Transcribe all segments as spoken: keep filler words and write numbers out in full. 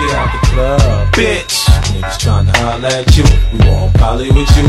Get out the club, bitch. Niggas tryna holler at you. We won't poly with you.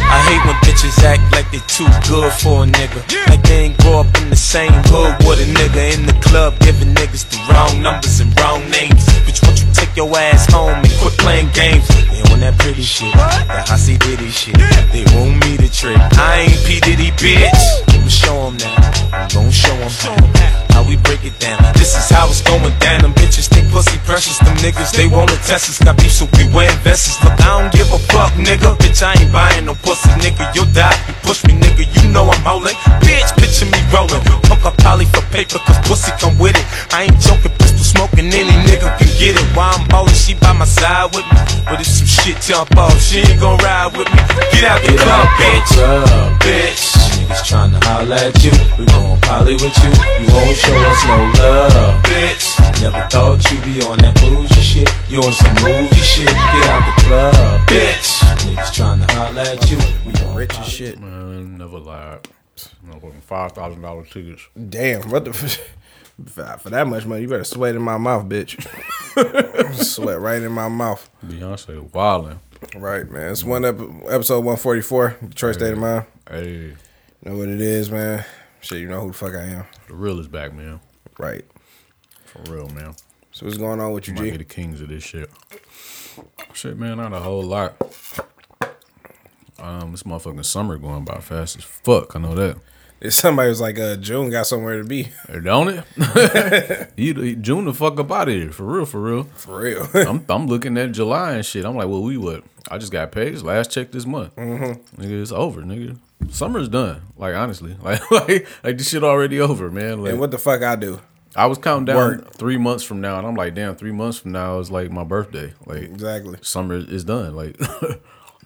I hate when bitches act like they too good for a nigga. Like they ain't grow up in the same hood with a nigga. In the club giving niggas the wrong numbers and wrong names. Bitch, won't you take your ass home and quit playing games? They on that pretty shit, that Hossie Diddy shit. They want me to trick, I ain't P. Diddy, bitch. I'ma show 'em now, I'm gon' show 'em how we break it down. This is how it's going down. Them bitches think pussy precious, them niggas they wanna test us. Got beef, so beware investors. Look, I don't give a fuck, nigga. Bitch, I ain't buying no pussy, nigga. You'll die if you push me, nigga. You know I'm howling, bitch. Picture me rolling, pump a poly for paper, cause pussy come with it. I ain't joking, pistol smoking, any nigga can get it. While I'm ballin', she by my side with me. But if some shit jump off, she ain't gon' ride with me. Get out the club, bitch. Bitch, niggas tryna holler at you. We gon' poly with you. You won't show us no love, bitch. Never thought you be on that bougie shit. You on some movie shit. Get out the club, bitch. Niggas tryna holler at you. We gon' rich as shit. Man, never lied. No, five thousand dollars tickets. Damn, what the f- for that much money, you better sweat in my mouth, bitch. Sweat right in my mouth. Beyonce wildin'. Right, man. It's one ep- episode one forty-four, Detroit hey, State of Mind. Hey. You know what it is, man. Shit, you know who the fuck I am. The real is back, man. Right. For real, man. So what's going on with you, G? Might be the kings of this shit. Shit, man, not a whole lot. Um, this motherfucking summer going by fast as fuck. I know that. If somebody was like, uh, June got somewhere to be. Don't it? you, June the fuck up out of here. For real, for real. For real. I'm, I'm looking at July and shit. I'm like, well, we what? I just got paid. It's last check this month. Mm-hmm. Nigga, it's over, nigga. Summer's done. Like, honestly. Like, like, like this shit already over, man. Like, and what the fuck I do? I was counting down Work. three months from now, and I'm like, damn, three months from now is like my birthday. Like, exactly. Summer is done. Like...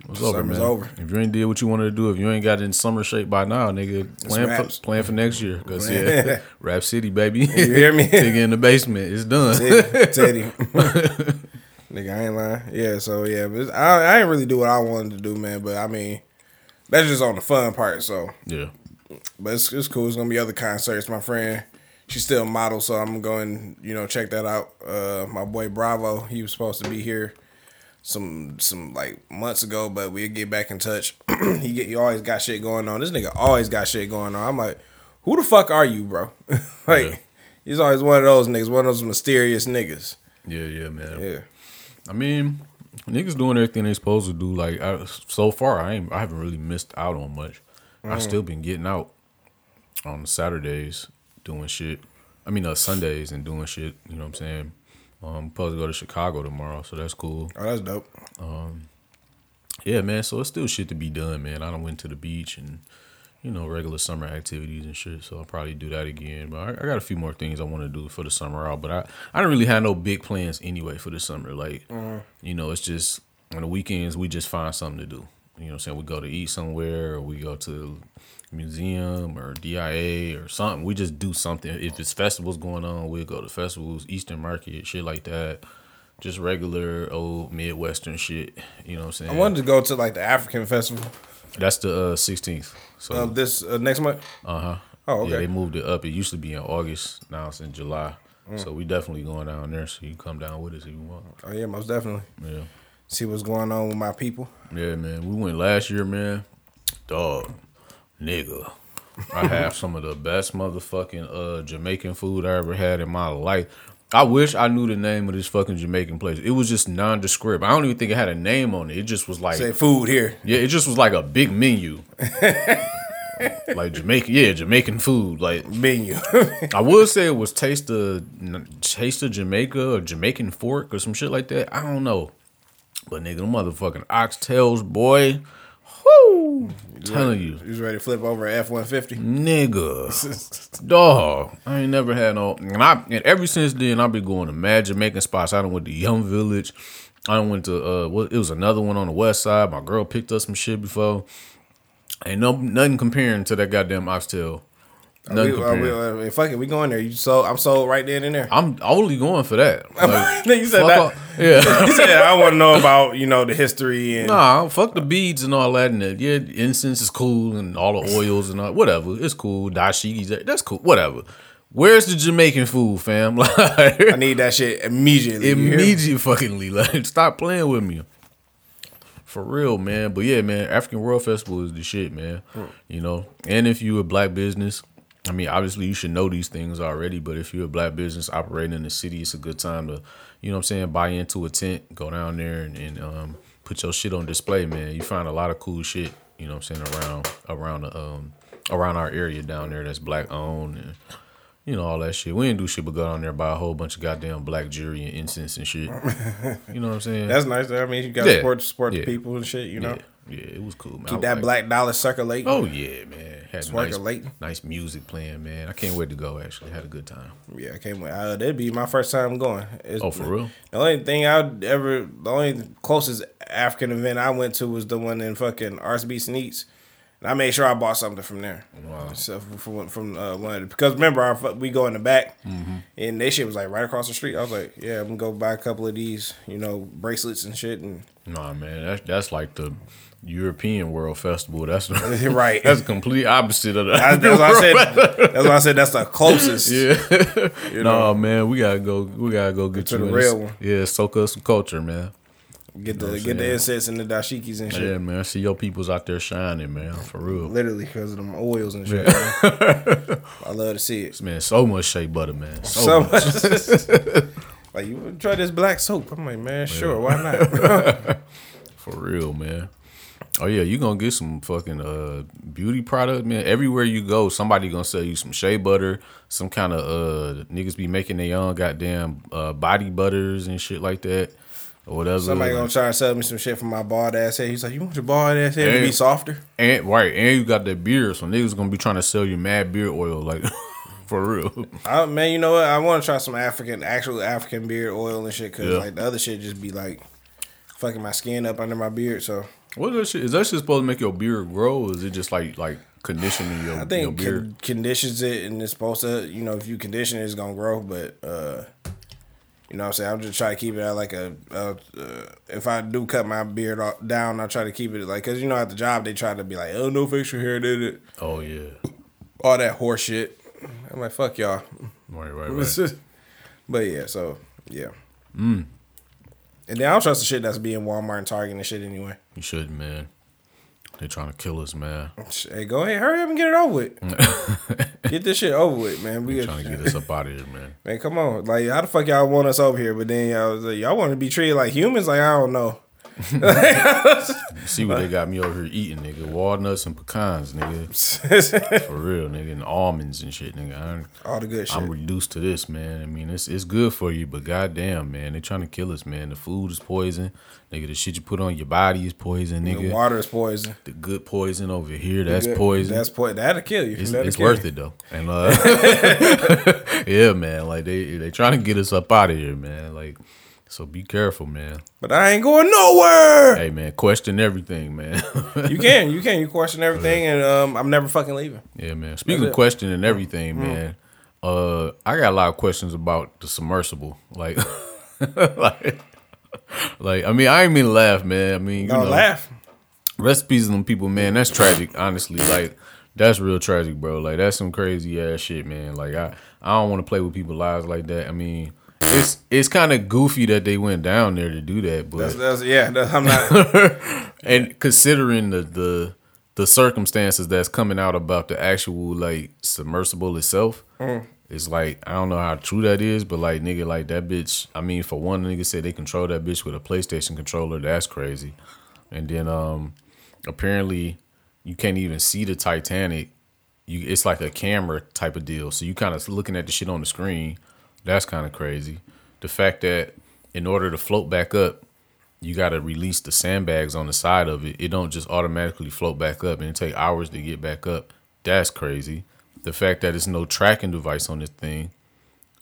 What's over, man? Over. If you ain't did what you wanted to do, if you ain't got in summer shape by now, nigga, plan for, plan for next year. Cause yeah, Rap City, baby. You hear me? Nigga in the basement, it's done. Teddy, Teddy. Nigga, I ain't lying. Yeah, so yeah, but I, I didn't really do what I wanted to do, man. But I mean, that's just on the fun part. So yeah, but it's it's cool. It's gonna be other concerts. My friend, she's still a model, so I'm going, you know, check that out. Uh, my boy Bravo, he was supposed to be here some some like months ago, but we'll get back in touch. he get he always got shit going on. This nigga always got shit going on. I'm like, who the fuck are you, bro? Like, yeah. He's always one of those niggas, one of those mysterious niggas. Yeah, yeah, man. Yeah. I mean, niggas doing everything they supposed to do. Like, I, so far, I ain't I haven't really missed out on much. Mm-hmm. I've still been getting out on Saturdays doing shit. I mean, uh, Sundays and doing shit. You know what I'm saying? Um, I'm supposed to go to Chicago tomorrow, so that's cool. Oh, that's dope. Um, yeah, man, so it's still shit to be done, man. I done went to the beach and, you know, regular summer activities and shit, so I'll probably do that again. But I, I got a few more things I want to do for the summer out, but I, I don't really have no big plans anyway for the summer. Like, mm-hmm. you know, it's just on the weekends, we just find something to do. You know what I'm saying? We go to eat somewhere or we go to a museum or D I A or something. We just do something. If it's festivals going on, we'll go to festivals, Eastern Market, shit like that. Just regular old Midwestern shit. You know what I'm saying? I wanted to go to like the African festival. That's the uh, sixteenth. So uh, this uh, next month? Uh-huh. Oh, okay. Yeah, they moved it up. It used to be in August. Now it's in July. Mm. So we definitely going down there. So you come down with us if you want. Oh, yeah, most definitely. Yeah. See what's going on with my people. Yeah, man. We went last year, man. Dog. Nigga. I have some of the best motherfucking uh, Jamaican food I ever had in my life. I wish I knew the name of this fucking Jamaican place. It was just nondescript. I don't even think it had a name on it. It just was like... Say food here. Yeah, it just was like a big menu. Like Jamaican, yeah, Jamaican food, like menu. I would say it was Taste of, Taste of Jamaica or Jamaican Fork or some shit like that. I don't know. But nigga, them motherfucking oxtails, boy. Whoo! I'm telling you. You was ready to flip over an F one fifty. Nigga. Dog. I ain't never had no. And I and ever since then, I've been going to mad Jamaican spots. I done went to Young Village. I done went to, uh, what, it was another one on the west side. My girl picked up some shit before. Ain't no, nothing comparing to that goddamn oxtail. Nothing we, comparing. Are we, are we, fuck it, we going there. You sold, I'm sold right then and there. I'm only going for that. Like, you said that. All, yeah. You said I want to know about, you know, the history and nah, fuck the beads and all that and the, yeah, incense is cool and all the oils and all whatever. It's cool. Dashiki's, that's cool. Whatever. where's the Jamaican food, fam? Like, I need that shit immediately. Immediately fucking like, stop playing with me. For real, man. But yeah, man, African World Festival is the shit, man. Mm. You know? And if you a black business, I mean, obviously you should know these things already, but if you're a black business operating in the city, it's a good time to, you know what I'm saying, buy into a tent, go down there and, and um put your shit on display, man. You find a lot of cool shit, you know what I'm saying, around around the um around our area down there that's black owned and you know, all that shit. We didn't do shit but go down there and buy a whole bunch of goddamn black jewelry and incense and shit. You know what I'm saying? That's nice. I mean, you got to yeah. support, support yeah. the people and shit, you know? Yeah, yeah it was cool, man. Keep that like, black dollar circulating. Oh, yeah, man. Had circulating. Nice, nice music playing, man. I can't wait to go, actually. Had a good time. Yeah, I can't wait. Uh, that'd be my first time going. It's, oh, for real? The only thing I would ever, the only closest African event I went to was the one in fucking Arts, Beats, and Eats. And I made sure I bought something from there. Wow. So from from uh, one of the, because remember our, we go in the back, mm-hmm. and that shit was like right across the street. I was like, yeah, I'm gonna go buy a couple of these, you know, bracelets and shit. And nah, man, that's that's like the European World Festival. That's right. That's the complete opposite of that. That's what I said. That's what I said. That's the closest. Yeah. You know? Nah, man, we gotta go. We gotta go get to you the real one. Yeah, soak up some culture, man. Get the you know get the insects and the dashikis and shit. Yeah, man. I see your peoples out there shining, man. For real. Literally because of them oils and shit. Yeah. I love to see it. Man, so much shea butter, man. So, so much. much. Like, you want to try this black soap? I'm like, man, yeah. sure. Why not? For real, man. Oh, yeah. You're going to get some fucking uh, beauty product, man. Everywhere you go, somebody going to sell you some shea butter, some kind of uh, niggas be making their own goddamn uh, body butters and shit like that. Whatever. Somebody gonna try and sell me some shit from my bald ass head. He's like, you want your bald ass head and, to be softer? And right, and you got that beard, so niggas gonna be trying to sell you mad beard oil, like for real. I, man, you know what? I want to try some African, actual African beard oil and shit, cause yeah. like the other shit just be like fucking my skin up under my beard. So what is that shit? Is that shit supposed to make your beard grow? Or is it just like like conditioning your? I think your beard? Con- conditions it, and it's supposed to. You know, if you condition it, it's gonna grow, but. uh You know what I'm saying? I'm just trying to keep it at like a, a uh, if I do cut my beard off, down, I try to keep it like, because you know at the job they try to be like, oh, no facial hair, did it? Oh, yeah. All that horse shit. I'm like, fuck y'all. Right, right, right. But yeah, so, yeah. Mm. And then I don't trust the shit that's being Walmart and Target and shit anyway. You shouldn't, man. They're trying to kill us, man. Hey, go ahead. Hurry up and get it over with. Get this shit over with, man. We're trying to get us up out of here, man. Man, come on. Like, how the fuck y'all want us over here? But then y'all was like, y'all want to be treated like humans? Like, I don't know. You see what they got me over here eating, nigga. Walnuts and pecans, nigga. For real, nigga. And almonds and shit, nigga. I'm, All the good shit. I'm reduced to this, man. I mean, it's it's good for you, but goddamn, man. They're trying to kill us, man. The food is poison. Nigga, the shit you put on your body is poison, nigga. The water is poison. The good poison over here, the that's good, poison. That's poison. That'll kill you. It's, it's kill worth you. It though. And uh, yeah, man. Like they they trying to get us up out of here, man. Like so, be careful, man. But I ain't going nowhere. Hey, man, question everything, man. you can, you can, you question everything, and um, I'm never fucking leaving. Yeah, man. Speaking that's of it. Questioning everything, mm. man. Uh, I got a lot of questions about the submersible, like, like. Like, I mean, I ain't mean to laugh, man. I mean, you no, know, laugh. Recipes of them people, man, that's tragic, honestly. Like, that's real tragic, bro. Like, that's some crazy ass shit, man. Like, I, I don't want to play with people's lives like that. I mean, it's it's kind of goofy that they went down there to do that, but that's, that's, yeah, that's, I'm not. And considering the, the the circumstances that's coming out about the actual like submersible itself. Mm. It's like, I don't know how true that is, but like, nigga, like that bitch, I mean, for one, nigga said they control that bitch with a PlayStation controller. That's crazy. And then um, apparently you can't even see the Titanic. You, it's like a camera type of deal. So you kind of looking at the shit on the screen. That's kind of crazy. The fact that in order to float back up, you got to release the sandbags on the side of it. It don't just automatically float back up, and it take hours to get back up. That's crazy. The fact that there's no tracking device on this thing,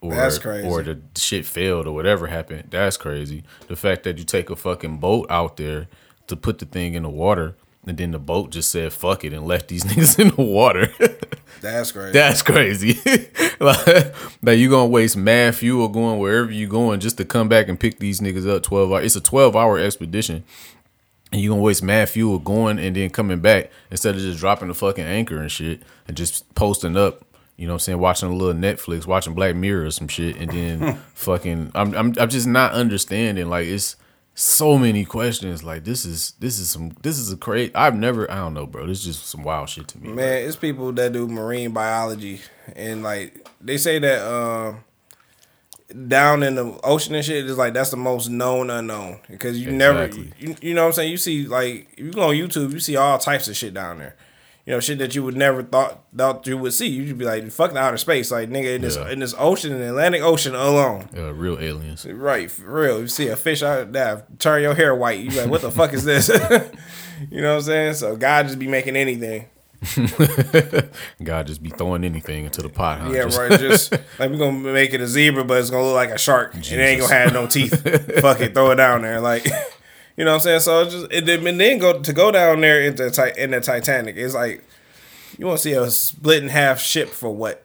or that's crazy. Or the shit failed or whatever happened, that's crazy. The fact that you take a fucking boat out there to put the thing in the water, and then the boat just said fuck it and left these niggas in the water. That's crazy. That's crazy. Like, like you gonna waste mad fuel going wherever you going just to come back and pick these niggas up twelve hours. It's a twelve hour expedition. And you're going to waste mad fuel going and then coming back instead of just dropping the fucking anchor and shit and just posting up You know what I'm saying? Watching a little Netflix, watching Black Mirror or some shit, and then fucking I'm I'm I'm just not understanding. Like, it's so many questions. Like, this is this is some this is a crazy. I've never I don't know, bro. This is just some wild shit to me. Man, bro. It's people that do marine biology, and like they say that uh, down in the ocean and shit is like that's the most known unknown, because you exactly. never you, you know what I'm saying. You see, like, if you go on YouTube, you see all types of shit down there. You know, shit that you would never thought thought you would see. You'd be like, fuck the outer space. Like, nigga, in this yeah. in this ocean, in the Atlantic Ocean alone. Yeah, real aliens. Right, for real. You see a fish out there, turn your hair white. You like, what the fuck is this? You know what I'm saying? So God just be making anything. God just be throwing anything into the pot, huh? Yeah, just... right. Just like, we're going to make it a zebra, but it's going to look like a shark. Jesus. And it ain't going to have no teeth. Fuck it, throw it down there. Like... You know what I'm saying? So it's just it, and then go to go down there in the in the Titanic. It's like, you want to see a split in half ship for what?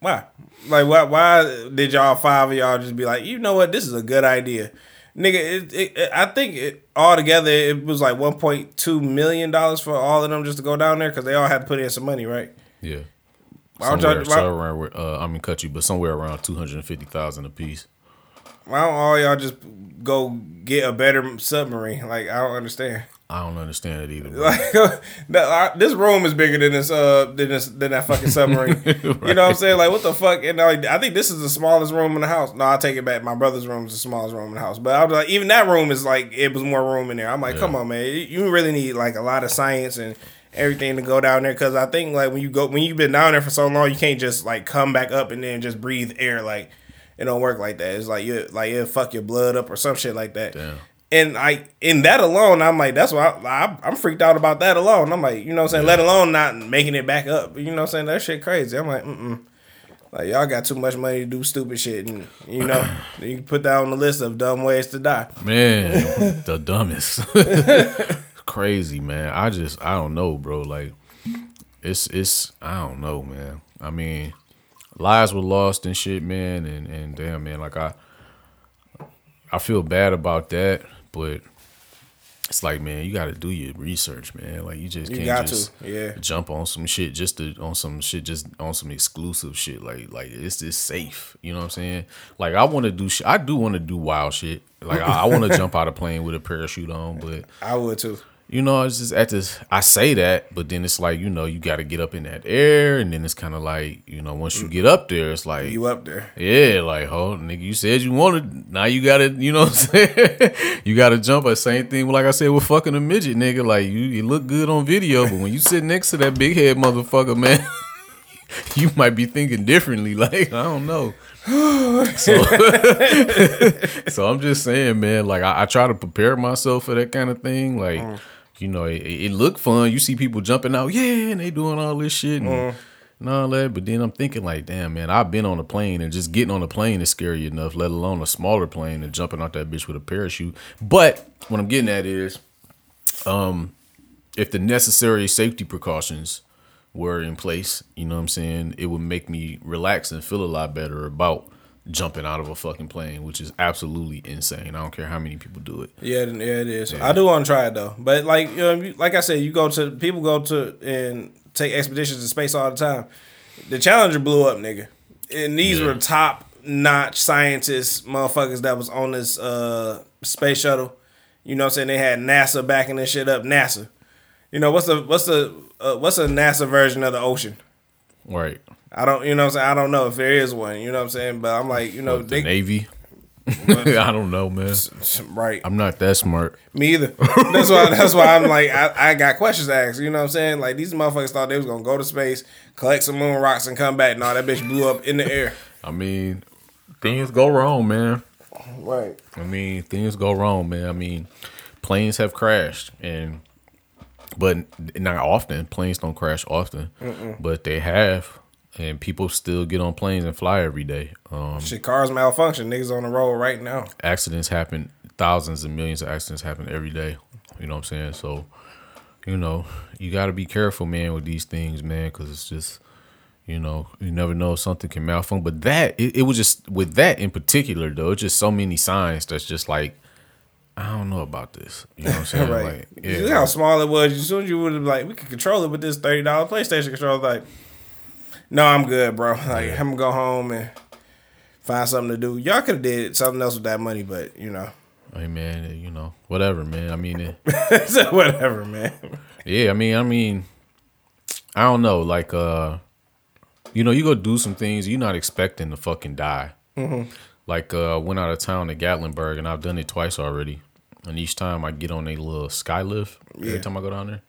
Why? Like, why? Why did y'all five of y'all just be like, you know what? This is a good idea, nigga. It, it, it, I think it, all together it was like one point two million dollars for all of them just to go down there, because they all had to put in some money, right? Yeah. Why somewhere, y'all, somewhere why, around, uh, I mean, cut you, but somewhere around two hundred and fifty thousand apiece. Why don't all y'all just go get a better submarine? Like, I don't understand. I don't understand it either. Like, this room is bigger than this, uh, than this, than that fucking submarine. Right. You know what I'm saying? Like, what the fuck? And like, I think this is the smallest room in the house. No, I take it back. My brother's room is the smallest room in the house. But I was like, even that room is like, it was more room in there. I'm like, yeah. Come on, man. You really need like a lot of science and everything to go down there, because I think like when you go when you've been down there for so long, you can't just like come back up and then just breathe air. Like, it don't work like that. It's like you like it'll fuck your blood up or some shit like that. Damn. And I in that alone, I'm like, that's why I, I, I'm freaked out about that alone. I'm like, you know what I'm saying? Yeah. Let alone not making it back up. You know what I'm saying? That shit crazy. I'm like, mm-mm. Like, y'all got too much money to do stupid shit. And, you know, you can put that on the list of dumb ways to die. Man, the dumbest. Crazy, man. I just, I don't know, bro. Like, it's, it's, I don't know, man. I mean... Lives were lost and shit, man, and, and damn, man, like I, I feel bad about that, but it's like, man, you got to do your research, man. Like, you just you can't just yeah. jump on some shit just to on some shit just on some exclusive shit. Like, like it's just safe, you know what I'm saying? Like, I want to do, sh- I do want to do wild shit. Like, I, I want to jump out of plane with a parachute on, but I would too. You know, it's just at this, I say that, but then it's like, you know, you got to get up in that air. And then it's kind of like, you know, once you get up there, it's like. You up there. Yeah, like, hold on, nigga, you said you wanted. Now you got to, you know what I'm saying? You got to jump. The same thing, like I said, with fucking a midget, nigga. Like, you, you look good on video, but when you sit next to that big head motherfucker, man, you might be thinking differently. Like, I don't know. so, so I'm just saying, man, like, I, I try to prepare myself for that kind of thing. Like. Mm. You know, it, it looked fun. You see people jumping out, yeah, and they doing all this shit and, mm. and all that. But then I'm thinking like, damn, man, I've been on a plane, and just getting on a plane is scary enough, let alone a smaller plane and jumping out that bitch with a parachute. But what I'm getting at is, um, if the necessary safety precautions were in place, you know what I'm saying, it would make me relax and feel a lot better about jumping out of a fucking plane, which is absolutely insane. I don't care how many people do it. Yeah, yeah, it is. Yeah. I do want to try it though, but like, you know, like I said, you go to people go to and take expeditions to space all the time. The Challenger blew up, nigga, and these yeah. were top notch scientists, motherfuckers that was on this uh, space shuttle. You know what I'm saying? They had NASA backing this shit up. NASA, you know what's the what's the uh, what's a NASA version of the ocean? Right. I don't, you know what I'm saying? I don't know if there is one, you know what I'm saying? But I'm like, you know. Like the they, Navy? I don't know, man. Right. I'm not that smart. Me either. That's why That's why I'm like, I, I got questions to ask, you know what I'm saying? Like, these motherfuckers thought they was going to go to space, collect some moon rocks, and come back. No, that bitch blew up in the air. I mean, things go wrong, man. Right. I mean, things go wrong, man. I mean, planes have crashed, and but not often. Planes don't crash often. Mm-mm. But they have. And people still get on planes and fly every day. Um, Shit, cars malfunction. Niggas on the road right now. Accidents happen. Thousands and millions of accidents happen every day. You know what I'm saying? So, you know, you got to be careful, man, with these things, man, because it's just, you know, you never know if something can malfunction. But that, it, it was just, with that in particular, though, it's just so many signs that's just like, I don't know about this. You know what I'm saying? Right. Like, yeah. You know how small it was. As soon as you would have, like, we could control it with this thirty dollars PlayStation controller, like, No, I'm good, bro. Like, yeah. I'm gonna go home and find something to do. Y'all could have did something else with that money, but you know. Hey man, you know, whatever, man. I mean, it, so whatever, man. Yeah, I mean, I mean, I don't know. Like, uh, you know, you go do some things you're not expecting to fucking die. Mm-hmm. Like, uh, I went out of town to Gatlinburg, and I've done it twice already. And each time I get on a little skylift. Yeah. Every time I go down there,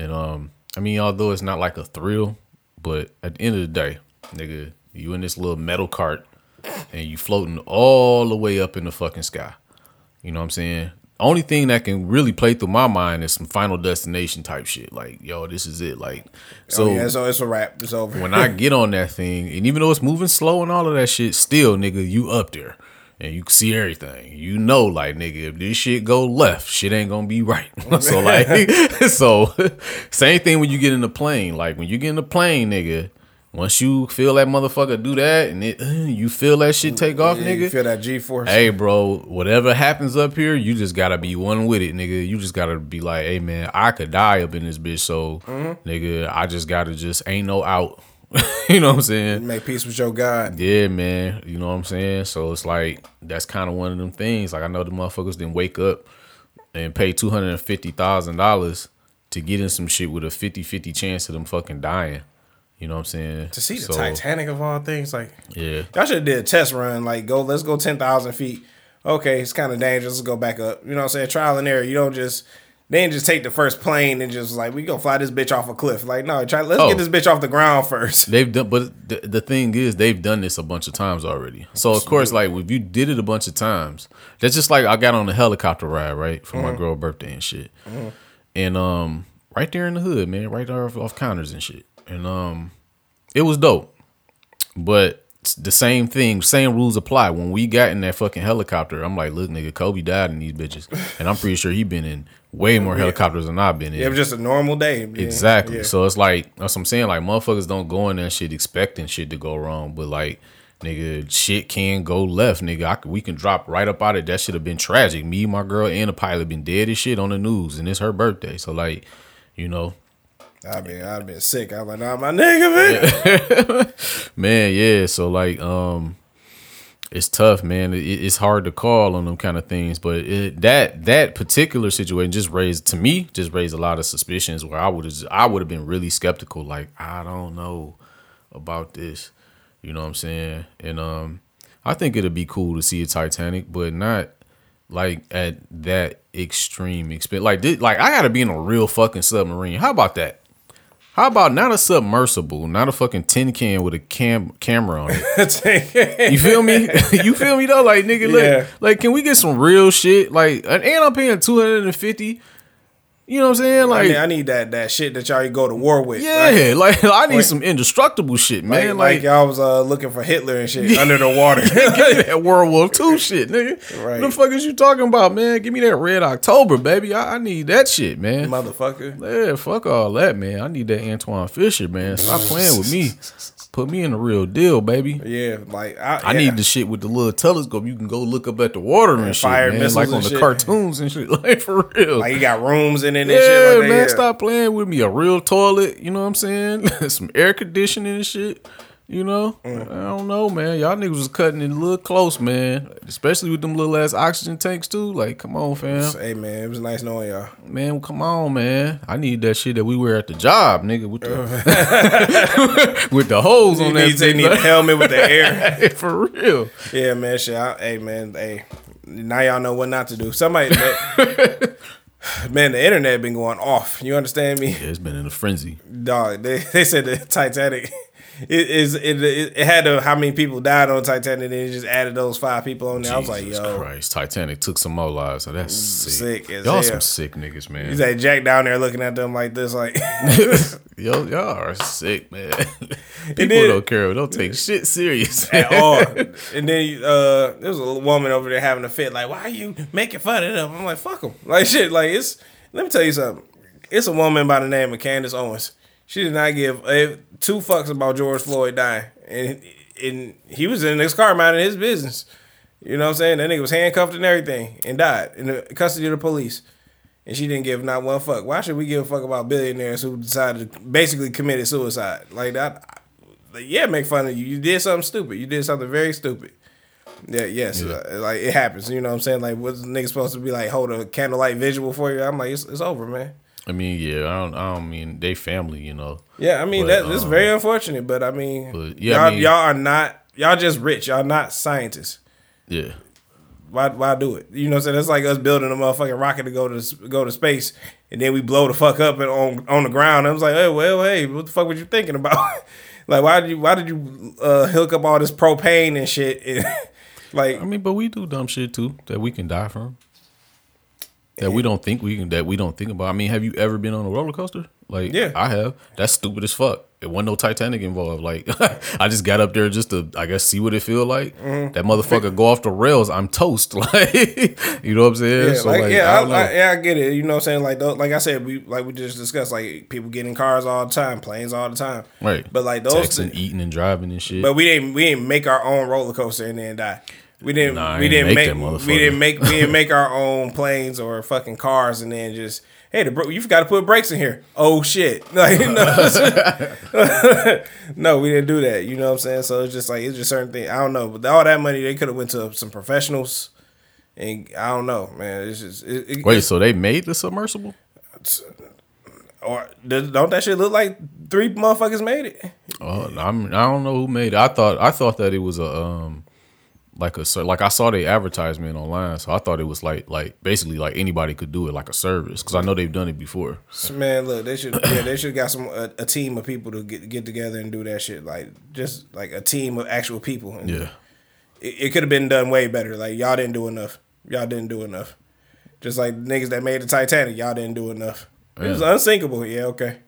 and um, I mean, although it's not like a thrill, but at the end of the day, nigga, you in this little metal cart, and you floating all the way up in the fucking sky. You know what I'm saying? Only thing that can really play through my mind is some Final Destination type shit. Like, yo, this is it. Like, so, oh, yeah, so it's a wrap. It's over. When I get on that thing, and even though it's moving slow and all of that shit, still, nigga, you up there and you can see everything. You know, like, nigga, if this shit go left, shit ain't gonna be right. so, like, so same thing when you get in the plane. Like, when you get in the plane, nigga. Once you feel that motherfucker do that and it, you feel that shit take off, yeah, nigga. You feel that G-force. Hey, bro, whatever happens up here, you just got to be one with it, nigga. You just got to be like, hey, man, I could die up in this bitch. So, mm-hmm. nigga, I just got to just ain't no out. You know what I'm saying? Make peace with your God. Yeah, man. You know what I'm saying? So it's like that's kind of one of them things. Like I know the motherfuckers didn't wake up and pay two hundred fifty thousand dollars to get in some shit with a fifty-fifty chance of them fucking dying. You know what I'm saying? To see the so, Titanic of all things, like yeah, y'all should have did a test run. Like go, let's go ten thousand feet. Okay, it's kind of dangerous. Let's go back up. You know what I'm saying? Trial and error. You don't just they didn't just take the first plane and just like we gonna fly this bitch off a cliff. Like no, try let's oh, get this bitch off the ground first. They've done, but the, the thing is, they've done this a bunch of times already. So of course, like if you did it a bunch of times, that's just like I got on a helicopter ride right for mm-hmm. my girl's birthday and shit, mm-hmm. and um right there in the hood, man, right there off, off counters and shit. And um, it was dope, but the same thing, same rules apply. When we got in that fucking helicopter, I'm like, look, nigga, Kobe died in these bitches, and I'm pretty sure he been in way more yeah. helicopters than I've been in. Yeah, it was just a normal day. Yeah. Exactly. Yeah. So it's like that's what I'm saying. Like motherfuckers don't go in that shit expecting shit to go wrong, but like, nigga, shit can go left, nigga. I can, we can drop right up out of it. That should have been tragic. Me, my girl, and the pilot been dead as shit on the news, and it's her birthday. So like, you know. I mean, I've been sick. I'm like, nah, my nigga, man. Man, yeah. So, like, um, it's tough, man. It, it's hard to call on them kind of things. But it, that that particular situation just raised, to me, just raised a lot of suspicions where I would have I would have been really skeptical. Like, I don't know about this. You know what I'm saying? And um, I think it'd be cool to see a Titanic, but not like at that extreme expense. Like, this, like I got to be in a real fucking submarine. How about that? How about not a submersible, not a fucking tin can with a cam camera on it? You feel me? You feel me though? Like nigga, look, yeah. like can we get some real shit? Like, and I'm paying two hundred and fifty. You know what I'm saying? Like, I, mean, I need that that shit that y'all go to war with. Yeah, like, like I need like, some indestructible shit, man. Like, like, like y'all was uh, looking for Hitler and shit under the water. Give me that World War Two shit, nigga. Right. What the fuck is you talking about, man? Give me that Red October, baby. I, I need that shit, man. Motherfucker. Yeah, fuck all that, man. I need that Antoine Fisher, man. Stop playing with me. Put me in the real deal, baby. Yeah, like I, I yeah. need the shit with the little telescope. You can go look up at the water and, and shit, man. Like on the shit. Cartoons and shit, like for real. Like you got rooms in it and yeah, shit. Like man, yeah. Stop playing with me. A real toilet, you know what I'm saying? Some air conditioning and shit. You know, mm. I don't know, man. Y'all niggas was cutting it a little close, man. Especially with them little ass oxygen tanks too. Like, come on, fam. Hey, man, it was nice knowing y'all. Man, come on, man. I need that shit that we wear at the job, nigga. With the with the holes on that. They need a helmet with the air. For real. Yeah, man. Shit. I, hey, man. Hey, now y'all know what not to do. Somebody. That, man, the internet been going off. You understand me? Yeah, it's been in a frenzy. Dog. They they said the Titanic. It is it, it had to, how many people died on Titanic and it just added those five people on there. Jesus I was like, yo, Christ, Titanic took some more lives. So that's sick. Sick as y'all hell. Some sick niggas, man. He's like Jack down there looking at them like this, like yo, y'all are sick, man. People then, don't care. Don't take shit serious at all. And then uh, there was a woman over there having a fit, like, why are you making fun of them? I'm like, fuck them, like shit, like it's. Let me tell you something. It's a woman by the name of Candace Owens. She did not give a, two fucks about George Floyd dying. And, and he was in his car minding his business. You know what I'm saying? That nigga was handcuffed and everything and died in the custody of the police. And she didn't give not one fuck. Why should we give a fuck about billionaires who decided to basically committed suicide? Like that, They, yeah, make fun of you. You did something stupid. You did something very stupid. Yeah, yes. Yeah. Uh, like, it happens. You know what I'm saying? Like, what's the nigga supposed to be like, hold a candlelight visual for you? I'm like, it's, it's over, man. I mean, yeah, I don't, I don't mean they family, you know. Yeah, I mean, but, that, that's um, very unfortunate, but I mean, but, yeah, y'all, I mean, y'all are not, y'all just rich. Y'all not scientists. Yeah. Why why do it? You know what I'm saying? That's like us building a motherfucking rocket to go to go to space, and then we blow the fuck up and on on the ground. I was like, hey, well, hey, what the fuck were you thinking about? Like, why did you why did you uh, hook up all this propane and shit? And, like, I mean, but we do dumb shit too that we can die from. That we don't think we can, that we don't think about. I mean, have you ever been on a roller coaster? Like, yeah. I have. That's stupid as fuck. It wasn't no Titanic involved. Like, I just got up there just to, I guess, see what it feel like. Mm-hmm. That motherfucker go off the rails, I'm toast. Like, you know what I'm saying? Yeah, so, like, like, yeah, I, I, I, yeah, I get it. You know what I'm saying? Like, those, like I said, we like we just discussed, like, people get in cars all the time, planes all the time, right? But like those, texting, th- eating, and driving and shit. But we didn't, we didn't make our own roller coaster and then die. We didn't, nah, we didn't make, make we didn't make, we didn't make our own planes or fucking cars, and then just, hey, the bro, you forgot to put brakes in here. Oh shit! Like, no, no, we didn't do that. You know what I'm saying? So it's just like, it's just certain things. I don't know, but all that money they could have went to some professionals, and I don't know, man. It's just it, it, wait. It's, so they made the submersible? Or don't that shit look like three motherfuckers made it? Oh, uh, I'm I don't know who made it. I thought I thought that it was a um. Like a like, I saw the advertisement online, so I thought it was like like basically like anybody could do it, like a service, because I know they've done it before. Man, look, they should yeah, they should got some a, a team of people to get get together and do that shit, like just like a team of actual people. And yeah, it, it could have been done way better. Like y'all didn't do enough. Y'all didn't do enough. Just like niggas that made the Titanic, y'all didn't do enough. Man. It was unsinkable. Yeah, okay.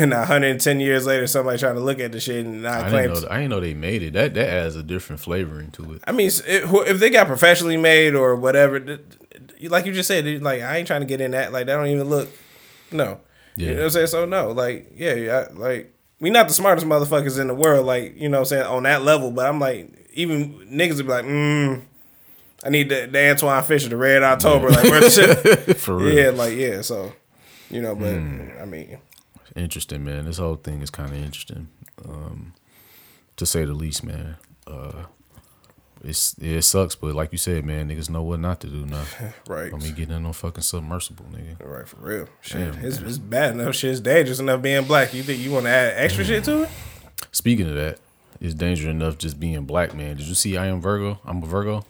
And one hundred ten years later, somebody trying to look at the shit and not I claim. Didn't know, I didn't know they made it. That that adds a different flavoring to it. I mean, if they got professionally made or whatever, like you just said, like I ain't trying to get in that. Like that don't even look. No, yeah. You know what I'm saying? So no, like yeah, I, like we not the smartest motherfuckers in the world. Like, you know what I'm saying, on that level. But I'm like, even niggas would be like, mm, I need the, the Antoine Fisher, the Red October, yeah. Like where's the shit? For real. Yeah, like yeah. So you know, but mm. I mean. Interesting, man. This whole thing is kind of interesting, um, to say the least, man. Uh, it's it sucks, but like you said, man, niggas know what not to do now. Right. Don't be getting in no fucking submersible, nigga. Right, for real. Shit, damn, it's, it's bad enough. Shit's dangerous enough being black. You think you want to add extra mm. shit to it? Speaking of that, it's dangerous enough just being black, man. Did you see I Am Virgo? I'm a Virgo.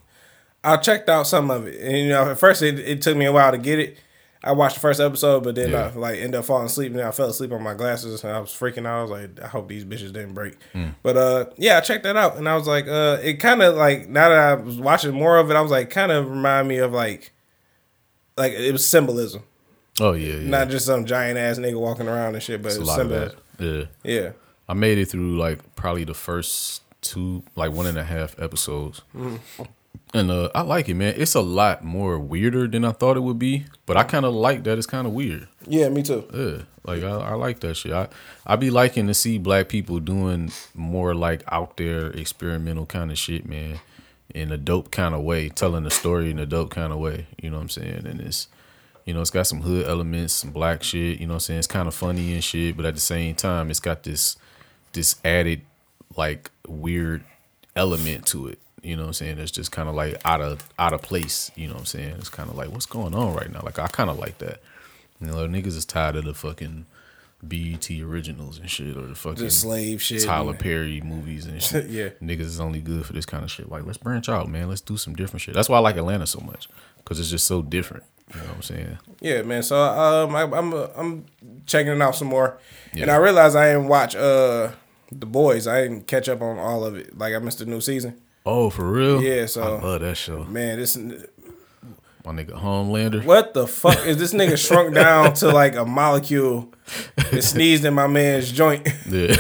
I checked out some of it, and you know, at first it, it took me a while to get it. I watched the first episode, but then yeah. I like ended up falling asleep, and then I fell asleep on my glasses, and I was freaking out. I was like, I hope these bitches didn't break. Mm. But uh, yeah, I checked that out, and I was like, uh, it kind of like, now that I was watching more of it, I was like, kind of remind me of like, like it was symbolism. Oh yeah, yeah. Not just some giant ass nigga walking around and shit, but it's it was a lot symbolism. Of that. Yeah, yeah. I made it through like probably the first two, like one and a half episodes. Mm. And uh, I like it, man. It's a lot more weirder than I thought it would be, but I kind of like that. It's kind of weird. Yeah, me too. Yeah, like I, I like that shit. I I be liking to see black people doing more like out there experimental kind of shit, man, in a dope kind of way, telling the story in a dope kind of way. You know what I'm saying? And it's, you know, it's got some hood elements, some black shit. You know what I'm saying? It's kind of funny and shit, but at the same time, it's got this this added like weird element to it. You know what I'm saying? It's just kind of like out of out of place. You know what I'm saying? It's kind of like, what's going on right now? Like, I kind of like that. You know, niggas is tired of the fucking B E T originals and shit, or the fucking the slave shit, Tyler Perry movies and shit. Yeah, niggas is only good for this kind of shit. Like, let's branch out, man. Let's do some different shit. That's why I like Atlanta so much, because it's just so different. You know what I'm saying? Yeah, man. So um, I, I'm uh, I'm checking it out some more, yeah. And I realized I didn't watch uh The Boys. I didn't catch up on all of it. Like, I missed the new season. Oh, for real? Yeah, so. I love that show. Man, this. My nigga Homelander. What the fuck? Is this nigga shrunk down to like a molecule and sneezed in my man's joint, yeah.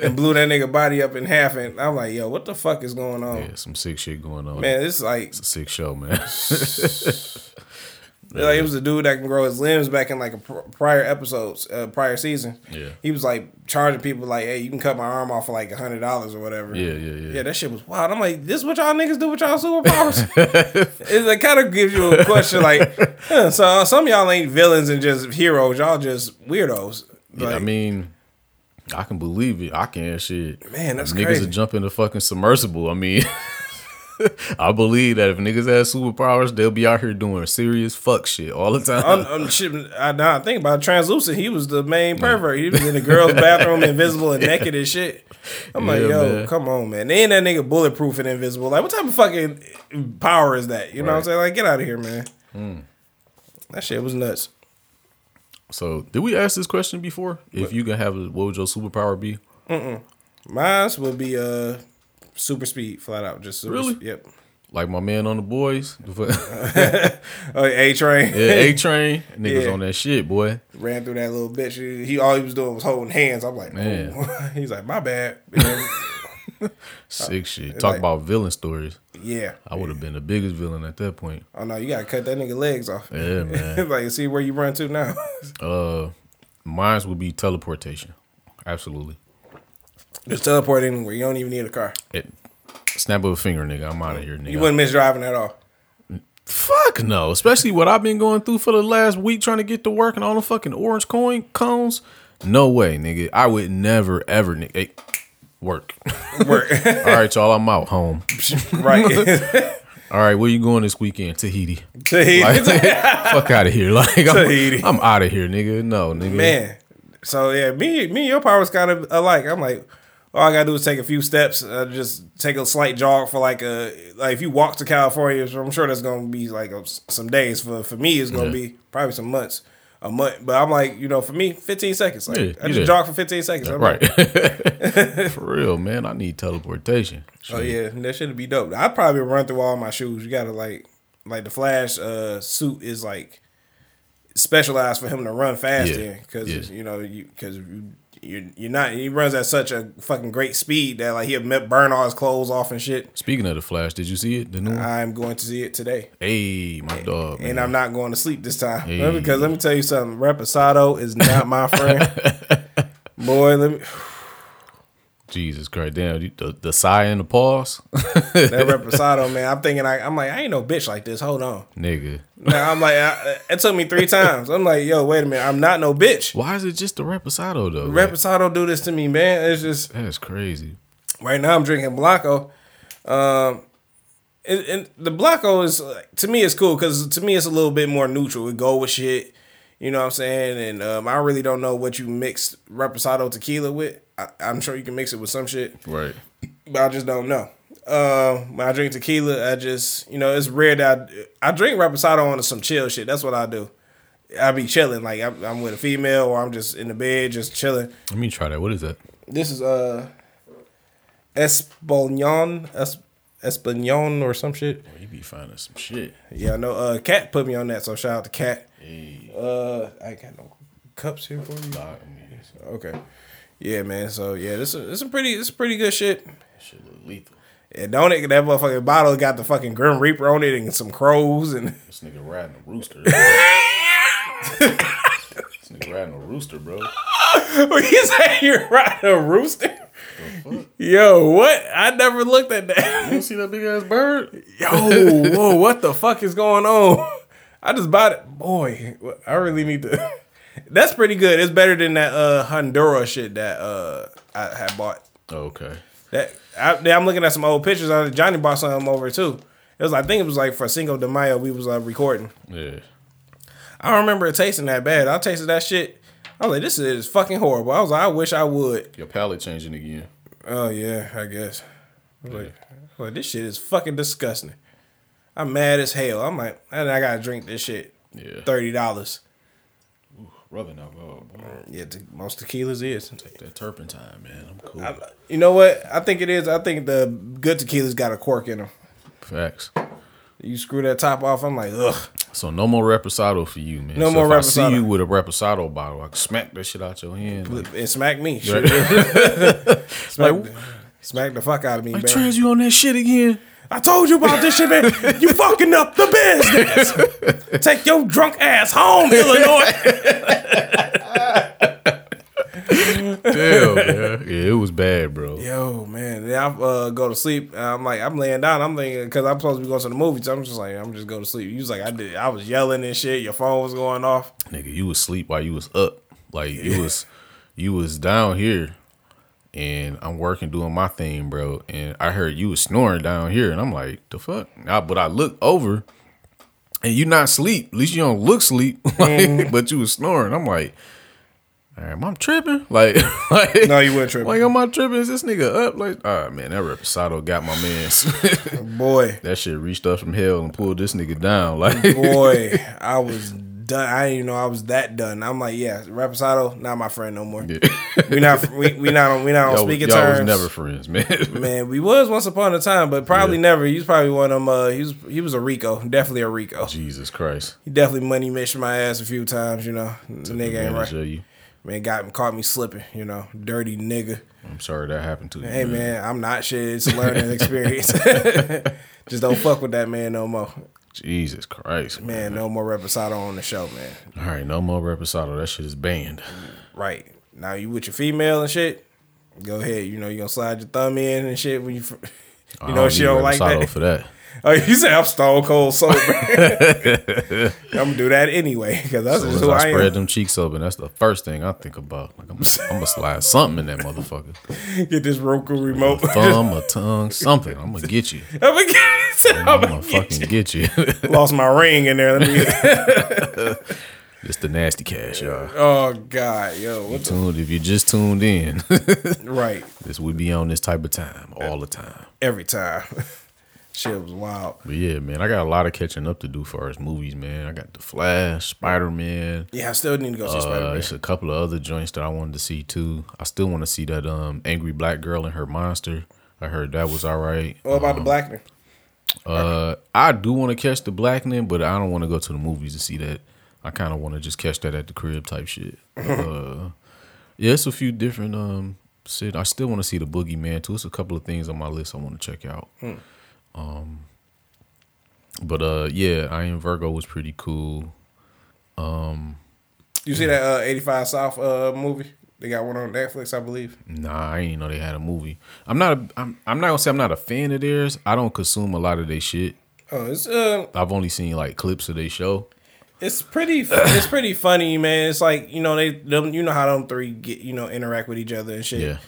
And blew that nigga body up in half? And I'm like, yo, what the fuck is going on? Yeah, some sick shit going on. Man, this is like. It's a sick show, man. Like, it was a dude that can grow his limbs back in like a prior episodes, uh, prior season. Yeah, he was like charging people like, "Hey, you can cut my arm off for like a hundred dollars or whatever." Yeah, yeah, yeah. Yeah, that shit was wild. I'm like, this is what y'all niggas do with y'all superpowers? It like, kind of gives you a question like, huh, so uh, some of y'all ain't villains and just heroes. Y'all just weirdos. Like, yeah, I mean, I can believe it. I can shit. Man, that's niggas crazy. Niggas are jumping the fucking submersible. I mean, I believe that if niggas had superpowers, they'll be out here doing serious fuck shit all the time. I'm, I'm shit, I, now I think about it, Translucent. He was the main pervert. He was in the girls' bathroom, invisible and yeah. naked and shit. I'm yeah, like, yo, man. Come on, man. They ain't that nigga bulletproof and invisible. Like, what type of fucking power is that? You know right. what I'm saying? Like, get out of here, man. Mm. That shit was nuts. So, did we ask this question before? If what? you could have, a, what would your superpower be? Mm-mm. Mine would be uh, super speed, flat out. Just super Really? Sp- yep. Like my man on The Boys. Oh, A-Train. Yeah, A-Train. Niggas yeah. on that shit, boy. Ran through that little bitch. He, he All he was doing was holding hands. I'm like, man. Oh. He's like, my bad. Sick shit. It's Talk like, about villain stories. Yeah. I would have been the biggest villain at that point. Oh, no. You got to cut that nigga legs off. Yeah, man. Like, see where you run to now. uh, Mine would be teleportation. Absolutely. Just teleport anywhere. You don't even need a car. It, snap of a finger, nigga. I'm out of here, nigga. You wouldn't miss driving at all? Fuck no. Especially what I've been going through for the last week trying to get to work and all the fucking orange coin cones. No way, nigga. I would never, ever, nigga. Hey, Work. Work. All right, y'all, I'm out home. Right. All right, where you going this weekend? Tahiti. Tahiti. Like, fuck out of here. Like, Tahiti. I'm, I'm out of here, nigga. No, nigga. Man. So, yeah, me, me and your power's kind of alike. I'm like, all I got to do is take a few steps, uh, just take a slight jog for like a, like if you walk to California, I'm sure that's going to be like a, some days. For, for me, it's going to yeah. be probably some months. A month, but I'm like, you know, for me, fifteen seconds. Like, yeah, I just yeah. jog for fifteen seconds. I'm right. Like, for real, man. I need teleportation. Shit. Oh, yeah. That should be dope. I'd probably run through all my shoes. You got to, like, like the Flash uh, suit is, like, specialized for him to run fast yeah. in. Because, yeah. you know, you because you, you're, you're not, he runs at such a fucking great speed that, like, he'll burn all his clothes off and shit. Speaking of the Flash, did you see it? The new one? I'm going to see it today. Hey, my dog. Man. And I'm not going to sleep this time. Hey. Because let me tell you something. Reposado is not my friend. Boy, let me. Jesus Christ, damn. The, the sigh and the pause. That Reposado, man. I'm thinking, I, I'm like, I ain't no bitch like this. Hold on. Nigga. Now, I'm like, I, it took me three times. I'm like, yo, wait a minute. I'm not no bitch. Why is it just the Reposado, though? Reposado man? do this to me, man. It's just. That's crazy. Right now, I'm drinking Blanco. Um, and, and the Blanco is, to me, it's cool because to me, it's a little bit more neutral. It go with shit. You know what I'm saying? And um, I really don't know what you mix Reposado tequila with. I, I'm sure you can mix it with some shit. Right. But I just don't know. Uh, when I drink tequila, I just, you know, it's rare that I, I drink Reposado on some chill shit. That's what I do. I be chilling. Like, I'm, I'm with a female or I'm just in the bed just chilling. Let me try that. What is that? This is uh, Espolón. Es- Espolón or some shit. Oh, you be finding some shit. Yeah, I know. Uh, Kat put me on that, so shout out to Kat. Hey. Uh, I ain't got no cups here for you. Nah, okay. Yeah, man. So yeah, this is this is pretty this is pretty good shit. That shit look lethal. Yeah, don't it? That motherfucking bottle got the fucking Grim Reaper on it and some crows and. This nigga riding a rooster. This nigga riding a rooster, bro. What you say? You're riding a rooster? Yo, what? I never looked at that. You see that big ass bird? Yo, whoa, what the fuck is going on? I just bought it. Boy, I really need to. That's pretty good. It's better than that uh, Honduras shit that uh, I had bought. Okay. That I, I'm looking at some old pictures. Johnny bought some over too. It was, I think it was like for Cinco de Mayo we was like recording. Yeah. I don't remember it tasting that bad. I tasted that shit. I was like, this is fucking horrible. I was like, I wish I would. Your palate changing again. Oh, yeah, I guess. I was, yeah. like, I was like, this shit is fucking disgusting. I'm mad as hell. I'm like, I gotta drink this shit. Yeah. thirty dollars. Ooh, rubbing alcohol. Yeah, te- most tequilas is. Take that turpentine, man. I'm cool. I, you know what? I think it is. I think the good tequilas got a cork in them. Facts. You screw that top off, I'm like, ugh. So no more Reposado for you, man. No so more if Reposado. I see you with a Reposado bottle, I can smack that shit out your hand. Like, and smack me. Smack, the, smack the fuck out of me, like, man. Trans, you on that shit again? I told you about this shit, man. You fucking up the business. Take your drunk ass home, Illinois. Damn, man. Yeah, it was bad, bro. Yo, man. Then I uh, go to sleep. I'm like, I'm laying down. I'm thinking, because I'm supposed to be going to the movies. So I'm just like, I'm just going to sleep. You was like, I did. I was yelling and shit. Your phone was going off. Nigga, you was asleep while you was up. Like, yeah. you was you was down here. and I'm working, doing my thing, bro. And I heard you was snoring down here, and I'm like, the fuck? I, but I look over, and you not sleep. At least you don't look sleep. Like, mm. But you was snoring. I'm like, all right, am I tripping? Like, like, no, you weren't tripping. Like, am I tripping? Is this nigga up? Like, all right, man, that reposado got my man. Boy. That shit reached up from hell and pulled this nigga down. Like, boy, I was done. I didn't even know I was that done. I'm like, yeah, reposado, not my friend no more. Yeah. We not we, we not on, we not on y'all, speaking y'all terms. Y'all was never friends, man. Man, we was once upon a time, but probably yeah. never. He was probably one of them. Uh, he was he was a Rico, definitely a Rico. Jesus Christ. He definitely money mixed my ass a few times. You know, the nigga ain't right. You. Man, got caught me slipping, you know, dirty nigga. I'm sorry that happened to you. Hey, man, man I'm not shit. It's a learning experience. Just don't fuck with that man no more. Jesus Christ. Man, man. No more reposado on the show, man. All right, no more reposado. That shit is banned. Right. Now, you with your female and shit, go ahead. You know, you're going to slide your thumb in and shit when you, you know, she don't like that. For that. Oh, you say I'm stone cold sober. I'm gonna do that anyway because that's so who I, I am. Spread them cheeks open. That's the first thing I think about. Like I'm, I'm gonna slide something in that motherfucker. Get this Roku remote. A thumb, a tongue, something. I'm gonna get you. I'm gonna get you. I'm gonna, I'm gonna get fucking you. get you. Lost my ring in there. Let me. It's the nasty cash, y'all. Oh God, yo! What you tuned, the... If you just tuned in, right? This we be on this type of time all the time, every time. Shit was wild. But yeah, man, I got a lot of catching up to do for us movies, man. I got The Flash, Spider-Man. Yeah, I still need to go see uh, Spider-Man. It's a couple of other joints that I wanted to see too. I still want to see that um, Angry Black Girl and Her Monster. I heard that was all right. What about um, the Blackening? Uh, I do want to catch the Blackening, but I don't want to go to the movies to see that. I kind of want to just catch that at the crib type shit. uh, yeah, it's a few different um, shit. I still want to see the Boogeyman too. It's a couple of things on my list I want to check out. Hmm. Um, but uh, yeah, I Am Virgo was pretty cool. Um, you see that uh, eighty-five South uh movie? They got one on Netflix, I believe. Nah, I didn't know they had a movie. I'm not. A, I'm. I'm not gonna say I'm not a fan of theirs. I don't consume a lot of their shit. Oh, it's uh. I've only seen like clips of their show. It's pretty. It's pretty funny, man. It's like you know they. Them, you know how them three get you know interact with each other and shit. Yeah.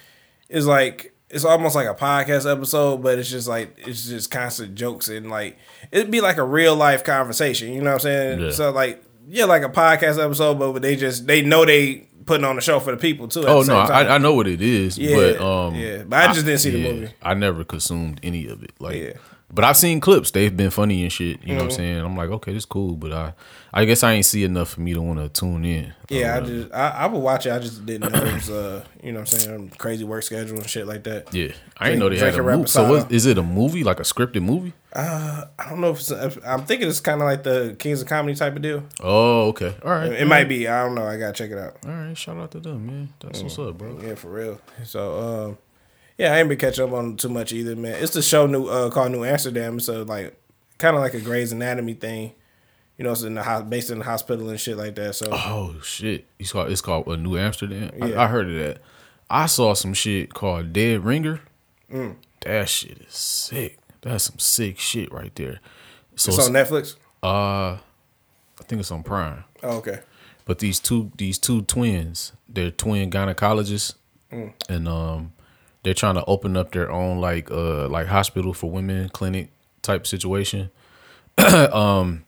It's like. It's almost like a podcast episode, but it's just like, it's just constant jokes and like, it'd be like a real life conversation. You know what I'm saying? Yeah. So like, yeah, like a podcast episode, but they just, they know they putting on a show for the people too. At oh the same no, time. I, I know what it is, yeah, but, um, yeah. but I just I, didn't see yeah, the movie. I never consumed any of it. Like, yeah. But I've seen clips. They've been funny and shit. You know mm-hmm. what I'm saying? I'm like, okay, this cool. But I I guess I ain't see enough for me to want to tune in. Yeah, um, I just I, I would watch it. I just didn't know it was, uh, you know what I'm saying, crazy work schedule and shit like that. Yeah. I didn't know they had a movie. So what, is it a movie? Like a scripted movie? Uh, I don't know. if it's a, I'm thinking it's kind of like the Kings of Comedy type of deal. Oh, okay. All right. It, it might be. I don't know. I got to check it out. All right. Shout out to them, man. That's mm. what's up, bro. Yeah, for real. So, um. yeah, I ain't been catching up on too much either, man. It's the show new uh, called New Amsterdam, so like kind of like a Grey's Anatomy thing, you know. It's in the ho- based in the hospital and shit like that. So oh shit, it's called it's called uh, New Amsterdam. Yeah. I, I heard of that. I saw some shit called Dead Ringer. Mm. That shit is sick. That's some sick shit right there. So it's, it's on Netflix. Uh, I think it's on Prime. Oh, okay. But these two these two twins, they're twin gynecologists, mm. and um. they're trying to open up their own like uh like hospital for women clinic type situation. um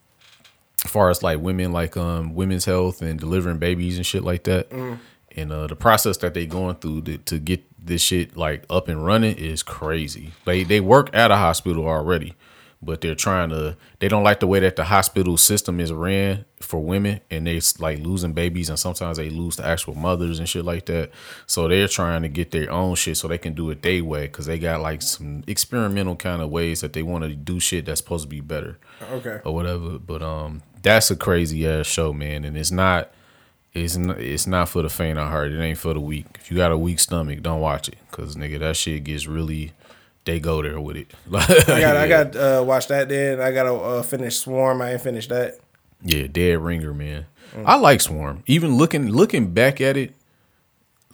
as far as like women like um women's health and delivering babies and shit like that. Mm. And uh the process that they going through to, to get this shit like up and running is crazy. They they work at a hospital already, but they're trying to they don't like the way that the hospital system is ran for women, and they're like losing babies, and sometimes they lose the actual mothers and shit like that. So they're trying to get their own shit so they can do it their way, because they got like some experimental kind of ways that they want to do shit that's supposed to be better, okay, or whatever. But um, that's a crazy ass show, man, and it's not it's not, it's not for the faint of heart. It ain't for the weak. If you got a weak stomach, don't watch it, because nigga, that shit gets really. They go there with it. I got, yeah. I got uh, watch that. Then I gotta uh, finish Swarm. I ain't finished that. Yeah, Dead Ringer, man. Mm. I like Swarm. Even looking, looking back at it,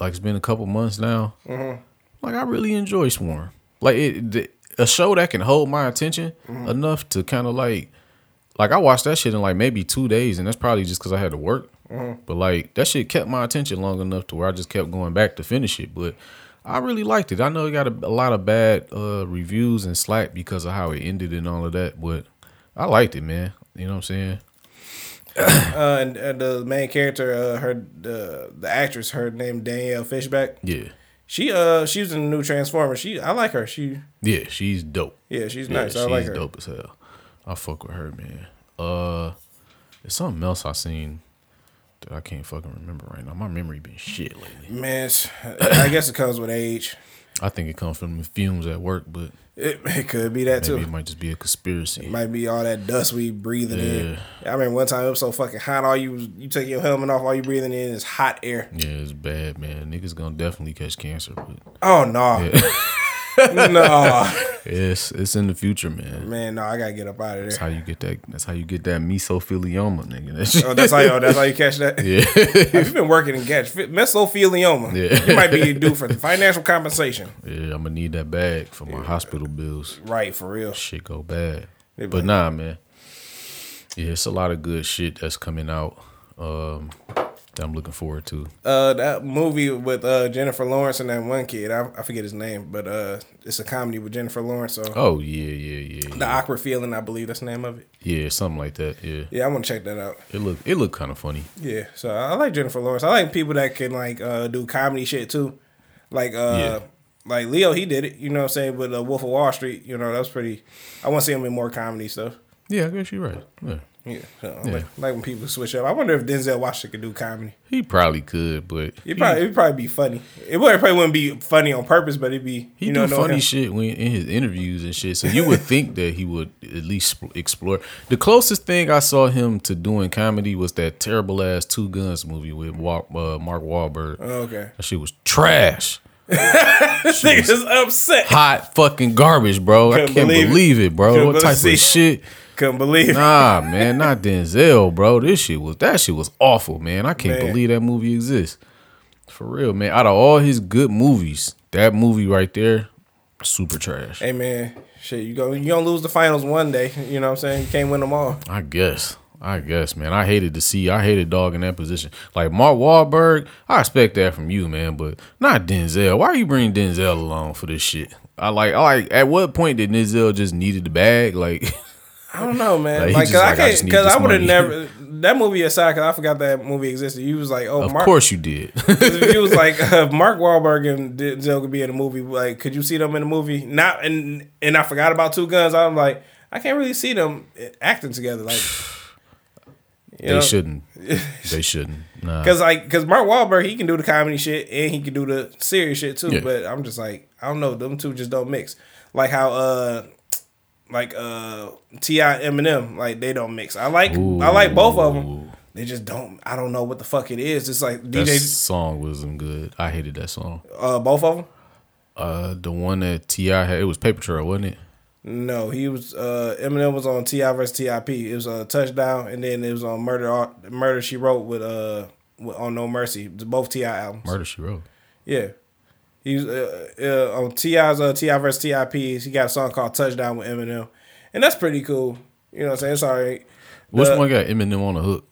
like it's been a couple months now. Mm-hmm. Like I really enjoy Swarm. Like it, the, a show that can hold my attention mm-hmm. enough to kind of like, like I watched that shit in like maybe two days, and that's probably just because I had to work. Mm-hmm. But like that shit kept my attention long enough to where I just kept going back to finish it. But I really liked it. I know it got a, a lot of bad uh, reviews and slack because of how it ended and all of that, but I liked it, man. You know what I'm saying? uh, and, and the main character, uh, her uh, the actress, her name Danielle Fishback. Yeah. She uh she was in the new Transformers. She I like her. She yeah, she's dope. Yeah, she's yeah, nice. She's I like her. She's dope as hell. I fuck with her, man. Uh, there's something else I seen that I can't fucking remember right now. My memory been shit lately. Man, I guess it comes with age. I think it comes from the fumes at work, but it, it could be that maybe too. Maybe it might just be a conspiracy. It might be all that dust we breathing yeah. in. I remember one time it was so fucking hot. All you you take your helmet off, all you breathing in is hot air. Yeah, it's bad, man. Niggas gonna definitely catch cancer. But oh no, yeah. no. Yes, it's in the future, man. Man, no, I gotta get up out of there. That's how you get that. That's how you get that mesothelioma, nigga. That's oh, that's how you. That's how you catch that. Yeah, you've been working and catch mesothelioma. Yeah, it might be due for financial compensation. Yeah, I'm gonna need that bag for my yeah. hospital bills. Right, for real. Shit go bad, but like, nah, man. Yeah, it's a lot of good shit that's coming out. Um, that I'm looking forward to. Uh, that movie with uh, Jennifer Lawrence and that one kid, I, I forget his name, but uh, it's a comedy with Jennifer Lawrence. So oh yeah, yeah, yeah. The yeah. Awkward Feeling, I believe that's the name of it. Yeah, something like that. Yeah. Yeah, I want to check that out. It look it look kind of funny. Yeah, so I like Jennifer Lawrence. I like people that can like uh, do comedy shit too, like uh, yeah. like Leo. He did it, you know what I'm saying? With uh, Wolf of Wall Street, you know, that's pretty. I want to see him in more comedy stuff. Yeah, I guess you're right. Yeah. Yeah, so yeah. Like, like when people switch up. I wonder if Denzel Washington could do comedy. He probably could, but it probably it'd probably be funny. It would probably wouldn't be funny on purpose, but it'd be he you know, do funny him. Shit when in his interviews and shit. So you would think that he would at least explore. The closest thing I saw him to doing comedy was that terrible ass Two Guns movie with Mark Wahlberg. Oh, okay, that shit was trash. This nigga's upset. Hot fucking garbage, bro. Couldn't I can't believe, believe it, bro. Couldn't what type see. Of shit? Couldn't believe it. Nah, man, not Denzel, bro. This shit was that shit was awful, man. I can't man. believe that movie exists. For real, man. Out of all his good movies, that movie right there, super trash. Hey man, shit, you go you gonna lose the finals one day. You know what I'm saying? You can't win them all. I guess. I guess, man. I hated to see. I hated dog in that position. Like Mark Wahlberg, I expect that from you, man, but not Denzel. Why are you bringing Denzel along for this shit? I like I like at what point did Denzel just needed the bag? Like I don't know, man. Like, like cause like, I can't, because I, I would have never. That movie aside, because I forgot that movie existed. You was like, oh, of Mark, course you did. You was like, uh, Mark Wahlberg and Denzel could be in a movie. Like, could you see them in a movie? Not, and and I forgot about Two Guns. I'm like, I can't really see them acting together. Like, you they know? Shouldn't. They shouldn't. Nah. Because like, because Mark Wahlberg, he can do the comedy shit and he can do the serious shit too. Yeah. But I'm just like, I don't know. Them two just don't mix. Like how. uh Like uh, T I and Eminem, like they don't mix. I like Ooh. I like both of them. They just don't. I don't know what the fuck it is. It's like D J. That song wasn't good. I hated that song. Uh, both of them. Uh, the one that T I had, it was Paper Trail, wasn't it? No, he was. Uh, Eminem was on T I versus T I P. It was a Touchdown, and then it was on Murder. Murder She Wrote with uh with, on No Mercy. Both T I albums. Murder She Wrote. Yeah. He was uh, uh, on T I's uh, T I versus T I P. He got a song called Touchdown with Eminem, and that's pretty cool. You know what I'm saying? It's all right. Which one got Eminem on the hook?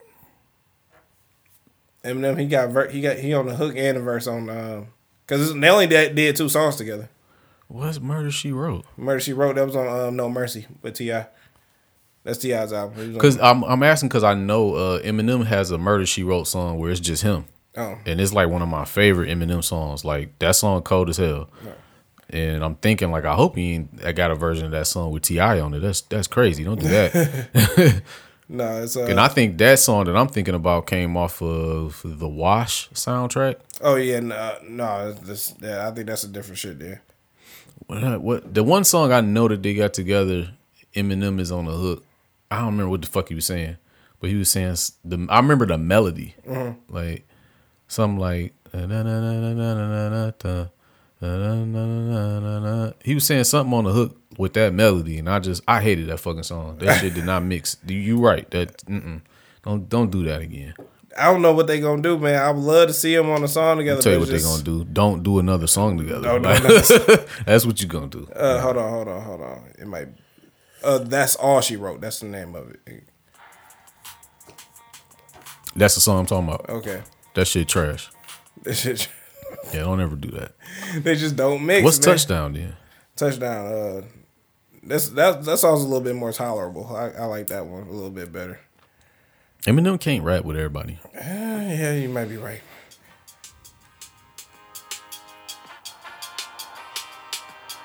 Eminem, he got ver- he got he on the hook and the verse on um because they only did, did two songs together. What's Murder She Wrote? Murder She Wrote that was on um, No Mercy with T I. That's T I's album. Because I'm I'm asking because I know uh, Eminem has a Murder She Wrote song where it's just him. Oh. And it's like one of my favorite Eminem songs. Like that song, cold as hell. Right. And I'm thinking, like, I hope he ain't, I got a version of that song with T I on it. That's that's crazy. Don't do that. No, it's. Uh, and I think that song that I'm thinking about came off of the Wash soundtrack. Oh yeah, no, no this, yeah, I think that's a different shit there. What, what the one song I know that they got together, Eminem is on the hook. I don't remember what the fuck he was saying, but he was saying the. I remember the melody, mm-hmm. like. Something like he was saying something on the hook with that melody, and I just I hated that fucking song. That shit did not mix. You right? That mm-mm. don't don't do that again. I don't know what they gonna do, man. I would love to see them on a song together. I'll tell you what just... they gonna do. Don't do another song together. Don't do another song. That's what you gonna do. Uh, hold on, hold on, hold on. It might. Uh, that's all she wrote. That's the name of it. That's the song I'm talking about. Okay. That shit trash. That shit. Yeah, don't ever do that. They just don't mix. What's man. touchdown then? Touchdown. Uh, that's that. That song's a little bit more tolerable. I, I like that one a little bit better. Eminem can't rap with everybody. Uh, yeah, you might be right.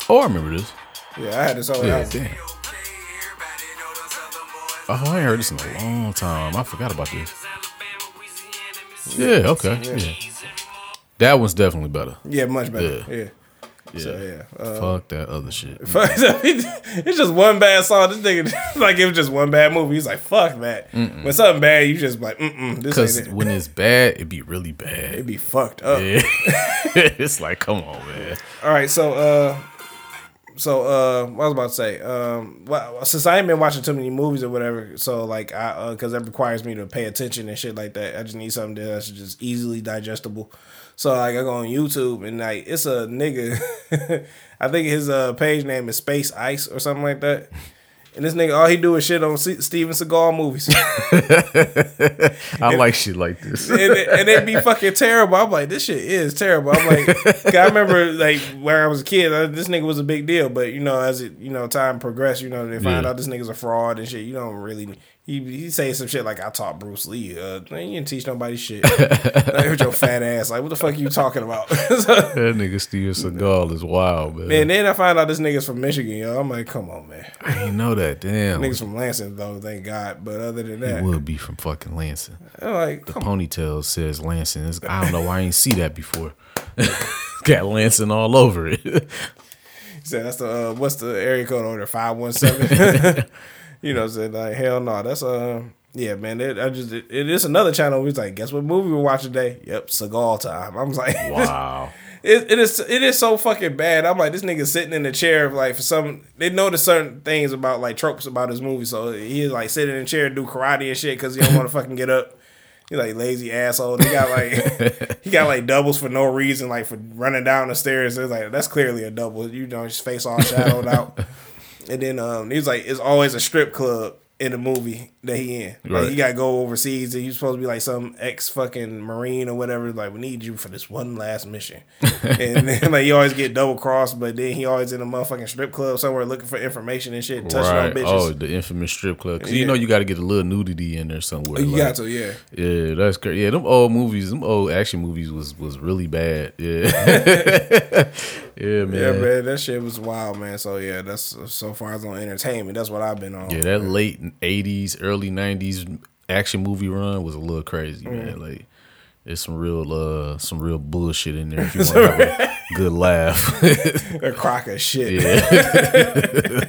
Oh, I remember this. Yeah, I had this all yeah, out. Damn. Oh, I ain't heard this in a long time. I forgot about this. Yeah, okay. Yeah. yeah. That one's definitely better. Yeah, much better. Yeah. yeah. Yeah. So, yeah. Um, fuck that other shit. It's just one bad song. This nigga, like, it was just one bad movie. He's like, fuck that. Mm-mm. When something bad, you just like, mm-mm. Because it. When it's bad, it be really bad. It be fucked up. Yeah. It's like, come on, man. All right, so, uh, so, uh, what I was about to say, um, well, since I ain't been watching too many movies or whatever, so, like, I, uh, because that requires me to pay attention and shit like that. I just need something that's just easily digestible. So, like, I go on YouTube, and, like, it's a nigga. I think his uh, page name is Space Ice or something like that. And this nigga, all he do is shit on C- Steven Seagal movies. I and, like shit like this. and, it, and it be fucking terrible. I'm like, this shit is terrible. I'm like, I remember, like, when I was a kid, I, this nigga was a big deal. But, you know, as, it you know, time progressed, you know, they find yeah. out this nigga's a fraud and shit. You don't really... He, he say some shit like, I taught Bruce Lee. Uh, man, you didn't teach nobody shit. Like, with your fat ass. Like, what the fuck are you talking about? So, that nigga Steven Seagal is wild, man. Man, then I find out this nigga's from Michigan, yo. I'm like, come on, man. I didn't know that. Damn. Nigga's from Lansing, though, thank God. But other than that. He would be from fucking Lansing. I'm like, the ponytail on. Says Lansing. It's, I don't know why I ain't see that before. Got Lansing all over it. He said, that's the, uh, what's the area code over there? five one seven? You know, said like hell no. Nah, that's uh yeah, man. It, I just it, it is another channel. We was like, guess what movie we're watching today? Yep, Seagal time. I was like, wow. It, it is it is so fucking bad. I'm like, this nigga sitting in the chair of like for some. They notice certain things about like tropes about his movie. So he's like sitting in a chair and do karate and shit because he don't want to fucking get up. He's like lazy asshole. He got like he got like doubles for no reason, like for running down the stairs. It's like that's clearly a double. You know, his face all shadowed out. And then um, he was like, it's always a strip club in the movie that he in. Right. Like, he got to go overseas. And he's supposed to be like some ex-fucking Marine or whatever. Like, we need you for this one last mission. And then like, you always get double-crossed, but then he always in a motherfucking strip club somewhere looking for information and shit, touching right. on bitches. Oh, the infamous strip club. Because yeah. you know you got to get a little nudity in there somewhere. You like, got to, yeah. Yeah, that's crazy. Yeah, them old movies, them old action movies was, was really bad. Yeah. Yeah, man. Yeah, man. That shit was wild, man. So, yeah, that's so far as on entertainment. That's what I've been on. Yeah, that man. Late eighties, early nineties action movie run was a little crazy, mm. man. Like, there's some real uh, some real bullshit in there if you want to have a good laugh. A crock of shit. Yeah.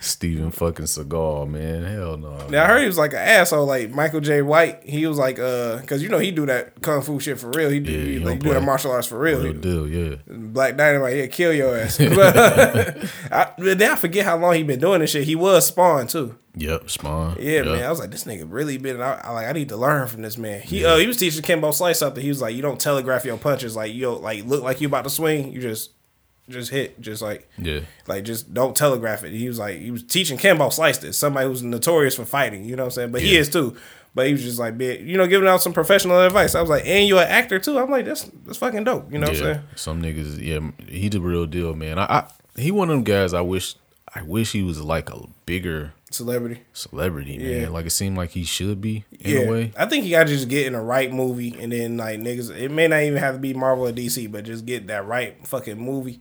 Steven fucking Seagal, man. Hell no. Now, man. I heard he was like an asshole, like Michael J. White. He was like, uh, because you know he do that kung fu shit for real. He do, yeah, he, like, do that martial arts for real. He do, yeah. Black Dynamite, yeah, kill your ass. I, then I forget how long he been doing this shit. He was Spawn too. Yep, Spawn. Yeah, yep. man. I was like, this nigga really been. I, I like, I need to learn from this man. He, yeah. uh, he was teaching Kimbo Slice something. He was like, you don't telegraph your punches. Like you, like look like you about to swing. You just. Just hit, just like, yeah, like just don't telegraph it. He was like, he was teaching Kimbo Slice this, somebody who's notorious for fighting, you know what I'm saying? But yeah. he is too. But he was just like, being, you know, giving out some professional advice. I was like, and you're an actor too. I'm like, that's that's fucking dope, you know yeah. what I'm saying? Some niggas, yeah, he the real deal, man. I, I he one of them guys. I wish, I wish he was like a bigger celebrity, celebrity, man. Yeah. Like it seemed like he should be in yeah. a way. I think he got to just get in the right movie, and then like niggas, it may not even have to be Marvel or D C, but just get that right fucking movie.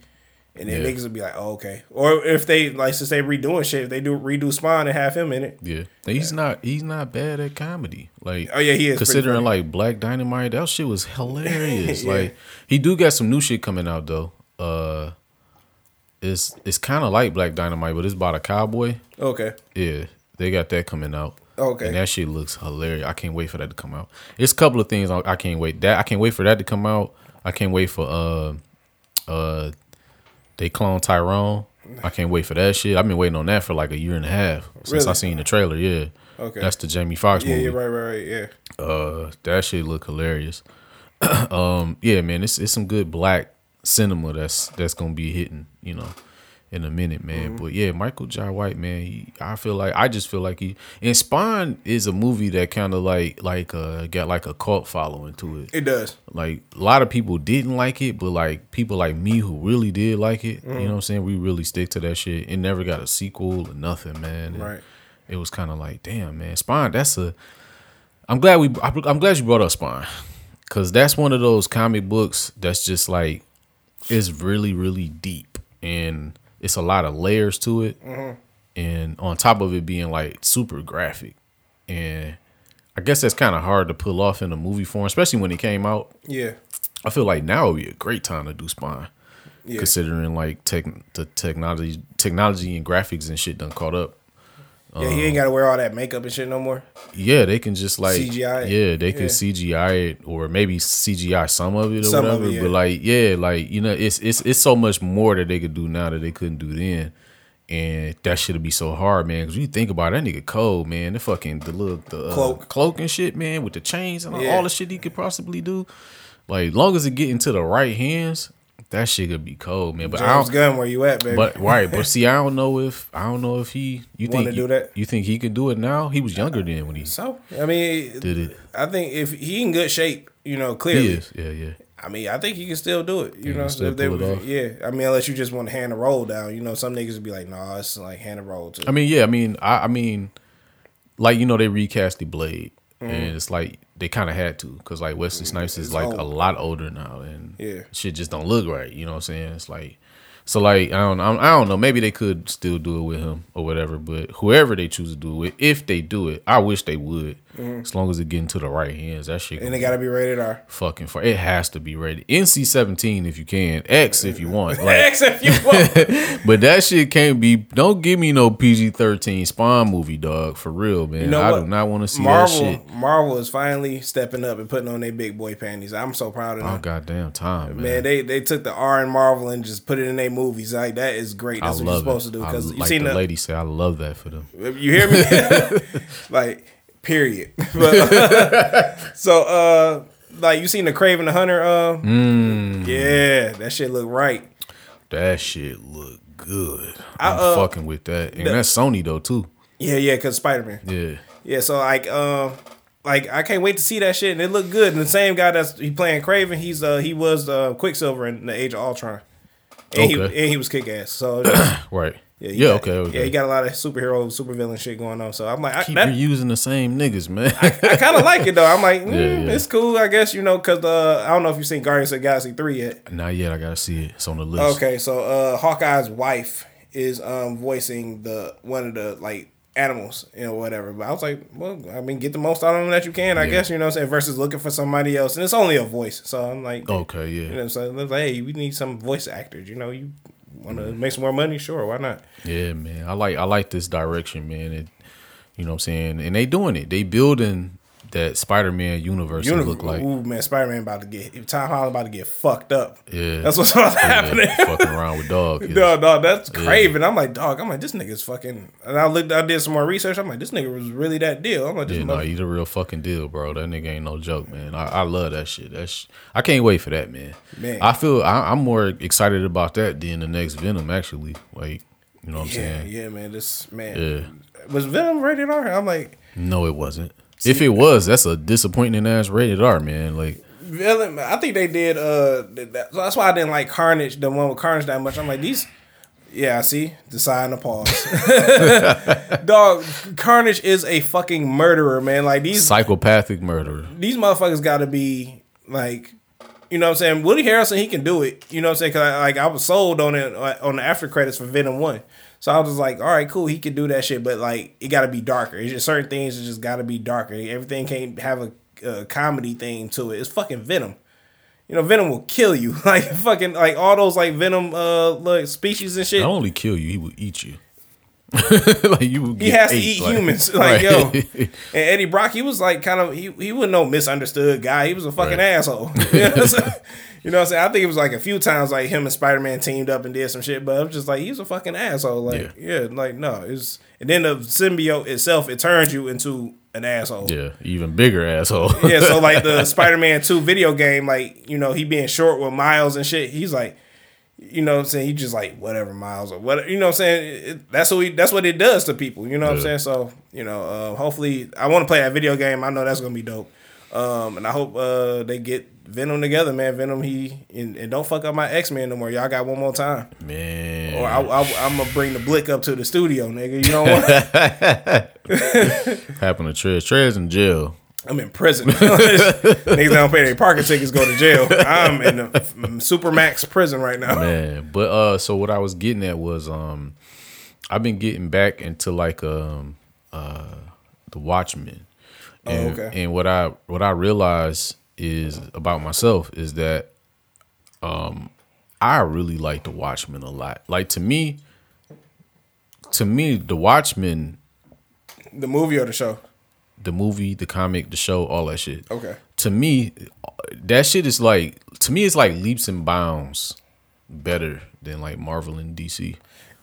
And then yeah. niggas would be like, oh, okay. Or if they, like, since they redoing shit, if they do redo Spawn and have him in it. Yeah. He's yeah. not He's not bad at comedy. Like, oh, yeah, he is. Considering, like, Black Dynamite, that shit was hilarious. yeah. Like, he do got some new shit coming out, though. Uh, It's it's kind of like Black Dynamite, but it's about a cowboy. Okay. Yeah. They got that coming out. Okay. And that shit looks hilarious. I can't wait for that to come out. It's a couple of things I, I can't wait. That I can't wait for that to come out. I can't wait for... uh uh. They clone Tyrone. I can't wait for that shit. I've been waiting on that for like a year and a half since really? I seen the trailer. Yeah, okay, that's the Jamie Foxx yeah, movie. Yeah, right, right, right. Yeah, uh, that shit look hilarious. um, yeah, man, it's it's some good black cinema that's that's gonna be hitting. You know, in a minute, man. Mm-hmm. But yeah, Michael Jai White, man, he, I feel like I just feel like he and Spawn is a movie that kind of like like uh got like a cult following to it. It does. Like a lot of people didn't like it, but like people like me who really did like it, mm-hmm. you know what I'm saying? We really stick to that shit. It never got a sequel or nothing, man. And right. It was kind of like, damn, man, Spawn. That's a. I'm glad we. I'm glad you brought up Spawn, because that's one of those comic books that's just like, it's really really deep and. It's a lot of layers to it, mm-hmm. and on top of it being like super graphic, and I guess that's kind of hard to pull off in a movie form, especially when it came out. Yeah, I feel like now would be a great time to do Spawn, yeah. considering like tech the technology, technology and graphics and shit done caught up. Yeah, um, he ain't got to wear all that makeup and shit no more. Yeah, they can just like C G I it. Yeah, they can yeah. C G I it, or maybe C G I some of it or some whatever. It, yeah. But like, yeah, like you know, it's it's it's so much more that they could do now that they couldn't do then, and that shit'd be so hard, man. Because you think about it, that nigga cold, man. The fucking the little the uh, cloak. cloak and shit, man, with the chains and yeah. all the shit he could possibly do. Like, long as it get into the right hands. That shit could be cold, man. But James I don't, Gunn, where you at, baby? But right, but see, I don't know if I don't know if he you think do that? You think he could do it now? He was younger then when he so. I mean, did it? I think if he in good shape, you know, clearly, he is. Yeah, yeah. I mean, I think he can still do it. You yeah, know, still if they, pull it off. Yeah. I mean, unless you just want to hand the roll down, you know, some niggas would be like, no, nah, it's like hand the roll too. I mean, yeah, I mean, I, I mean, like you know, they recast the Blade, mm-hmm. and it's like. They kind of had to, because like Wesley Snipes is like old. a lot older now, and yeah. shit just don't look right. You know what I'm saying? It's like, so like I don't, I don't know. Maybe they could still do it with him or whatever. But whoever they choose to do it with, if they do it, I wish they would. Mm-hmm. As long as it get into the right hands, that shit. And it gotta be rated R. Fucking for it has to be rated N C seventeen if you can, X if you want, like, X if you want. But that shit can't be. Don't give me no P G thirteen Spawn movie, dog. For real, man. You know I what? do not want to see Marvel, that shit. Marvel is finally stepping up and putting on their big boy panties. I'm so proud of them. Oh goddamn time, man. Man, they they took the R in Marvel and just put it in their movies. Like that is great. That's I what love you're supposed it. to do. Because like the, the lady said, I love that for them. You hear me? Like. Period. But, so, uh, like you seen the Kraven the Hunter? Uh, mm. Yeah, that shit look right. That shit look good. I, I'm uh, fucking with that, and the, that's Sony though too. Yeah, yeah, cause Spider-Man. Yeah, yeah. So like, um, uh, like I can't wait to see that shit, and it look good. And the same guy that's he playing Kraven, he's uh he was uh Quicksilver in the Age of Ultron, and okay. he and he was kick ass. So right. Yeah, yeah got, okay, okay. Yeah, he got a lot of superhero, supervillain shit going on. So I'm like, I keep that, reusing the same niggas, man. I, I kind of like it though. I'm like, mm, yeah, yeah. It's cool, I guess, you know, because uh, I don't know if you've seen Guardians of the Galaxy three yet. Not yet. I gotta see it. It's on the list. Okay, so uh, Hawkeye's wife is um, voicing the one of the like animals and you know, whatever. But I was like, well, I mean, get the most out of them that you can, I yeah. guess, you know what I'm saying. Versus looking for somebody else, and it's only a voice. So I'm like, okay, yeah. You know, so like, hey, we need some voice actors. You know, you. Want to make some more money? Sure, why not? Yeah, man. I like I like this direction, man. It, you know what I'm saying? And they doing it. They building that Spider-Man universe Univ- to look like. Ooh, man, Spider-Man about to get... Tom Holland about to get fucked up. Yeah. That's what's about to yeah, happening. Fucking around with dog. Yeah. No, no, that's yeah. Kraven. I'm like, dog, I'm like, this nigga's fucking... And I looked, I did some more research. I'm like, this nigga was really that deal. I'm like, this yeah, no, he's a real fucking deal, bro. That nigga ain't no joke, man. I, I love that shit. That sh- I can't wait for that, man. Man. I feel... I, I'm more excited about that than the next Venom, actually. Like, you know what yeah, I'm saying? Yeah, man. This, man. Yeah. Was Venom rated R? I'm like... No, it wasn't. See, if it was, that's a disappointing ass rated R, man. Like, I think they did. Uh, that, so that's why I didn't like Carnage, the one with Carnage, that much. I'm like these. Yeah, I see the sign of pause. Dog, Carnage is a fucking murderer, man. Like these psychopathic murderer. These motherfuckers got to be like, you know what I'm saying. Woody Harrelson, he can do it. You know what I'm saying? Cause I, like I was sold on it on the after credits for Venom one. So I was just like, all right, cool, he could do that shit, but like, it got to be darker. It's just certain things, it just got to be darker. Everything can't have a, a comedy thing to it. It's fucking Venom. You know, Venom will kill you. Like fucking, like all those like Venom uh like species and shit. Not only kill you, he will eat you. Like you will get he has ate, to eat like, humans. Like right. yo, and Eddie Brock, he was like kind of he he wasn't no misunderstood guy. He was a fucking right. asshole. You know what I'm saying? You know what I'm saying? I think it was like a few times like him and Spider-Man teamed up and did some shit, but I'm just like, he's a fucking asshole. Like, yeah, yeah like, no. It's, and then the symbiote itself, it turns you into an asshole. Yeah, even bigger asshole. Yeah, so like the Spider-Man two video game, like, you know, he being short with Miles and shit, he's like, You know what I'm saying? You just like, whatever, Miles, or whatever. You know what I'm saying? It, that's, what we, that's what it does to people. You know what yeah. I'm saying? So, you know, uh, hopefully, I want to play that video game. I know that's going to be dope. Um, and I hope uh, they get Venom together, man. Venom, he, and, and don't fuck up my X-Men no more. Y'all got one more time. Man. Or I, I, I'm going to bring the blick up to the studio, nigga. You know what? Happened to Trez. Trez in jail. I'm in prison. Niggas don't pay their parking tickets, go to jail. I'm in a Supermax prison right now. Man, but uh, so what I was getting at was um, I've been getting back into like um uh the Watchmen, and, oh, okay. and what I what I realized is about myself is that um I really like the Watchmen a lot. Like to me, to me the Watchmen, the movie or the show. The movie, the comic, the show, all that shit. Okay. To me, that shit is like, to me, it's like leaps and bounds better than like Marvel and D C.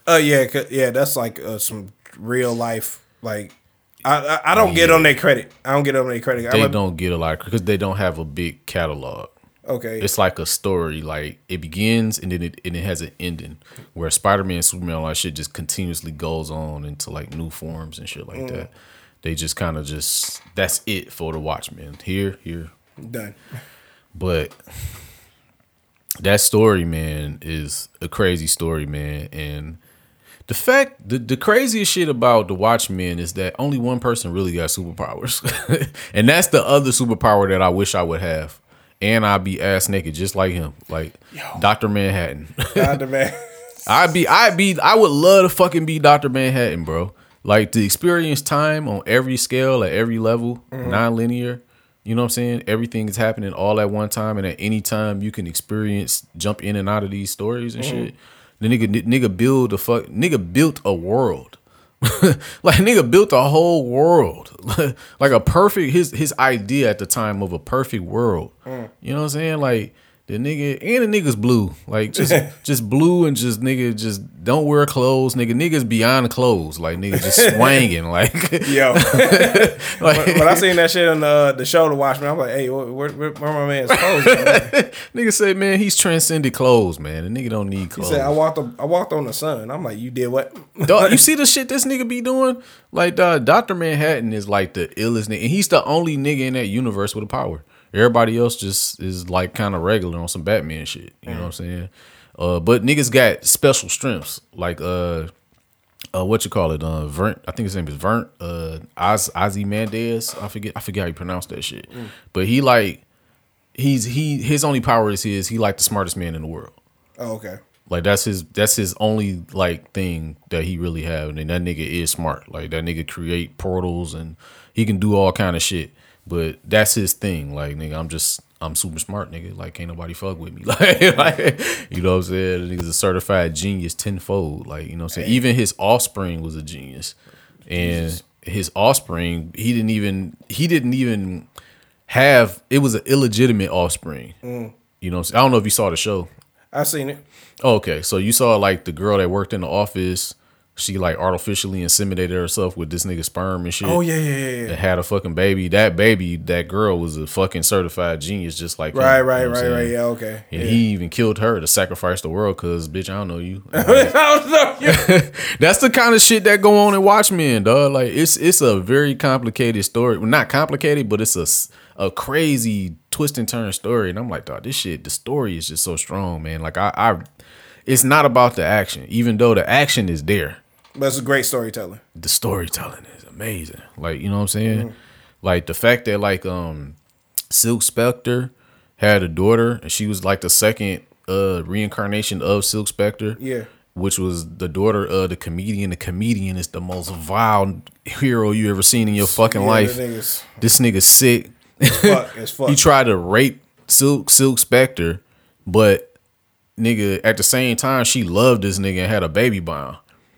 Oh uh, yeah, yeah, that's like uh, some real life. Like, I I, I don't yeah. get on their credit. I don't get on their credit. They like, don't get a lot because they don't have a big catalog. Okay. It's like a story. Like it begins and then it and it has an ending where Spider-Man, Superman, all that shit just continuously goes on into like new forms and shit like mm. that. They just kind of just, that's it for the Watchmen. Here, here. Done. But that story, man, is a crazy story, man. And the fact, the, the craziest shit about the Watchmen is that only one person really got superpowers. And that's the other superpower that I wish I would have. And I'd be ass naked just like him. Like Yo. Doctor Manhattan. Doctor Manhattan. I'd be, I'd be, I would love to fucking be Doctor Manhattan, bro. Like, to experience time on every scale, at every level, mm-hmm. non-linear, you know what I'm saying? Everything is happening all at one time, and at any time, you can experience, jump in and out of these stories and mm-hmm. shit. The nigga, nigga build a fuck, nigga built a world. Like, nigga built a whole world. Like, a perfect, his his idea at the time of a perfect world. Mm. You know what I'm saying? Like, the nigga, and the nigga's blue. Like, just just blue and just, nigga, just don't wear clothes. Nigga, nigga's beyond clothes. Like, nigga, just swanging. Like, yo. Like, when, when I seen that shit on the, the show to watch, man, I'm like, hey, where, where, where my man's clothes? Nigga said, man, he's transcended clothes, man. The nigga don't need clothes. He said, I walked, up, I walked on the sun. I'm like, you did what? Dog, you see the shit this nigga be doing? Like, uh, Doctor Manhattan is like the illest nigga. And he's the only nigga in that universe with a power. Everybody else just is like kind of regular on some Batman shit. You know what I'm saying? Uh, but niggas got special strengths. Like, uh, uh, what you call it? Uh, Vern, I think his name is Vern. Uh, Oz, Ozymandias. I forget. I forget how you pronounce that shit. Mm. But he like, he's he his only power is his. He like the smartest man in the world. Oh, okay. Like that's his that's his only like thing that he really have, and that nigga is smart. Like that nigga create portals and he can do all kind of shit. But that's his thing. Like, nigga, I'm just, I'm super smart, nigga. Like, can't nobody fuck with me. Like, like you know what I'm saying? The nigga's a certified genius tenfold. Like, you know what I'm saying? Hey. Even his offspring was a genius. And Jesus. His offspring, he didn't even, he didn't even have, it was an illegitimate offspring. Mm. You know what I'm saying? I don't know if you saw the show. I've seen it. Oh, okay. So you saw, like, the girl that worked in the office. She like artificially inseminated herself with this nigga sperm and shit. Oh yeah, yeah, yeah. And had a fucking baby. That baby, that girl was a fucking certified genius, just like right, him, right, you know right, right. Yeah, okay. And yeah. he even killed her to sacrifice the world, cause bitch, I don't know you. Like, I don't know you. That's the kind of shit that go on in Watchmen, dog. Like it's it's a very complicated story. Well, not complicated, but it's a a crazy twist and turn story. And I'm like, dog, this shit. The story is just so strong, man. Like I, I, it's not about the action, even though the action is there. But it's a great storytelling. The storytelling is amazing. Like, you know what I'm saying? Mm-hmm. Like, the fact that, like, um, Silk Spectre had a daughter, and she was, like, the second uh, reincarnation of Silk Spectre. Yeah. Which was the daughter of the comedian. The comedian is the most vile hero you ever seen in your fucking yeah, life. Niggas. This nigga's sick. It's fuck, it's fuck. He tried to rape Silk, Silk Spectre, but, nigga, at the same time, she loved this nigga and had a baby bond.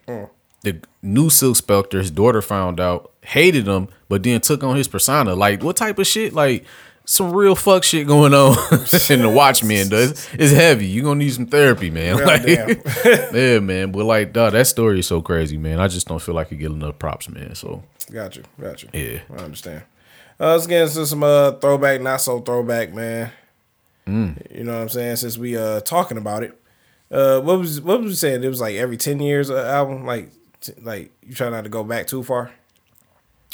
Mm. The new Silk Spectre, his daughter found out, hated him, but then took on his persona. Like, what type of shit? Like, some real fuck shit going on in the Watchmen, does. It's heavy. You're going to need some therapy, man. Like, yeah, man. But, like, duh, that story is so crazy, man. I just don't feel like I get enough props, man. So, Gotcha. Gotcha. Yeah. I understand. Uh, let's get into some uh, throwback, not so throwback, man. Mm. You know what I'm saying? Since we uh talking about it. Uh, what was what was you saying? It was like every ten years an album. Like t- like you try not to go back too far.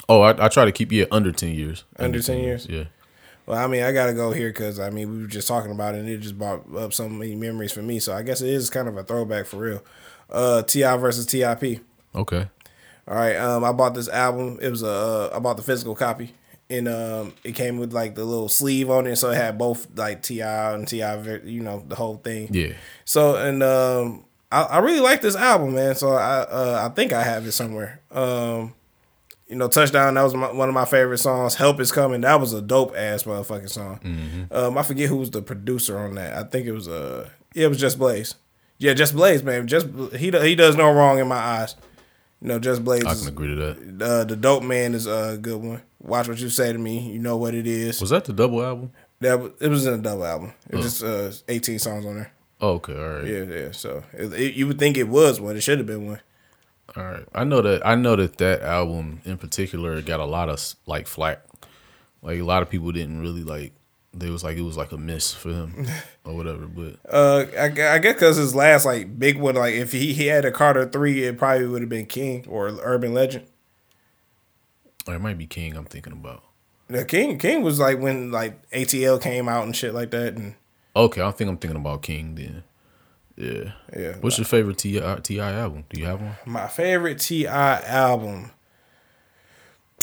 Oh, I, I try to keep yeah under ten years. Under, under ten, ten years. years, yeah. Well, I mean, I gotta go here because I mean we were just talking about it and it just brought up so many memories for me. So I guess it is kind of a throwback for real. Uh, T I versus T I P. Okay. All right. Um, I bought this album. It was a uh, I bought the physical copy. And um, it came with like the little sleeve on it, so it had both like T I and T I, you know, the whole thing. Yeah. So and um, I, I really like this album, man. So I uh, I think I have it somewhere. Um, you know, Touchdown, that was my, one of my favorite songs. Help Is Coming, that was a dope ass motherfucking song. Mm-hmm. Um, I forget who was the producer on that. I think it was uh, yeah, it was Just Blaze. Yeah, Just Blaze, man. Just he he does no wrong in my eyes. You know, Just Blaze. I can is, agree to that. Uh, the Dope Man is a good one. Watch What You Say to Me. You know what it is. Was that the double album? That it was in a double album. It was oh. just uh, eighteen songs on there. Oh, okay, all right. Yeah, yeah. So it, it, you would think it was one. It should have been one. All right. I know that. I know that that album in particular got a lot of like flack. Like a lot of people didn't really like. They was like it was like a miss for him or whatever. But uh, I, I guess because his last like big one, like if he, he had a Carter three, it probably would have been King or Urban Legend. Or it might be King I'm thinking about. The King King was like when like A T L came out and shit like that. And okay, I think I'm thinking about King then. Yeah. Yeah. What's your favorite T I album? Do you have one? My favorite T I album.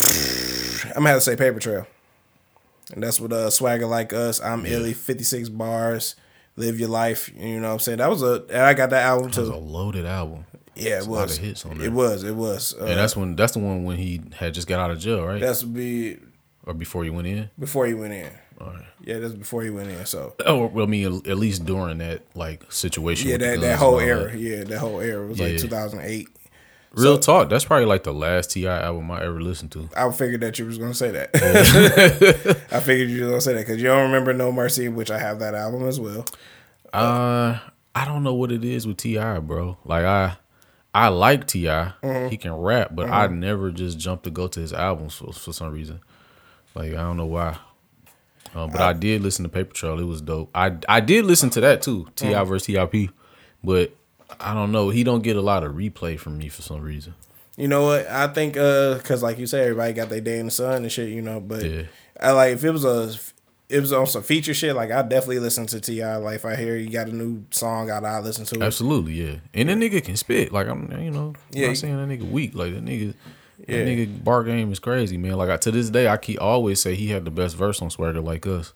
I'm gonna have to say Paper Trail. And that's with uh, Swagger Like Us, I'm yeah. Illy, fifty-six Bars, Live Your Life. You know what I'm saying? That was a, and I got that album too. That was a loaded album. Yeah, it was. A lot of hits on there. It was. It was. Uh, and that's when. That's the one when he had just got out of jail, right? That's be. Or before he went in. Before he went in. All right. Yeah, that's before he went in. So. Oh well, I mean, at least during that like situation. Yeah, with that, the that whole era. That. Yeah, that whole era it was yeah. like two thousand eight. Real so, talk. That's probably like the last T I album I ever listened to. I figured that you was gonna say that. Yeah. I figured you were gonna say that because you don't remember No Mercy, which I have that album as well. Uh, uh I don't know what it is with T I, bro. Like I. I like T I Mm-hmm. He can rap, but mm-hmm. I never just jumped to go to his albums for, for some reason. Like, I don't know why. Um, but I, I did listen to Paper Trail. It was dope. I I did listen to that, too, T I Mm-hmm. versus T I P. But I don't know. He don't get a lot of replay from me for some reason. You know what? I think, because uh, like you said, everybody got their day in the sun and shit, you know. But, yeah. I like, if it was a... It was on some feature shit. Like, I definitely listen to T I Like, if I hear you got a new song out, I listen to it. Absolutely, yeah. And that nigga can spit. Like, I'm, you know, I'm yeah. not saying that nigga weak. Like, that nigga, yeah. that nigga bar game is crazy, man. Like, I, to this day, I keep always say he had the best verse on Swagger Like Us.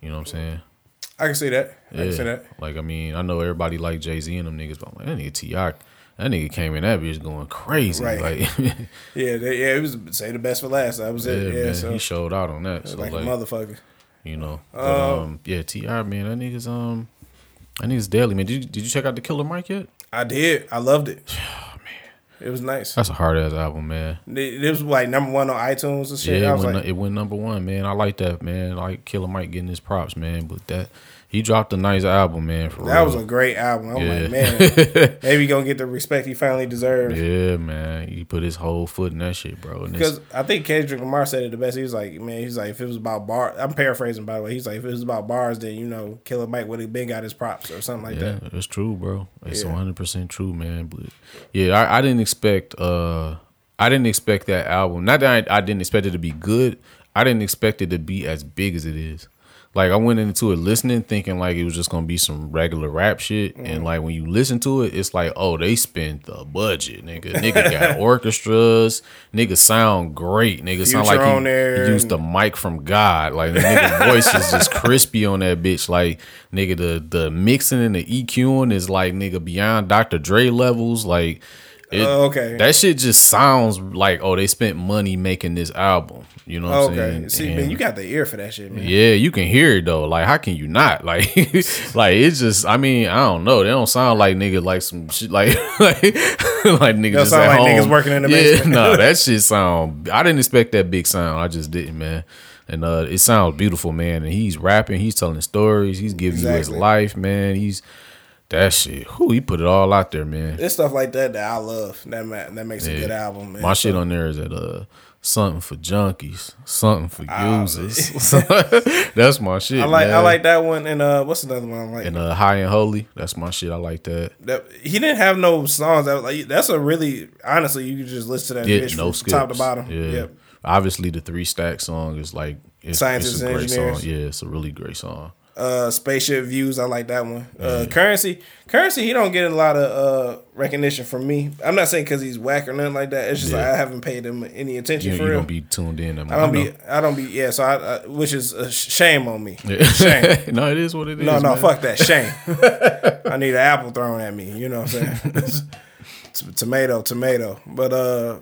You know what I'm saying? I can see that. Yeah. I can see that. Like, I mean, I know everybody like Jay-Z and them niggas, but I'm like, that nigga T I That nigga came in that bitch going crazy. Right. Like, yeah, they, yeah, it was say the best for last. That was yeah, it. Yeah, man, so. He showed out on that. So, like, like a motherfucker. You know, but, um, um, yeah, T I man, that nigga's um, that nigga's deadly, man. Did you, did you check out The Killer Mike yet? I did. I loved it. Oh, man, it was nice. That's a hard ass album, man. It, it was like number one on iTunes and shit. Yeah, it, I was went, like, it went number one, man. I like that, man. I like Killer Mike getting his props, man. But that he dropped a nice album, man. For that real. was a great album. I'm yeah. like, man, maybe he gonna get the respect he finally deserves. Yeah, man, he put his whole foot in that shit, bro. Because I think Kendrick Lamar said it the best. He was like, man, he's like, if it was about bars, I'm paraphrasing by the way. He's like, if it was about bars, then you know, Killer Mike would have been got his props or something like yeah, that. That's true, bro. It's one hundred percent true, man. But yeah, I, I didn't expect, uh, I didn't expect that album. Not that I, I didn't expect it to be good. I didn't expect it to be as big as it is. Like, I went into it listening, thinking, like, it was just going to be some regular rap shit. Mm. And, like, when you listen to it, it's like, oh, they spent the budget, nigga. Nigga got orchestras. Nigga sound great. Nigga Future sound like he, he used the mic from God. Like, the nigga voice is just crispy on that bitch. Like, nigga, the, the mixing and the EQing is, like, nigga, beyond Doctor Dre levels. Like, it, uh, okay. that shit just sounds like, oh, they spent money making this album. You know what okay. I'm saying? See, and man, you got the ear for that shit, man. Yeah, you can hear it though. Like, how can you not? Like, like it's just. I mean, I don't know. They don't sound like niggas like some shit. Like, like, like niggas just sound at like home. Niggas working in the basement. Yeah, no, that shit sound. I didn't expect that big sound. I just didn't, man. And uh, it sounds beautiful, man. And he's rapping. He's telling stories. He's giving exactly. you his life, man. He's. That shit, who he put it all out there, man. It's stuff like that that I love. That that makes yeah. a good album, man. My shit on there is at uh something for junkies, something for users. That's my shit. I like man. I like that one. And uh, what's another one I like? And uh, High and Holy. That's my shit. I like that. that he didn't have no songs. That was like that's a really honestly, you can just listen to that yeah, bitch no from skips. Top to bottom. Yeah. yeah. Obviously, the Three Stack song is like it's, Scientists it's a and great engineers. Song. Yeah, it's a really great song. Uh, Spaceship Views. I like that one. Yeah. Uh, Currency. Currency. He don't get a lot of uh, recognition from me. I'm not saying because he's whack or nothing like that. It's just yeah. like I haven't paid him any attention. You, for you real. Don't be tuned in. I don't be. I don't be. Yeah. So I, I which is a shame on me. Yeah. Shame. No, it is what it is. No, no. Man. Fuck that. Shame. I need an apple thrown at me. You know what I'm saying? T- tomato. Tomato. But uh,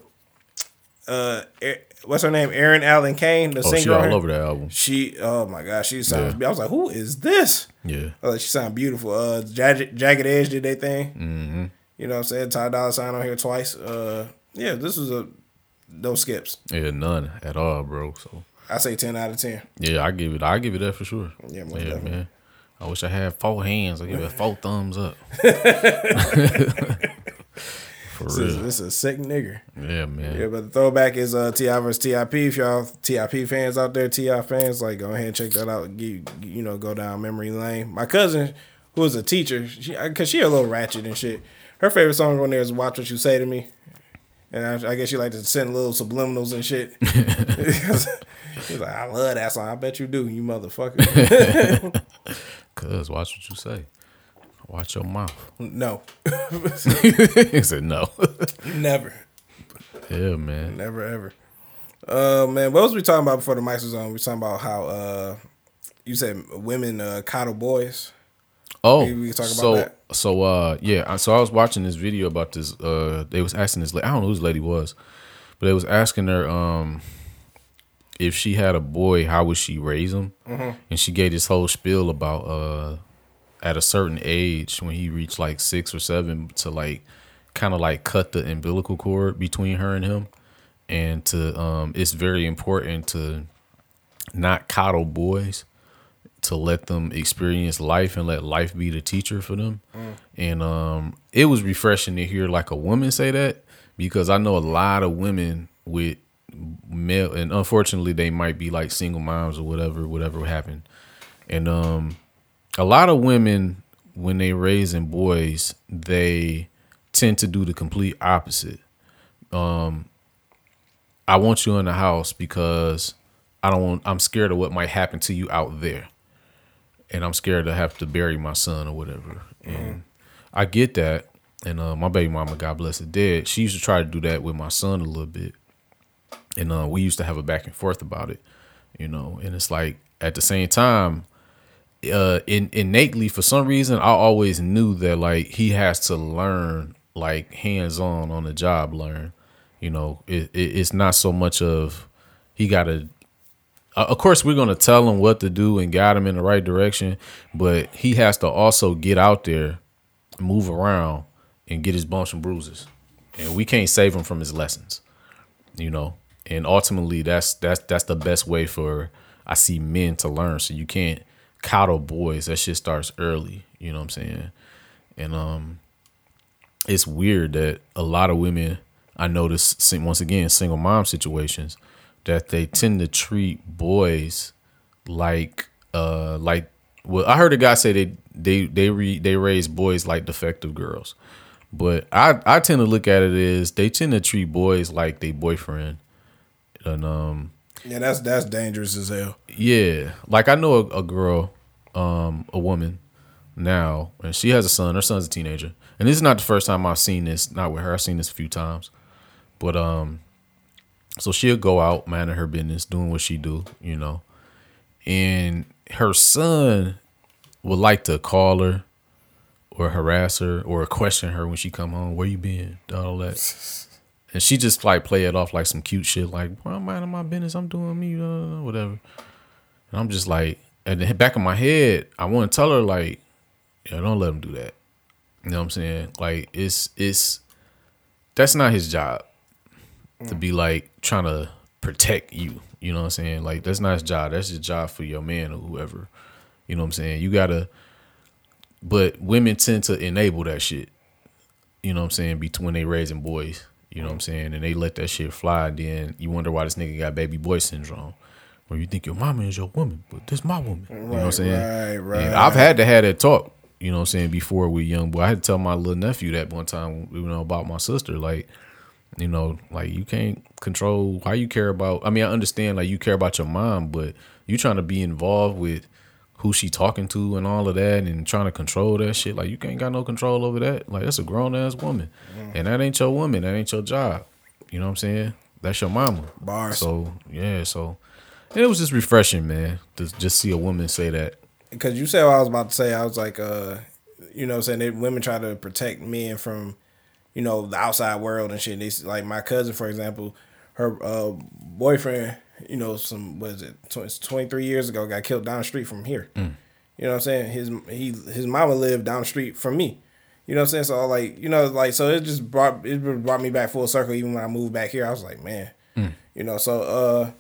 uh. It, what's her name? Erin Allen Kane, the oh, singer. She all over that album. She, oh my gosh, she sounds. Yeah. I was like, who is this? Yeah, I was like, she sounds beautiful. Uh, Jag- Jagged Edge did their thing. Mm-hmm. You know what I'm saying? Ty Dolla Sign on here twice. Uh, yeah, this was a no skips. Yeah, none at all, bro. So I say ten out of ten. Yeah, I give it. I give it that for sure. Yeah, most yeah definitely. Man. I wish I had four hands. I give it four thumbs up. For this, real. Is, this is a sick nigga. Yeah, man. Yeah, but the throwback is uh, T I versus T I P. If y'all T I P fans out there, T I fans, like, go ahead and check that out. Get, you know, go down memory lane. My cousin, who is a teacher, she, because she a little ratchet and shit, her favorite song on there is Watch What You Say to Me. And I, I guess she like to send little subliminals and shit. She's like, I love that song. I bet you do, you motherfucker. Cuz, watch what you say. Watch your mouth. No. He said no. Never. Yeah, man. Never, ever. Uh, man, what was we talking about before the mics was on? We were talking about how uh, you said women uh, coddle boys. Oh, maybe we can talk about so, that. So, uh, yeah. So I was watching this video about this. Uh, they was asking this lady. I don't know who this lady was, but they was asking her um, if she had a boy, how would she raise him? Mm-hmm. And she gave this whole spiel about... Uh, at a certain age, when he reached like six or seven, to like kind of like cut the umbilical cord between her and him, and to um, it's very important to not coddle boys, to let them experience life and let life be the teacher for them. Mm. And um, it was refreshing to hear like a woman say that, because I know a lot of women with male, and unfortunately they might be like single moms or whatever, whatever happened, and um. A lot of women, when they raising boys, they tend to do the complete opposite. Um, I want you in the house because I don't want, I'm scared of what might happen to you out there. And I'm scared to have to bury my son or whatever. Mm-hmm. And I get that. And uh, my baby mama, God bless her, dead. She used to try to do that with my son a little bit. And uh, we used to have a back and forth about it, you know. And it's like, at the same time, Uh, in, innately, for some reason, I always knew that like he has to learn, like hands on on the job, learn. You know, it, it, it's not so much of he got to. Uh, of course, we're gonna tell him what to do and guide him in the right direction, but he has to also get out there, move around, and get his bumps and bruises. And we can't save him from his lessons, you know. And ultimately, that's that's that's the best way for I see men to learn. So you can't coddle boys. That shit starts early, you know what I'm saying? And um it's weird that a lot of women, I notice, once again, single mom situations, that they tend to treat boys like uh like well I heard a guy say they they they re, they raise boys like defective girls, but I I tend to look at it as they tend to treat boys like they boyfriend. And um yeah, that's that's dangerous as hell. Yeah, like I know a, a girl, um, a woman now, and she has a son. Her son's a teenager, and this is not the first time I've seen this. Not with her, I've seen this a few times. But um, so she'll go out, minding her business, doing what she do, you know. And her son would like to call her, or harass her, or question her when she come home. Where you been? All that. And she just like play it off like some cute shit, like, bro, I'm minding my business, I'm doing me, uh, whatever. And I'm just like, at the back of my head, I want to tell her like, yeah, don't let him do that. You know what I'm saying? Like, it's it's that's not his job to be like trying to protect you. You know what I'm saying? Like, that's not his job. That's his job for your man or whoever. You know what I'm saying? You gotta. But women tend to enable that shit. You know what I'm saying? Between they raising boys. You know what I'm saying? And they let that shit fly. Then you wonder why this nigga got baby boy syndrome. Where you think your mama is your woman, but this my woman. Right, you know what I'm saying? Right, right. And I've had to have that talk, you know what I'm saying, before we young boy. I had to tell my little nephew that one time, you know, about my sister. Like, you know, like you can't control how you care about. I mean, I understand like you care about your mom, but you trying to be involved with who she talking to and all of that and trying to control that shit. Like, you can't got no control over that. Like, that's a grown-ass woman. Mm. And that ain't your woman. That ain't your job. You know what I'm saying? That's your mama. Bars. So, yeah, so. And it was just refreshing, man, to just see a woman say that. Because you said what I was about to say. I was like, uh, you know what I'm saying? They, women try to protect men from, you know, the outside world and shit. They, like, my cousin, for example, her uh, boyfriend... You know, some what is it? twenty-three years ago, got killed down the street from here. Mm. You know what I'm saying? His he his mama lived down the street from me. You know what I'm saying? So I like you know like so it just brought it brought me back full circle. Even when I moved back here, I was like, man, mm. you know. So uh,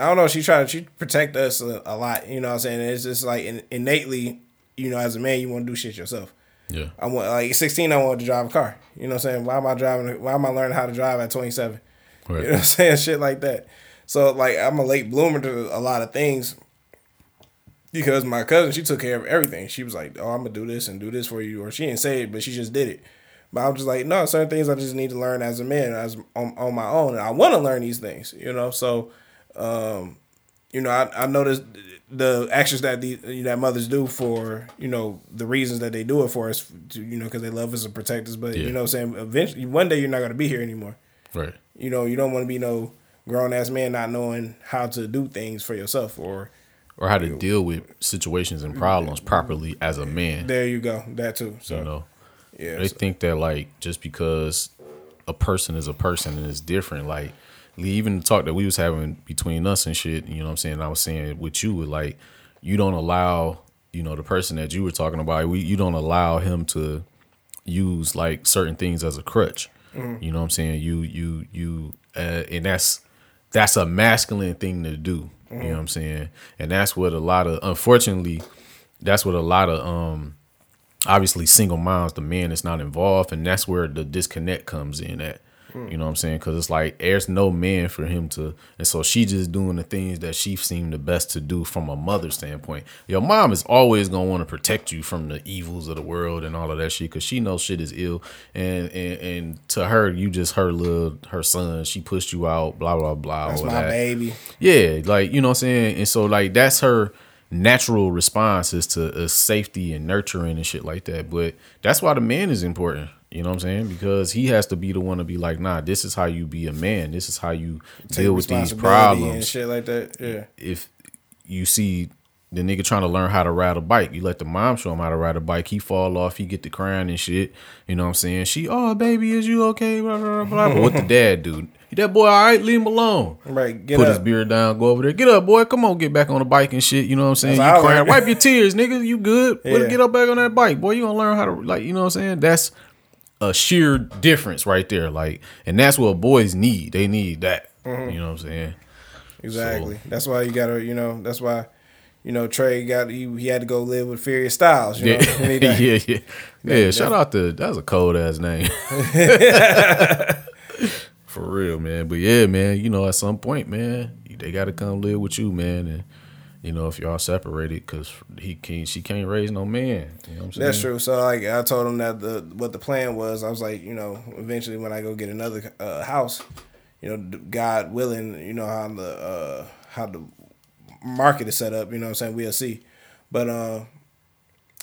I don't know. She tried she protect us a, a lot. You know what I'm saying? It's just like in, innately, you know, as a man, you want to do shit yourself. Yeah. I want like sixteen. I wanted to drive a car. You know what I'm saying? Why am I driving? Why am I learning how to drive at twenty-seven? Right. You know what I'm saying? Shit like that. So, like, I'm a late bloomer to a lot of things because my cousin, she took care of everything. She was like, oh, I'm going to do this and do this for you. Or she didn't say it, but she just did it. But I'm just like, no, certain things I just need to learn as a man as on, on my own. And I want to learn these things, you know. So, um, you know, I, I noticed the actions that the you know, that mothers do for, you know, the reasons that they do it for us, to, you know, because they love us and protect us. But, yeah. you know what I'm saying, eventually, one day you're not going to be here anymore. Right. You know, you don't want to be no... grown ass man not knowing how to do things for yourself or or how to you know, deal with situations and problems properly as a man. There you go. That too. So you know, yeah, they so. think that like just because a person is a person and it's different, like even the talk that we was having between us and shit, you know what I'm saying? I was saying with you like you don't allow, you know, the person that you were talking about, we you don't allow him to use like certain things as a crutch. Mm-hmm. You know what I'm saying? You you you uh, and that's That's a masculine thing to do. Mm-hmm. You know what I'm saying? And that's what a lot of, unfortunately, that's what a lot of, um, obviously single moms, the man is not involved. And that's where the disconnect comes in at, mm. you know what I'm saying? Cause it's like, there's no man for him to, and so she just doing the things that she seemed the best to do from a mother standpoint. Your mom is always going to want to protect you from the evils of the world and all of that shit. Cause she knows shit is ill. And, and, and to her, you just her little, her son, she pushed you out, blah, blah, blah. That's my that. baby. Yeah. Like, you know what I'm saying? And so like, that's her natural response is to uh, safety and nurturing and shit like that. But that's why the man is important. You know what I'm saying? Because he has to be the one to be like, nah, this is how you be a man. This is how you take deal with these problems and shit like that. Yeah. If you see the nigga trying to learn how to ride a bike, you let the mom show him how to ride a bike. He fall off. He get the crying and shit. You know what I'm saying? She, oh, baby, is you okay? Blah, blah, blah. But what the dad do? That boy, all right, leave him alone. Right, get Put up. his beard down, go over there. Get up, boy. Come on, get back on the bike and shit. You know what I'm saying? That's you crying. Like. Wipe your tears, nigga. You good. Yeah. Get up back on that bike, boy. You gonna learn how to, like, you know what I'm saying? That's a sheer difference right there, like, and that's what boys need. They need that. Mm-hmm. You know what I'm saying? Exactly. So, that's why you gotta, you know, that's why, you know, Trey got he, he had to go live with Furious Styles. You yeah. know, he got, yeah, yeah, yeah. yeah shout out to that's a cold ass name. For real, man. But yeah, man, you know, at some point, man, they gotta come live with you, man, and. You know, if y'all separated, because he can't, she can't raise no man. You know what I'm saying? That's true. So, like, I told him that the what the plan was. I was like, you know, eventually when I go get another uh, house, you know, God willing, you know how the uh, how the market is set up. You know what I'm saying? We'll see. But, uh,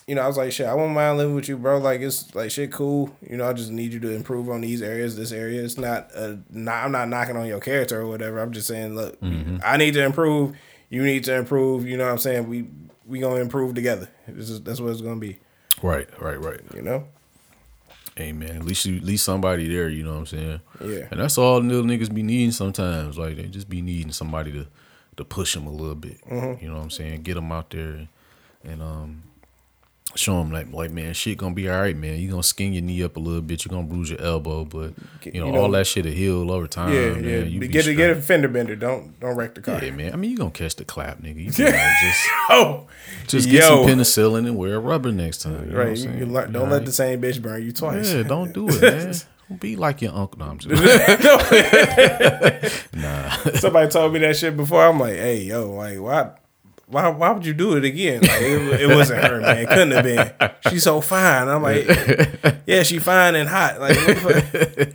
you know, I was like, shit, I wouldn't mind living with you, bro. Like, it's like shit, cool. You know, I just need you to improve on these areas, this area. It's not, a, not I'm not knocking on your character or whatever. I'm just saying, look, mm-hmm. I need to improve. You need to improve. You know what I'm saying? We we going to improve together. This is, that's what it's going to be. Right, right, right. You know? Hey, man, at least, you, at least somebody there, you know what I'm saying? Yeah. And that's all little niggas be needing sometimes. Like, they just be needing somebody to, to push them a little bit. Mm-hmm. You know what I'm saying? Get them out there and, and um, show them, like, like, man, shit going to be all right, man. You're going to skin your knee up a little bit. You're going to bruise your elbow. But, you know, you know all that shit will heal over time. Yeah, man. yeah. You get, get a fender bender. Don't don't wreck the car. Yeah, man. I mean, you're going to catch the clap, nigga. You can, like, just, oh, just get some penicillin and wear a rubber next time. You right. Know what I'm you, you learn, don't all let right? the same bitch burn you twice. Yeah, don't do it, man. Be like your uncle. No, I'm just nah. Somebody told me that shit before. I'm like, hey, yo, like, why, why, why would you do it again? Like, it, it wasn't her, man. It couldn't have been. She's so fine. I'm like, yeah, she fine and hot, like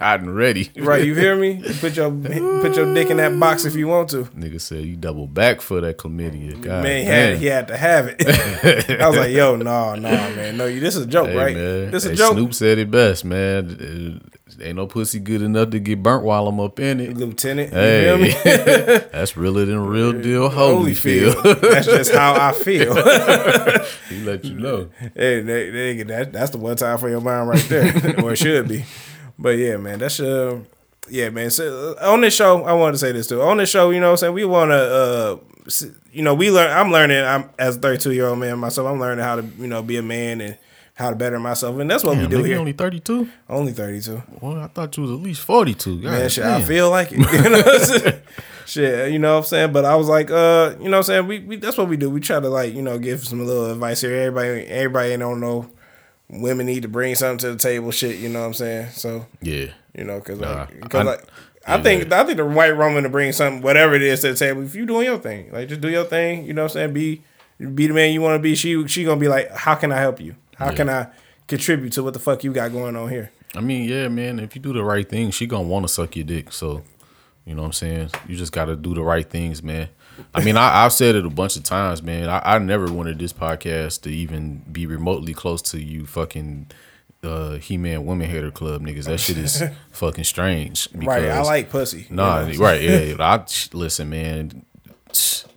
hot and ready. Right? You hear me? You put your put your dick in that box if you want to. Nigga said you double back for that chlamydia. God, man, he had, he had to have it. I was like, yo, no, no, man, no. You, this is a joke, hey, right? Man. This is hey, a joke. Snoop said it best, man. It, Ain't no pussy good enough to get burnt while I'm up in it. Lieutenant, hey, you me? That's realer than real deal Holyfield. That's just how I feel. He let you know. Hey, they, they, that, that's the one time for your mind right there. Or it should be. But yeah, man, that's uh, yeah, man. So on this show, I wanted to say this too. On this show, you know what I'm saying? We want to, uh, you know, we learn. I'm learning, I'm as a thirty-two-year-old man myself, I'm learning how to, you know, be a man and how to better myself, and that's what damn, we do nigga, here. Only thirty-two? Only thirty-two. Well, I thought you was at least forty-two. God, man, shit, I feel like it. You know what I'm saying? Shit, you know what I'm saying? But I was like, uh, you know what I'm saying? We, we that's what we do. We try to, like, you know, give some little advice here. Everybody everybody don't know women need to bring something to the table, shit, you know what I'm saying? So, yeah. You know, because, nah, like, I, like I, I think yeah. I think the white woman to bring something, whatever it is, to the table, if you doing your thing, like, just do your thing, you know what I'm saying? Be be the man you want to be. She she going to be like, how can I help you? How yeah. can I contribute to what the fuck you got going on here? I mean, yeah, man, if you do the right thing, she gonna want to suck your dick. So, you know what I'm saying? You just got to do the right things, man. I mean, I, I've said it a bunch of times, man. I, I never wanted this podcast to even be remotely close to you fucking uh, He-Man Women Hater Club niggas. That shit is fucking strange. Because, right, I like pussy. Nah, you know right, yeah. I, listen, man.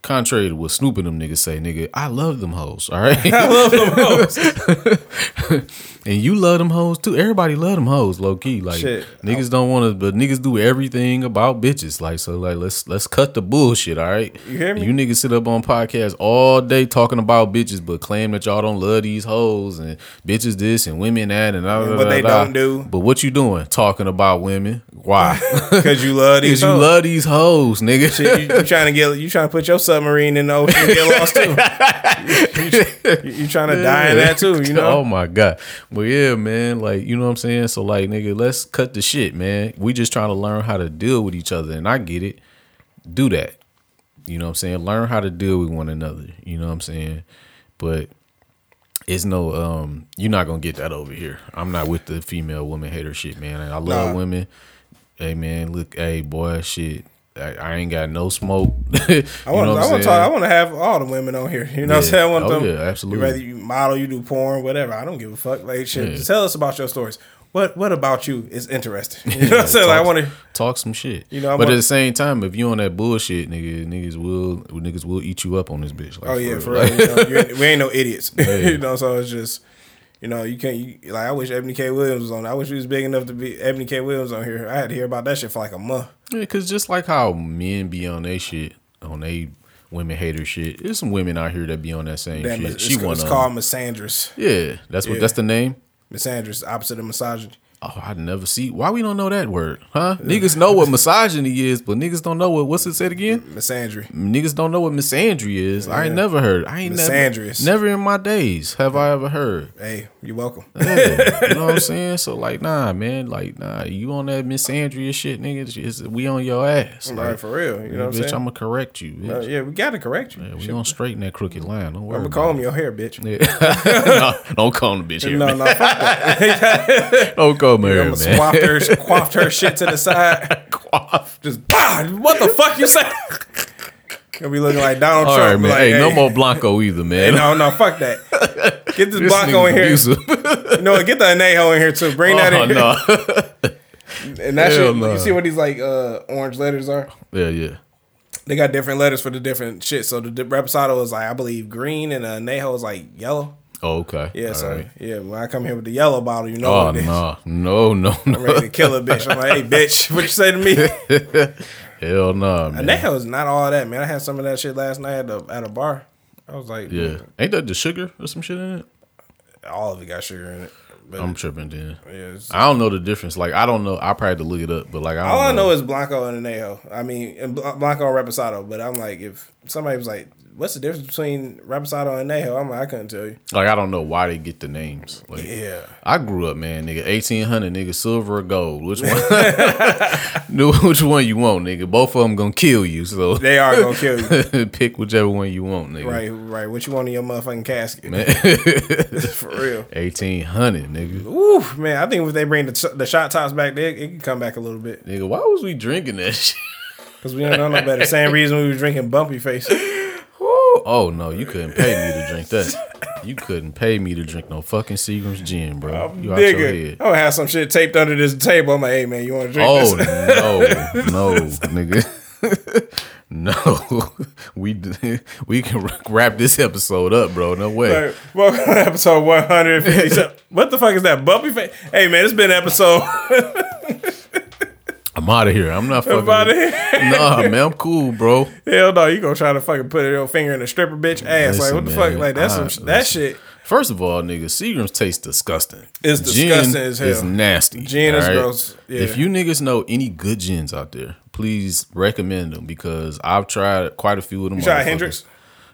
Contrary to what Snoop and them niggas say, nigga, I love them hoes, all right? I love them hoes. And you love them hoes, too. Everybody love them hoes, low-key. Like, shit. Niggas don't want to, but niggas do everything about bitches. Like, so, like, let's let's cut the bullshit, all right? You hear me? And you niggas sit up on podcasts all day talking about bitches, but claim that y'all don't love these hoes and bitches this and women that and all that. But they da, don't da. do. But what you doing? Talking about women. Why? Because you love these hoes. Because you love these hoes, nigga. Shit, you, you trying to get, you trying to put your submarine in the ocean and get lost, too. You, you, you trying to yeah. die in that, too, you know? Oh, my God. Well, yeah, man, like, you know what I'm saying? So, like, nigga, let's cut the shit, man. We just trying to learn how to deal with each other, and I get it. Do that. You know what I'm saying? Learn how to deal with one another. You know what I'm saying? But it's no, um, you're not going to get that over here. I'm not with the female woman hater shit, man. I love nah. women. Hey, man, look, hey, boy, shit. I, I ain't got no smoke. I want to I want to have all the women on here. You know yeah. what I'm saying? I want oh, them, yeah, absolutely. Whether you model, you do porn, whatever. I don't give a fuck. Like, shit, yeah. tell us about your stories. What What about you is interesting? You know yeah, what I'm saying? Talk, like, I want to talk some shit. You know, I'm but wanna, at the same time, if you on that bullshit, nigga, niggas will niggas will eat you up on this bitch. Like, oh yeah, for real. For real. Like, you know, we ain't no idiots. Yeah. You know, so it's just. You know, you can't, you, like, I wish Ebony K. Williams was on. I wish he was big enough to be Ebony K. Williams on here. I had to hear about that shit for like a month. Yeah, because just like how men be on they shit, on they women hater shit, there's some women out here that be on that same that shit. Mis- she it's it's called misandrous. Yeah, that's what yeah. that's the name? Misandrous, opposite of misogyny. Oh, I never see. Why we don't know that word, huh? Niggas know what misogyny is, but niggas don't know what, what's it said again? Misandry. Niggas don't know what misandry is. Yeah. I ain't never heard. I ain't misandrous. Never, never in my days have I ever heard. Hey, you're welcome. Yeah, you know what I'm saying? So, like, nah, man. Like, nah, you on that misandry shit, nigga. We on your ass. Like, right, for real. You know what I'm saying? Bitch, I'm going to correct you. Bitch. No, yeah, we got to correct you. Yeah, we going to straighten that crooked line. Don't worry I'm going to comb your hair, bitch. Yeah. No, don't comb the bitch hair. No, man. No, fuck that. Don't comb. I'm gonna squaff her, squaff her shit to the side. Quaff. Just, bah, what the fuck you say? Gonna be looking like Donald All Trump. Right, man. Like, hey, hey, no more Blanco either, man. Hey, no, no, fuck that. Get this, this Blanco in abusive. Here. No, get the Anejo in here too. Bring oh, that in no. here. And that Hell shit, no. You see what these like uh, orange letters are? Yeah, yeah. They got different letters for the different shit. So the Reposado is like, I believe, green, and uh, Anejo is like yellow. Oh, okay. Yeah, all so right. yeah, when I come here with the yellow bottle, you know oh, what it is. Oh, no, no, no. I'm ready to kill a bitch. I'm like, hey, bitch, what you say to me? Hell no, nah, man. And that was not all that, man. I had some of that shit last night at a, at a bar. I was like, yeah. Man. Ain't that the sugar or some shit in it? All of it got sugar in it. But I'm tripping then. Yeah, I don't know the difference. Like, I don't know. I probably had to look it up, but like, I don't all I know, know is Blanco and Anejo. I mean, Blanco and Reposado. But I'm like, if somebody was like, what's the difference between Reposado and Neho? I'm like, I couldn't tell you. Like, I don't know why they get the names. Like, yeah. I grew up, man, nigga. eighteen hundred, nigga, silver or gold. Which one? Which one you want, nigga? Both of them gonna kill you, so. They are gonna kill you. Pick whichever one you want, nigga. Right, right. What you want in your motherfucking casket? Man. For real. eighteen hundred, nigga. Ooh, man. I think if they bring the, t- the shot tops back, they, it can come back a little bit. Nigga, why was we drinking that shit? Because we don't know no better. Same reason we were drinking Bumpy Face. Oh, no, you couldn't pay me to drink that. You couldn't pay me to drink no fucking Seagram's gin, bro. You out your head. I'm gonna have some shit taped under this table. I'm like, hey, man, you want to drink oh, this? Oh, no, no, nigga. No. We we can wrap this episode up, bro. No way. Like, welcome to episode one fifty-seven. What the fuck is that? Bumpy Face? Hey, man, it's been an episode... I'm out of here. I'm not fucking. I'm out of here. Nah, man, I'm cool, bro. Hell no, you gonna try to fucking put your finger in a stripper bitch ass? Listen, like what the man, fuck? Like that's I, some, that shit. First of all, nigga, Seagram's tastes disgusting. It's gin disgusting as hell. It's nasty. Gin is right? gross. Yeah. If you niggas know any good gins out there, please recommend them because I've tried quite a few of them. You tried Hendrix?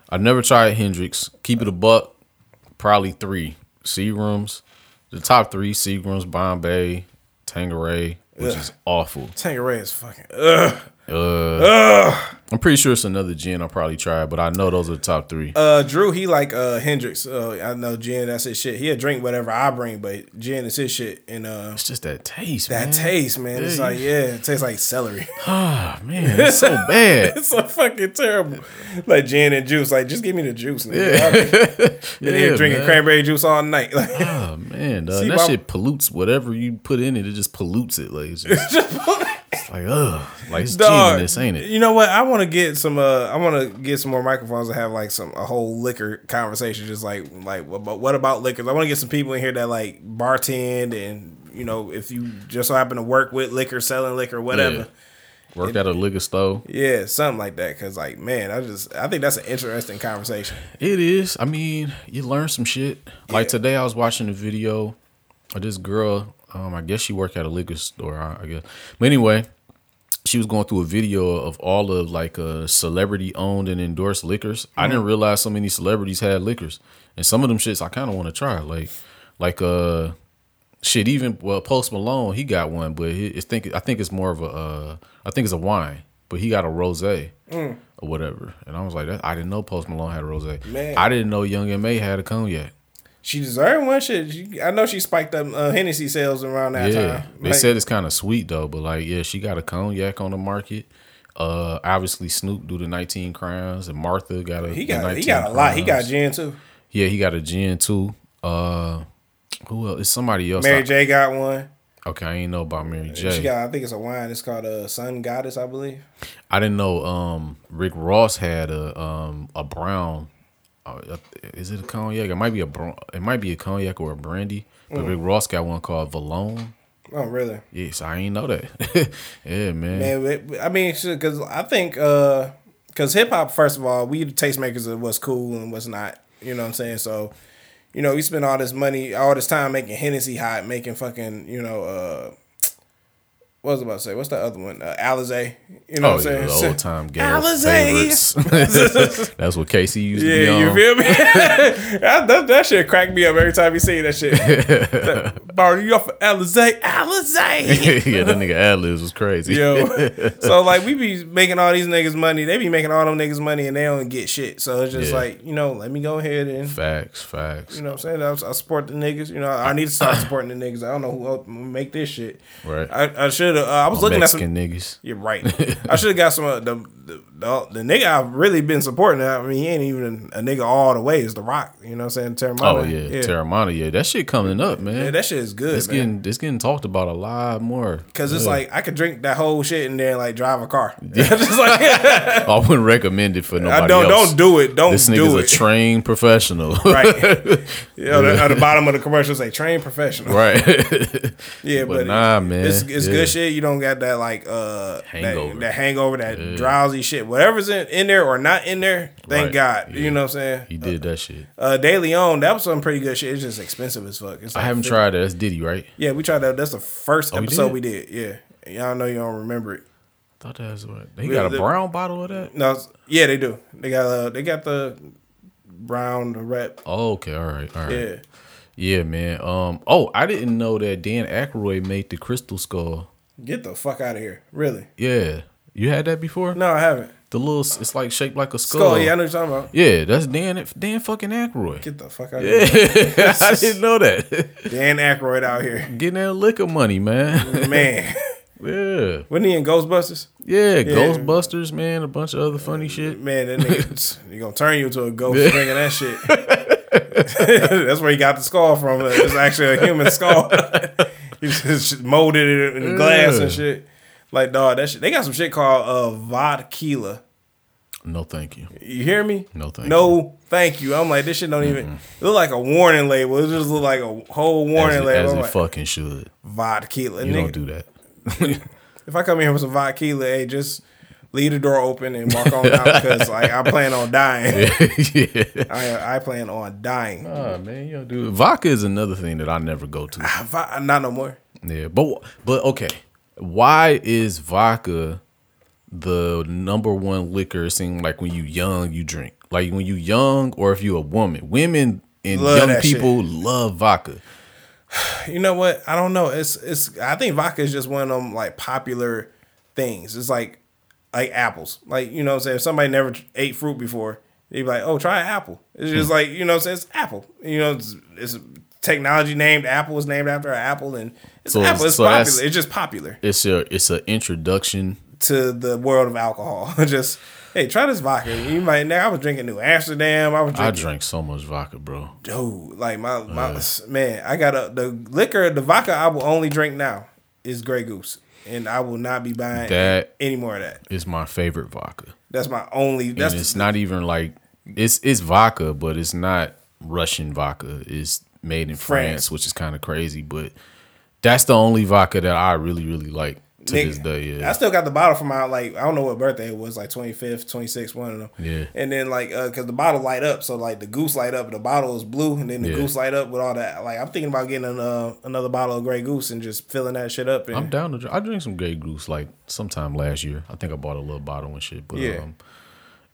I never tried Hendrix. Keep it a buck. Probably three Seagram's. The top three Seagram's: Bombay, Tanqueray. Which ugh. Is awful. Tanqueray is fucking ugh. Uh, ugh. I'm pretty sure it's another gin I probably tried, but I know those are the top three. Uh, Drew, he like uh, Hendrix. Uh, I know gin, that's his shit. He'll drink whatever I bring, but gin is his shit. And uh, it's just that taste, that man. That taste, man. Yeah. It's like, yeah, it tastes like celery. Oh, man, it's so bad. It's so fucking terrible. Like gin and juice. Like, just give me the juice, nigga. Yeah. Yeah, he'll drink cranberry juice all night. Like, oh, man. Uh, see, that my... shit pollutes whatever you put in it. It just pollutes it. Like, it's just... It's like, ugh. Like, it's gin in this, ain't it? You know what? I want to get some uh, I want to get some more microphones and have, like, some a whole liquor conversation. Just like, like what about liquors? I want to get some people in here that, like, bartend and, you know, if you just so happen to work with liquor, selling liquor, whatever. Yeah. Worked at a liquor store. Yeah, something like that. Because, like, man, I just, I think that's an interesting conversation. It is. I mean, you learn some shit. Yeah. Like, today I was watching a video of this girl. Um, I guess she worked at a liquor store, I guess. But anyway, she was going through a video of all of like uh, celebrity owned and endorsed liquors. Mm-hmm. I didn't realize so many celebrities had liquors, and some of them shits I kind of want to try. Like, like uh, shit. Even well, Post Malone, he got one, but he, it's think I think it's more of a uh, I think it's a wine, but he got a rosé mm. or whatever. And I was like, that, I didn't know Post Malone had a rosé. Man. I didn't know Young M A had a cognac. She deserved one shit. She, I know she spiked up uh, Hennessy sales around that yeah, time. They like, said it's kind of sweet though, but like, yeah, she got a cognac on the market. Uh, obviously Snoop do the nineteen Crowns, and Martha got a. He got nineteen he got a crowns. Lot. He got gin too. Yeah, he got a gin too. Uh, who else? It's somebody else. Mary I, J got one. Okay, I ain't know about Mary J. She got. I think it's a wine. It's called a uh, Sun Goddess, I believe. I didn't know. Um, Rick Ross had a um a brown. Is it a cognac? It might be a it might be a cognac or a brandy. But mm. Rick Ross got one called Valone. Oh, really? Yes, I ain't know that. Yeah, man. Man, it, I mean, because I think because uh, hip hop, first of all, we the tastemakers of what's cool and what's not. You know what I'm saying? So, you know, we spend all this money, all this time making Hennessy hot, making fucking, you know. Uh, What was I about to say? What's that other one? Uh, Alizé. You know oh, what I'm yeah, saying? Old time Gareth Alizé. That's what K C used yeah, to be on. Yeah, you feel me? I, that, that shit cracked me up every time you see that shit. Like, Barney, you off of Alizé? Alizé! Yeah, that nigga Ad-Libs was crazy. Yo, so, like, we be making all these niggas money. They be making all them niggas money, and they don't get shit. So, it's just yeah. like, you know, let me go ahead and... Facts, facts. You know what I'm saying? I, I support the niggas. You know, I need to start supporting the niggas. I don't know who else make this shit. Right. I, I should Uh, I was oh, looking Mexican at some niggas. You're right. I should have got some uh, the, the, the the nigga I've really been supporting. I mean, he ain't even a nigga all the way. It's The Rock. You know what I'm saying? Terramana. Oh yeah, yeah. Terramana. Yeah, that shit coming up, man. Yeah, that shit is good. It's man. getting it's getting talked about a lot more. Cause yeah. it's like I could drink that whole shit and then like drive a car. Yeah. Just like, I wouldn't recommend it for nobody I don't, else. Don't do it. Don't this do it. This nigga's a trained professional. Right. You know, yeah. At the bottom of the commercial say trained professional. Right. Yeah, but, but nah, it, man. It's, it's yeah. good shit. You don't got that like uh hangover. That, that hangover, that yeah. drowsy shit. Whatever's in, in there or not in there, thank right. God. Yeah. You know what I'm saying? He did uh, that shit. Uh, De Leon, that was some pretty good shit. It's just expensive as fuck. It's like I haven't fifty tried that. That's Diddy, right? Yeah, we tried that. That's the first oh, episode we did. we did. Yeah, y'all know you don't remember it. Thought that was what they got, a brown bottle of that. No, yeah, they do. They got uh, they got the brown wrap. Oh, okay, all right, all right. Yeah, yeah, man. Um, oh, I didn't know that Dan Aykroyd made the Crystal Skull. Get the fuck out of here! Really? Yeah, you had that before? No, I haven't. The little, it's like shaped like a skull. Skull, yeah, I know what you're talking about. Yeah, that's Dan, Dan fucking Aykroyd. Get the fuck out yeah. of here. Yeah, I didn't know that. Dan Aykroyd out here getting that liquor money, man. Man. Yeah. Wasn't he in Ghostbusters? Yeah, yeah, Ghostbusters, man, a bunch of other funny shit. Man, that nigga, he gonna turn you into a ghost yeah. bringing that shit. That's where he got the skull from. It's actually a human skull. He just molded it in yeah. glass and shit. Like, dog, that shit. They got some shit called uh, vodkila. No, thank you. You hear me? No, thank no, you. No, thank you. I'm like, this shit don't mm-mm. even look like a warning label. It just look like a whole warning as it, label. As I'm it like, fucking should. Vodkila. You nigga. Don't do that. If I come in here with some vodkila, hey, just leave the door open and walk on out because like, I plan on dying. Yeah. I, I plan on dying. Oh, man, you don't do vodka is another thing that I never go to. I, not no more. Yeah, but but okay. Why is vodka the number one liquor? It seems like when you young, you drink. Like when you young, or if you a woman, women and love young people shit. Love vodka. You know what? I don't know. It's it's. I think vodka is just one of them like popular things. It's like like apples. Like you know what I'm saying. If somebody never ate fruit before, they'd be like, oh, try an apple. It's just like you know what I'm saying. It's apple. You know, it's, it's technology named Apple is named after an apple and. It's, so it's, it's, so popular. It's just popular. It's a, it's an introduction to the world of alcohol. Just hey, try this vodka. You might now. I was drinking New Amsterdam. I was drinking, I drank so much vodka, bro. Dude, like my my uh, man, I got a the liquor, the vodka I will only drink now is Grey Goose, and I will not be buying that any more of that. It's my favorite vodka. That's my only. That's and it's the, not even like it's it's vodka, but it's not Russian vodka. It's made in France, France which is kind of crazy, but. That's the only vodka that I really, really like to Nick, this day. Yeah. I still got the bottle from my, like, I don't know what birthday it was, like twenty-fifth, twenty-sixth, one of them. Yeah. And then, like, uh, because the bottle light up. So, like, the goose light up, the bottle is blue, and then the yeah. goose light up with all that. Like, I'm thinking about getting an, uh, another bottle of Grey Goose and just filling that shit up. And I'm down to drink. I drank some Grey Goose, like, sometime last year. I think I bought a little bottle and shit. But, yeah. Um,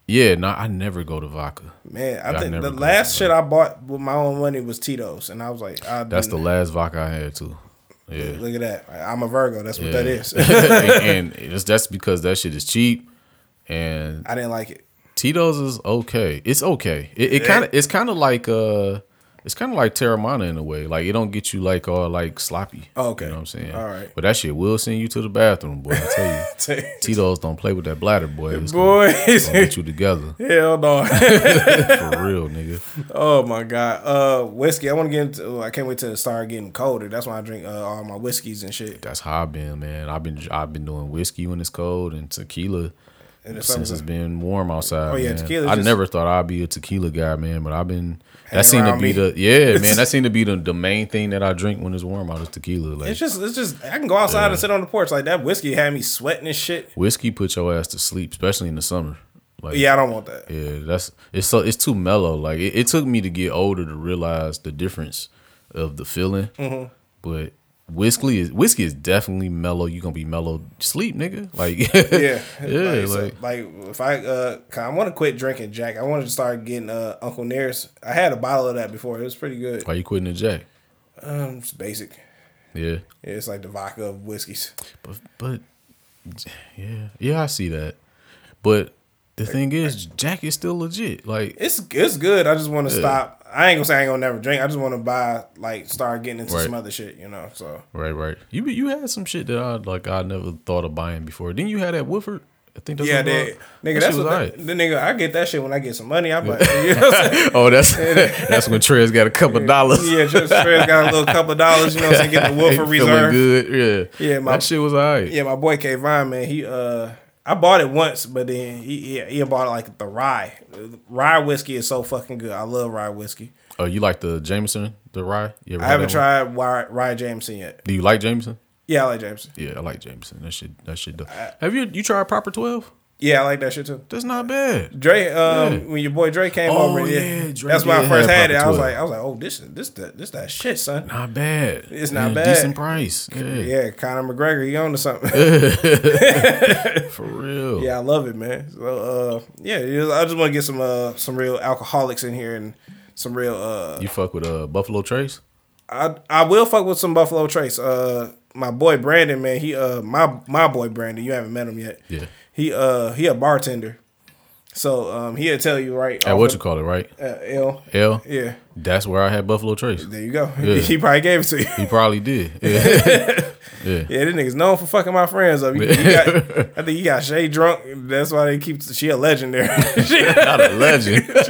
yeah, no, I never go to vodka. Man, I, I think the last shit I bought with my own money was Tito's. And I was like, I that's the last vodka I had, too. Yeah. Look at that. I'm a Virgo. That's what yeah. that is. and, and it's, that's because that shit is cheap. And I didn't like it. Tito's is okay. It's okay. It, it yeah. kind of it's kind of like uh it's kind of like Terramana in a way. Like it don't get you like all like sloppy. Oh, okay. You know what I'm saying? All right. But that shit will send you to the bathroom, boy. I tell you. Tito's don't play with that bladder, boy. It's boy, gonna, it's gonna get you together. Hell no. For real, nigga. Oh my god. Uh, whiskey. I want to get into. I can't wait till it start getting colder. That's why I drink uh, all my whiskeys and shit. That's how I've been, man. I've been I've been doing whiskey when it's cold and tequila. And it's since something. It's been warm outside. Oh yeah, man. Tequila. I just... never thought I'd be a tequila guy, man, but I've been. Hang that seemed to be me. The yeah, man. That seemed to be the, the main thing that I drink when it's warm out is tequila. Like, it's just it's just I can go outside yeah. and sit on the porch like that. Whiskey had me sweating and shit. Whiskey put your ass to sleep, especially in the summer. Like yeah, I don't want that. Yeah, that's it's so it's too mellow. Like it, it took me to get older to realize the difference of the feeling, mm-hmm. but. Whiskey is whiskey is definitely mellow. You gonna be mellow sleep, nigga. Like yeah, yeah. Like, like, so, like if I uh, I want to quit drinking Jack. I want to start getting uh, Uncle Nearest. I had a bottle of that before. It was pretty good. Why you quitting the Jack? Um, it's basic. Yeah. yeah, it's like the vodka of whiskeys. But but yeah, yeah, I see that. But the thing is, Jack is still legit. Like it's it's good. I just want to yeah. stop. I ain't gonna say I ain't gonna never drink. I just want to buy, like, start getting into right. some other shit, you know. So right, right. You you had some shit that I like I never thought of buying before. Didn't you have that Woodford? I think that's yeah, what that, nigga. That that's what right. that, the nigga. I get that shit when I get some money. I'm like, you know what I'm saying? Oh, that's that's when Trez got a couple of dollars. Yeah, Trez got a little couple of dollars. You know what I'm saying? Get the Woodford Reserve. Good, yeah. Yeah, my, that shit was alright. Yeah, my boy K Vine, man. He uh, I bought it once, but then he he, he bought like the rye. Rye whiskey is so fucking good. I love rye whiskey. Oh, you like the Jameson, the rye? You ever I haven't tried rye, rye Jameson yet. Do you like Jameson? Yeah, I like Jameson. Yeah, I like Jameson. That shit, that shit dope. I, Have you you tried Proper twelve? Yeah, I like that shit too. That's not bad. Dre, um, yeah. when your boy Dre came oh, over, yeah, Dre, that's when yeah, I first had it. I was like, I was like, oh, this, this, that, this, that shit, son. Not bad. It's not yeah, bad. Decent price. Yeah, yeah, Conor McGregor, you on to something? For real. Yeah, I love it, man. So, uh, yeah, I just want to get some uh, some real alcoholics in here and some real. Uh, you fuck with uh, Buffalo Trace? I I will fuck with some Buffalo Trace. Uh, my boy Brandon, man, he uh, my my boy Brandon, you haven't met him yet. Yeah. He uh he a bartender, so um he'll tell you right. At what the, you call it, right? Uh, L L yeah. That's where I had Buffalo Trace. There you go. Yeah. He probably gave it to you. He probably did. Yeah. yeah. Yeah. This nigga's known for fucking my friends up. You, you got, I think he got Shay drunk. That's why they keep. She a legend there. Not a legend. He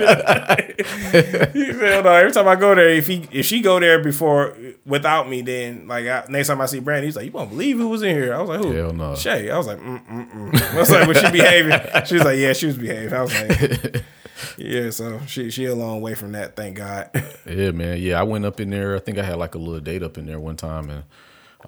said, no, every time I go there, if he if she go there before without me, then like I, next time I see Brandon, he's like, you won't believe who was in here. I was like, who? Hell no. Shay. I was like, mm mm mm. I was like, was she behaving? She was like, yeah, she was behaving. I was like, yeah. So she she a long way from that. Thank God. Yeah, man. Yeah, I went up in there. I think I had like a little date up in there one time, and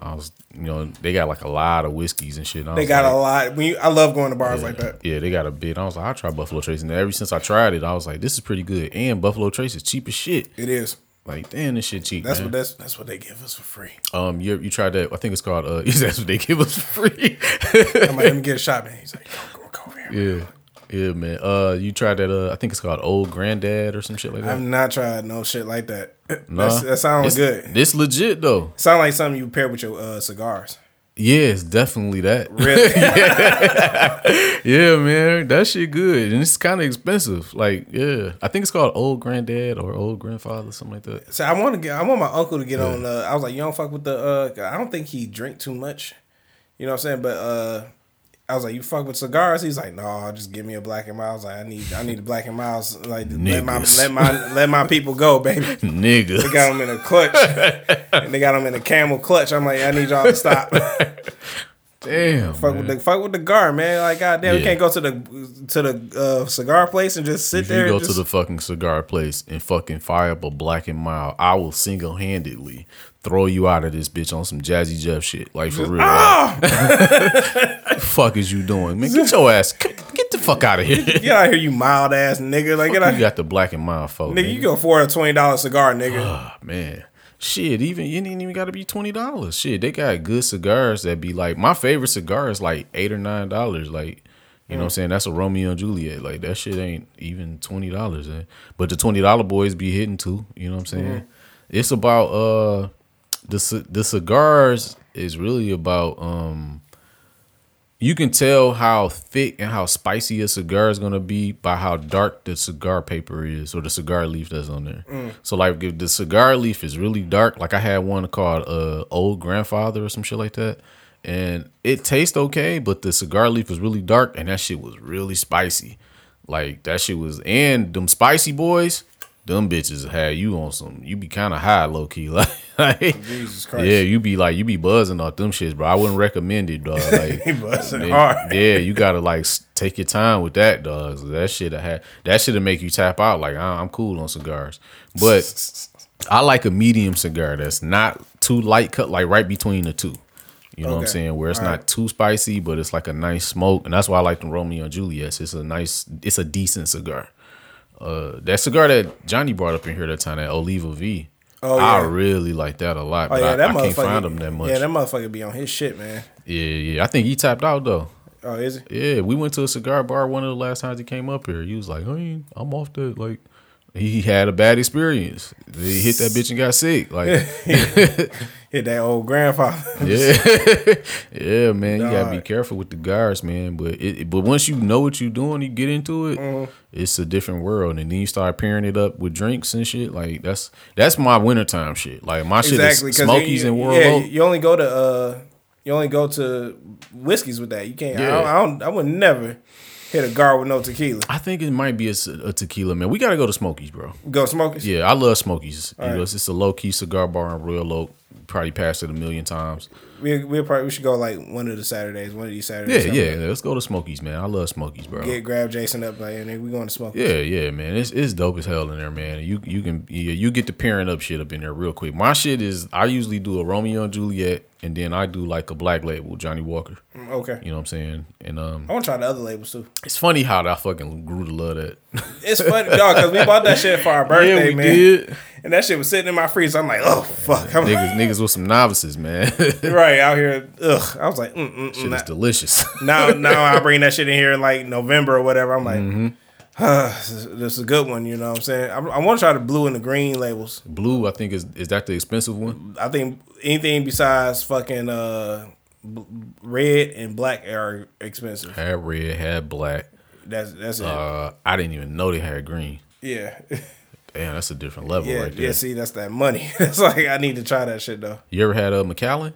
I was, you know, they got like a lot of whiskeys and shit. And I they was got like, a lot. When you, I love going to bars yeah, like that. Yeah, they got a bit. I was like, I'll try Buffalo Trace. And ever since I tried it, I was like, this is pretty good. And Buffalo Trace is cheap as shit. It is. Like, damn, this shit cheap. That's man. what that's that's what they give us for free. Um, you you tried that? I think it's called. Uh, that's what they give us for free. I'm like, let me get a shot, man. He's like, go go, go over here. Yeah. Man. Yeah, man. Uh, you tried that? Uh, I think it's called Old Granddad or some shit like that. I've not tried no shit like that. Nah, That's, that sounds it's, good. This legit though. Sound like something you pair with your uh, cigars. Yeah, it's definitely that. Really? yeah. yeah, man. That shit good, and it's kind of expensive. Like, yeah, I think it's called Old Granddad or Old Grandfather, something like that. So I want to get. I want my uncle to get yeah. on. Uh, I was like, you don't fuck with the. Uh, I don't think he drink too much. You know what I'm saying? But. Uh, I was like, you fuck with cigars? He's like, no, just give me a Black and Miles. Like, I need, I need a Black and Miles. Like, Niggas. let my, let my, let my people go, baby. Niggas. They got them in a clutch, and they got them in a camel clutch. I'm like, I need y'all to stop. Damn. Fuck man. with the, fuck with the guard, man. Like, goddamn, yeah. we can't go to the, to the uh, cigar place and just sit if there. If you go just... to the fucking cigar place and fucking fire up a Black and Miles, I will single handedly throw you out of this bitch on some Jazzy Jeff shit. Like, for real. Oh! Like, fuck is you doing? Man, get your ass. Get the fuck out of here. Get out of here, you mild ass nigga. Like, get out. You got the Black and Mild folk. Nigga, nigga, you go for a twenty dollars cigar, nigga. Oh, man. Shit, even you ain't even got to be twenty dollars. Shit, they got good cigars that be like, my favorite cigar is like eight dollars or nine dollars. Like, you know what I'm saying? That's a Romeo and Juliet. Like, that shit ain't even twenty dollars. Man. But the twenty dollars boys be hitting too. You know what I'm saying? Mm-hmm. It's about... uh. The the cigars is really about, um, you can tell how thick and how spicy a cigar is going to be by how dark the cigar paper is or the cigar leaf that's on there. Mm. So, like, if the cigar leaf is really dark, like I had one called uh, Old Grandfather or some shit like that, and it tastes okay, but the cigar leaf was really dark, and that shit was really spicy. Like, that shit was, and them spicy boys... Them bitches had you on some. You be kind of high, low key, like, like Jesus Christ. Yeah, you be like you be buzzing off them shits, bro. I wouldn't recommend it, dog. Like, you buzzing man, hard. Yeah, you gotta like take your time with that, dog. That shit had that shit'll make you tap out. Like, I'm cool on cigars, but I like a medium cigar that's not too light cut, like right between the two. You know okay. what I'm saying? Where it's All not right. too spicy, but it's like a nice smoke, and that's why I like the Romeo and Juliet. It's a nice, it's a decent cigar. Uh, that cigar that Johnny brought up in here that time, that Oliva V. Oh, yeah. I really like that a lot. Oh, but yeah, that I, I can't find him that much. Yeah, that motherfucker be on his shit, man. Yeah, yeah. I think he tapped out though. Oh, is he? Yeah, we went to a cigar bar one of the last times he came up here. He was like, hey, I'm off the like. He had a bad experience. He hit that bitch and got sick. Like hit that old grandfather. Yeah, yeah, man. Dog. You gotta be careful with the guards, man. But it, but once you know what you're doing, you get into it. Mm-hmm. It's a different world, and then you start pairing it up with drinks and shit. Like that's that's my wintertime shit. Like my exactly, shit is Smokies you, you, and World yeah, Oak. You only go to uh, you only go to whiskeys with that. You can't. Yeah. I, don't, I, don't, I would never. Hit a guard with no tequila. I think it might be a, a tequila, man. We got to go to Smokies, bro. Go Smokies? Yeah, I love Smokies. You know, right. It's a low-key cigar bar in Royal Oak. Probably passed it a million times. we we'll probably we should go like one of the Saturdays, one of these Saturdays. Yeah, yeah, yeah. Let's go to Smokies, man. I love Smokies, bro. Get grab Jason up, like, and we going to Smokies. Yeah, yeah, man. It's it's dope as hell in there, man. You you can yeah, you get the pairing up shit up in there real quick. My shit is I usually do a Romeo and Juliet, and then I do like a black label, Johnny Walker. Okay. You know what I'm saying? And um, I want to try the other labels too. It's funny how I fucking grew to love that. It's funny, dog, because we bought that shit for our birthday, yeah, we man. Did. And that shit was sitting in my freezer. I'm like, oh fuck. I'm niggas, like, niggas with some novices, man. Right out here. Ugh. I was like, mm mm. Shit is delicious. Now, now I bring that shit in here in like November or whatever. I'm like, mm-hmm. huh, this, is, this is a good one. You know what I'm saying? I, I want to try the blue and the green labels. Blue, I think is is that the expensive one? I think anything besides fucking uh, b- red and black are expensive. Had red, had black. That's that's it. Uh, I didn't even know they had green. Yeah. Damn, that's a different level yeah, right there. Yeah, see, that's that money. It's like, I need to try that shit, though. You ever had a McAllen?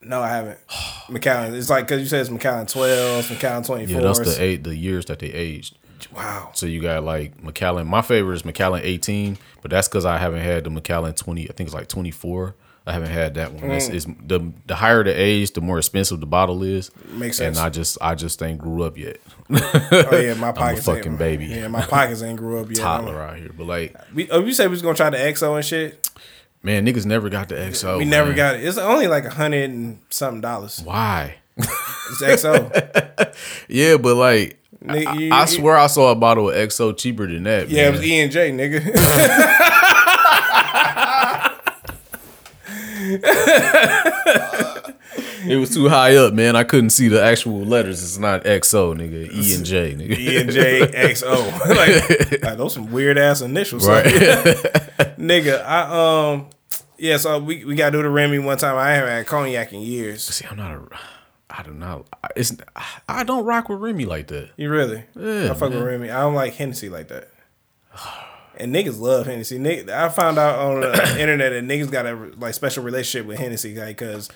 No, I haven't. McAllen. It's like, because you said it's McAllen twelves, McAllen twenty-fours. Yeah, that's the eight, the years that they aged. Wow. So you got, like, McAllen. My favorite is McAllen eighteen, but that's because I haven't had the McAllen twenty. I think it's like twenty-four. I haven't had that one. Mm. It's, it's the the higher the age, the more expensive the bottle is. Makes sense. And I just I just ain't grew up yet. Oh yeah, my pockets I'm a fucking ain't, baby. Yeah, my pockets ain't grew up yet. Toddler out here, but like, we, oh, you said we was gonna try the X O and shit. Man, niggas never got the X O. We never man. got it. It's only like a hundred and something dollars. Why? It's X O. Yeah, but like, nigga, you, I, I swear I saw a bottle of X O cheaper than that. Yeah, man. It was E and J, nigga. It was too high up, man. I couldn't see the actual letters. It's not X O, nigga. E and J, nigga. E and J X O. Like, like those some weird ass initials, right? Nigga, I um, yeah. So we, we gotta do the Remy one time. I haven't had cognac in years. See, I'm not a. I do not. It's I don't rock with Remy like that. You really? Yeah, I fuck man. with Remy. I don't like Hennessy like that. And niggas love Hennessy. Nigg- I found out on the internet that niggas got a like special relationship with Hennessy, like because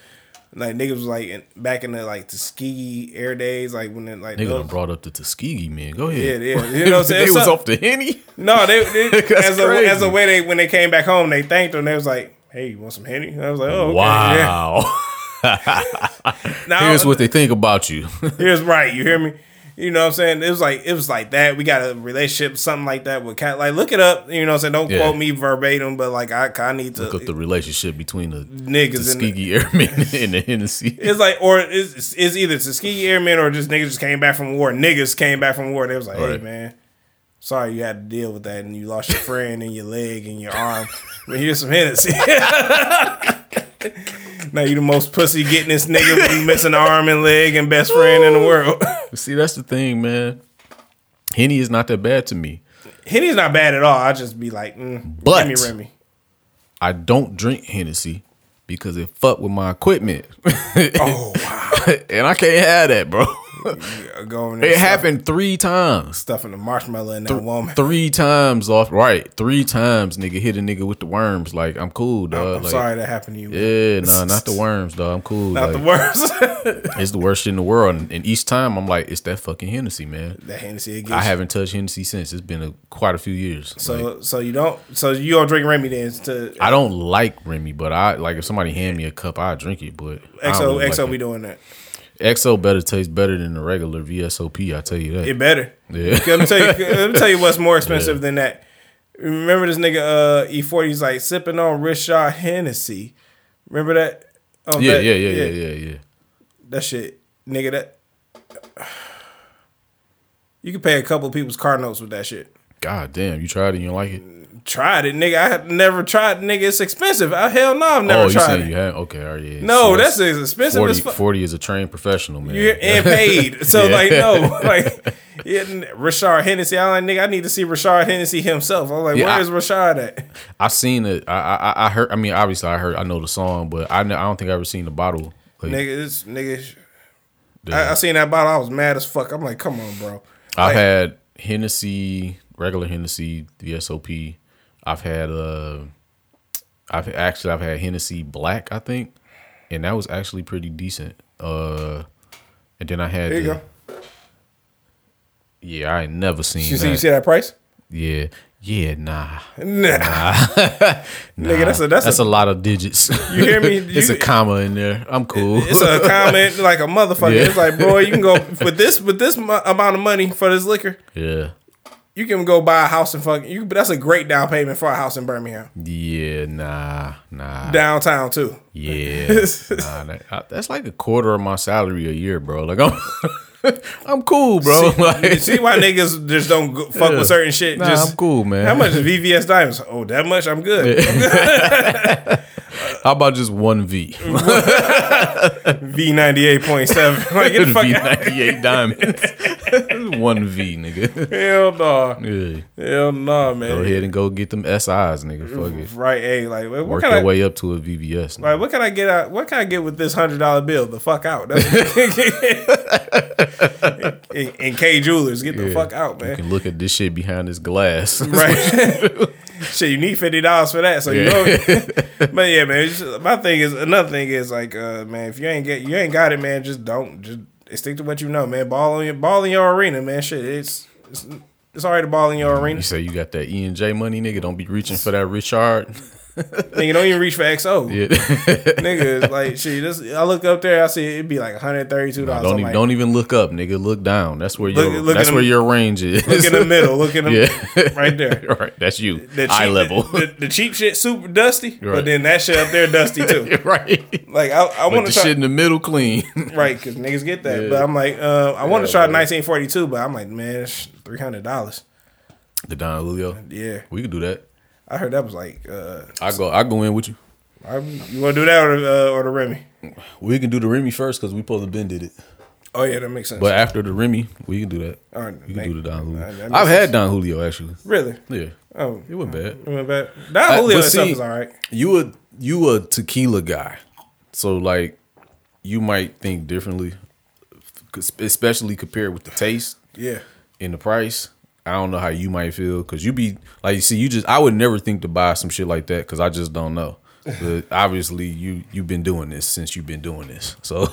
like niggas was like in, back in the like Tuskegee Air days, like when they, like niggas those, brought up the Tuskegee man. Go ahead, yeah, yeah. You know what I'm saying? They was up. off the Henny. No, they, they as a as a way they when they came back home they thanked them. They was like, hey, you want some Henny? And I was like, oh, okay, wow. Yeah. Now, here's what they think about you. Here's right. You hear me? You know what I'm saying? It was like it was like that. We got a relationship, something like that with Cat. Like, look it up. You know what I'm saying? Don't yeah. quote me verbatim, but like I, I need to look up the relationship between the niggas Tuskegee and the, Airmen and the Hennessy. It's like, or it's, it's either Tuskegee Airmen or just niggas just came back from war. Niggas came back from war. They was like, all hey right. man, sorry you had to deal with that, and you lost your friend and your leg and your arm. But here's some Hennessy. Now you the most pussy getting this nigga missing arm and leg and best friend in the world. See, that's the thing, man. Henny is not that bad to me. Henny's not bad at all. I just be like, mm, but give me Remy. I don't drink Hennessy because it fuck with my equipment. Oh wow! And I can't have that, bro. Going it happened three times. Stuffing the marshmallow in that Th- woman. Three times off. Right. Three times, nigga. Hit a nigga with the worms. Like, I'm cool, dog. I'm, I'm like, sorry that happened to you. Yeah, nah, not the worms, dog. I'm cool. Not like, the worms. It's the worst shit in the world. And, and each time, I'm like, it's that fucking Hennessy, man. That Hennessy again. I haven't touched Hennessy since. It's been a, quite a few years. So, like, so you don't. So you don't drink Remy then? To, I don't like Remy, but I like if somebody hand me a cup, I drink it. But X O, really X O, like we doing that. X O better tastes better than the regular V S O P. I tell you that. It better. Yeah. Let me tell you. Let me tell you what's more expensive yeah. than that. Remember this nigga uh, E forty? He's like sipping on Rashad Hennessy. Remember that? Oh, yeah, that, yeah, yeah, yeah, yeah, yeah, yeah. That shit, nigga. That you can pay a couple of people's car notes with that shit. God damn, you tried it and you don't like it? Tried it, nigga. I have never tried, nigga. It's expensive. I, hell no, I've never oh, tried it. Oh, you had? Okay, all right. Yeah. No, so that's, that's as expensive forty, as fuck. forty is a trained professional, man. You're, and paid. So, yeah. like, no. Like, yeah, Rashad Hennessy. I like, nigga, I need to see Rashad Hennessy himself. I'm like, yeah, where I, is Rashad at? I seen it. I, I I heard, I mean, obviously, I heard, I know the song, but I, I don't think I ever seen the bottle. Like, nigga, this nigga. I, I seen that bottle. I was mad as fuck. I'm like, come on, bro. I've like, had Hennessy. Regular Hennessy, V S O P. I've had uh, I've actually I've had Hennessy Black, I think, and that was actually pretty decent. Uh, and then I had there you the, go. Yeah, I ain't never seen. You see, you see that price? Yeah, Yeah, nah. Nah. nah. Nigga, that's a that's, that's a, a lot of digits. You hear me? You, it's a comma in there. I'm cool. It's a comma like a motherfucker. Yeah. It's like, bro, you can go for this with this amount of money for this liquor. Yeah. You can go buy a house and fucking you, but that's a great down payment for a house in Birmingham. Yeah, nah, nah. Downtown too. Yeah, nah. That, I, that's like a quarter of my salary a year, bro. Like I'm, I'm cool, bro. See, like, see why niggas just don't go, fuck yeah. with certain shit. Nah, just, I'm cool, man. How much is V V S diamonds? Oh, that much? I'm good. I'm good. How about just one V? V ninety eight point seven. Like get the fuck V ninety eight diamonds. One V, nigga. Hell no. Yeah. Hell no, man. Go ahead and go get them S Is, nigga. Fuck it. Right, hey, like what work can your I, way up to a V V S. Nigga. Like, what can I get out? What can I get with this hundred dollar bill? The fuck out. That's what in, in K Jewelers, get yeah. the fuck out, man. You can look at this shit behind this glass. Right. Shit, you need fifty dollars for that. So yeah. you know. But yeah, man. Just, my thing is another thing is like, uh, man, if you ain't get, you ain't got it, man. Just don't. Just stick to what you know, man. Ball on your ball in your arena, man. Shit, it's it's, it's all right to ball in your arena. You say you got that E and J money, nigga. Don't be reaching for that Richard. Nigga, don't even reach for X O. Yeah. Nigga, like shit. This, I look up there, I see it, it'd be like one hundred thirty-two dollars. No, don't, even, like, don't even look up, nigga. Look down. That's where look, your look that's where the, your range is. Look in the middle. Look in the yeah. right there. All right, that's you. The cheap, eye level. The, the, the cheap shit super dusty, right. But then that shit up there dusty too. Right. Like I, I want to try shit in the middle clean. Right, because niggas get that. Yeah. But I'm like, uh, I want to yeah, try right. nineteen forty-two, but I'm like, man, that's three hundred dollars. The Don Julio. Yeah, we could do that. I heard that was like uh, I go I go in with you. I, you want to do that or uh, or the Remy? We can do the Remy first because we supposed to Ben did it. Oh yeah, that makes sense. But after the Remy, we can do that. All right, we can do the Don Julio. I've sense. had Don Julio actually. Really? Yeah. Oh, it wasn't bad. It wasn't bad. Don I, Julio stuff is all right. You a you a tequila guy, so like you might think differently, especially compared with the taste. Yeah. And the price. I don't know how you might feel because you be like, you see, you just, I would never think to buy some shit like that because I just don't know. But obviously, you you've been doing this since you've been doing this, so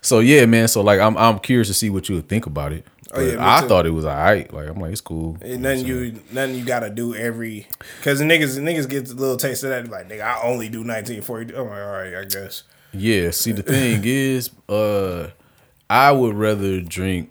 so yeah, man. So like, I'm I'm curious to see what you would think about it. Oh, yeah, I too. thought it was alright. Like I'm like, it's cool. Ain't nothing you, know you nothing you gotta do every because niggas niggas get a little taste of that. Like nigga, I only do nineteen forty. I'm like, all right, I guess. Yeah. See, the thing is, uh, I would rather drink.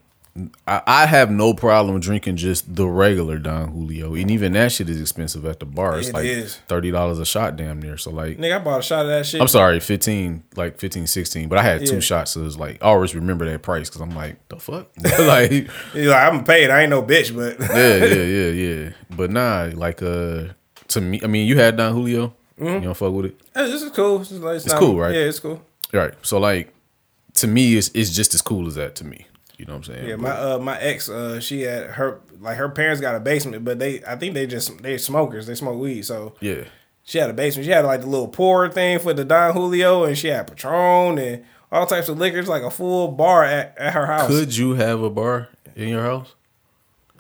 I, I have no problem drinking just the regular Don Julio, and even that shit is expensive at the bar. It's it like is. thirty dollars a shot, damn near. So like, nigga, I bought a shot of that shit. I'm sorry, fifteen, like fifteen, sixteen, but I had yeah. two shots, so it's like I always remember that price because I'm like, the fuck, like, He's like I'm paid, I ain't no bitch, but yeah, yeah, yeah, yeah. But nah, like uh, to me, I mean, you had Don Julio, mm-hmm. you don't fuck with it. This is cool. It's, like, it's, it's not, cool, right? Yeah, it's cool. Right. So like, to me, it's it's just as cool as that to me. You know what I'm saying? Yeah, but my uh, my ex, uh, she had her like her parents got a basement, but they I think they just they smokers, they smoke weed, so yeah, she had a basement. She had like the little pour thing for the Don Julio, and she had Patron and all types of liquors, like a full bar at, at her house. Could you have a bar in your house?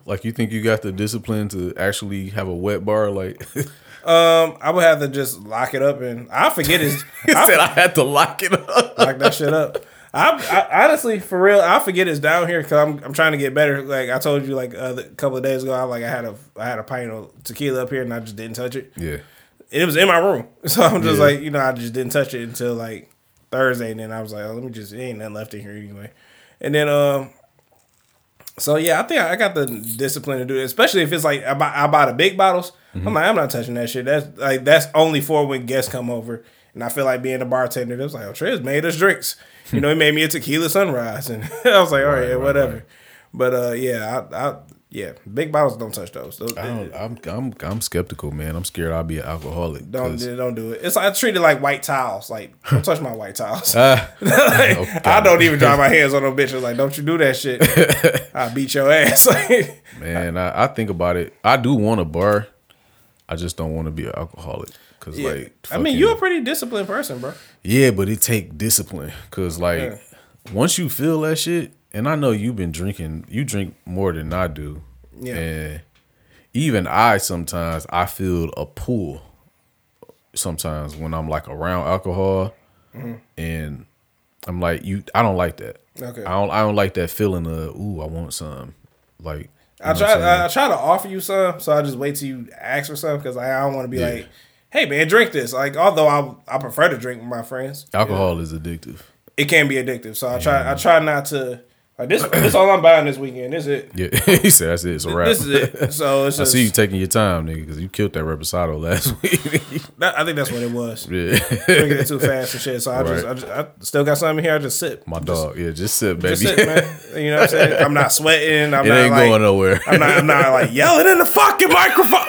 Like you think you got the discipline to actually have a wet bar? Like, um, I would have to just lock it up, and I forget it. He I, said I had to lock it up, lock that shit up. I, I honestly, for real, I forget it's down here because I'm I'm trying to get better. Like I told you, like uh, a couple of days ago, I like I had a I had a pint of tequila up here and I just didn't touch it. Yeah, and it was in my room, so I'm just yeah. like you know I just didn't touch it until like Thursday, and then I was like, oh, let me just it ain't nothing left in here anyway. And then um, so yeah, I think I got the discipline to do it, especially if it's like I buy, I buy the big bottles. Mm-hmm. I'm like I'm not touching that shit. That's like that's only for when guests come over, and I feel like being a bartender. It was like, oh, Trez made us drinks. You know, he made me a tequila sunrise, and I was like, all right, right yeah, whatever. Right. But uh, yeah, I, I, yeah, big bottles don't touch those. those I don't, I'm, I'm, I'm skeptical, man. I'm scared I'll be an alcoholic. Don't, don't do it. It's I treat it like white towels. Like, don't touch my white towels. Uh, like, okay. I don't even dry my hands on no bitches. Like, don't you do that shit? I'll beat your ass. Like, man, I, I think about it. I do want a bar. I just don't want to be an alcoholic. Cause yeah. like, I mean, you're a pretty disciplined person, bro. Yeah, but it take discipline. Cause like, yeah. once you feel that shit, and I know you've been drinking, you drink more than I do. Yeah. And even I sometimes I feel a pull. Sometimes when I'm like around alcohol, mm-hmm. and I'm like, you, I don't like that. Okay. I don't, I don't like that feeling of ooh, I want some. Like I try I, I try to offer you some, so I just wait till you ask for some because I, I don't want to be yeah. like, hey, man, drink this. Like, although I I prefer to drink with my friends. Alcohol yeah. is addictive. It can be addictive. So I try yeah. I try not to. Like, this this all I'm buying this weekend. This is it. Yeah, he said that's it. It's a wrap. This is it. So it's I just, see you taking your time, nigga, because you killed that reposado last week. that, I think that's what it was. Yeah, drinking it too fast and shit. So I, right. just, I just I still got something here. I just sip. My just, dog. Yeah, just sip, baby. Just sip, man. You know what I'm saying? I'm not sweating. I'm it not ain't like, going nowhere. I'm not. I'm not like yelling in the fucking microphone.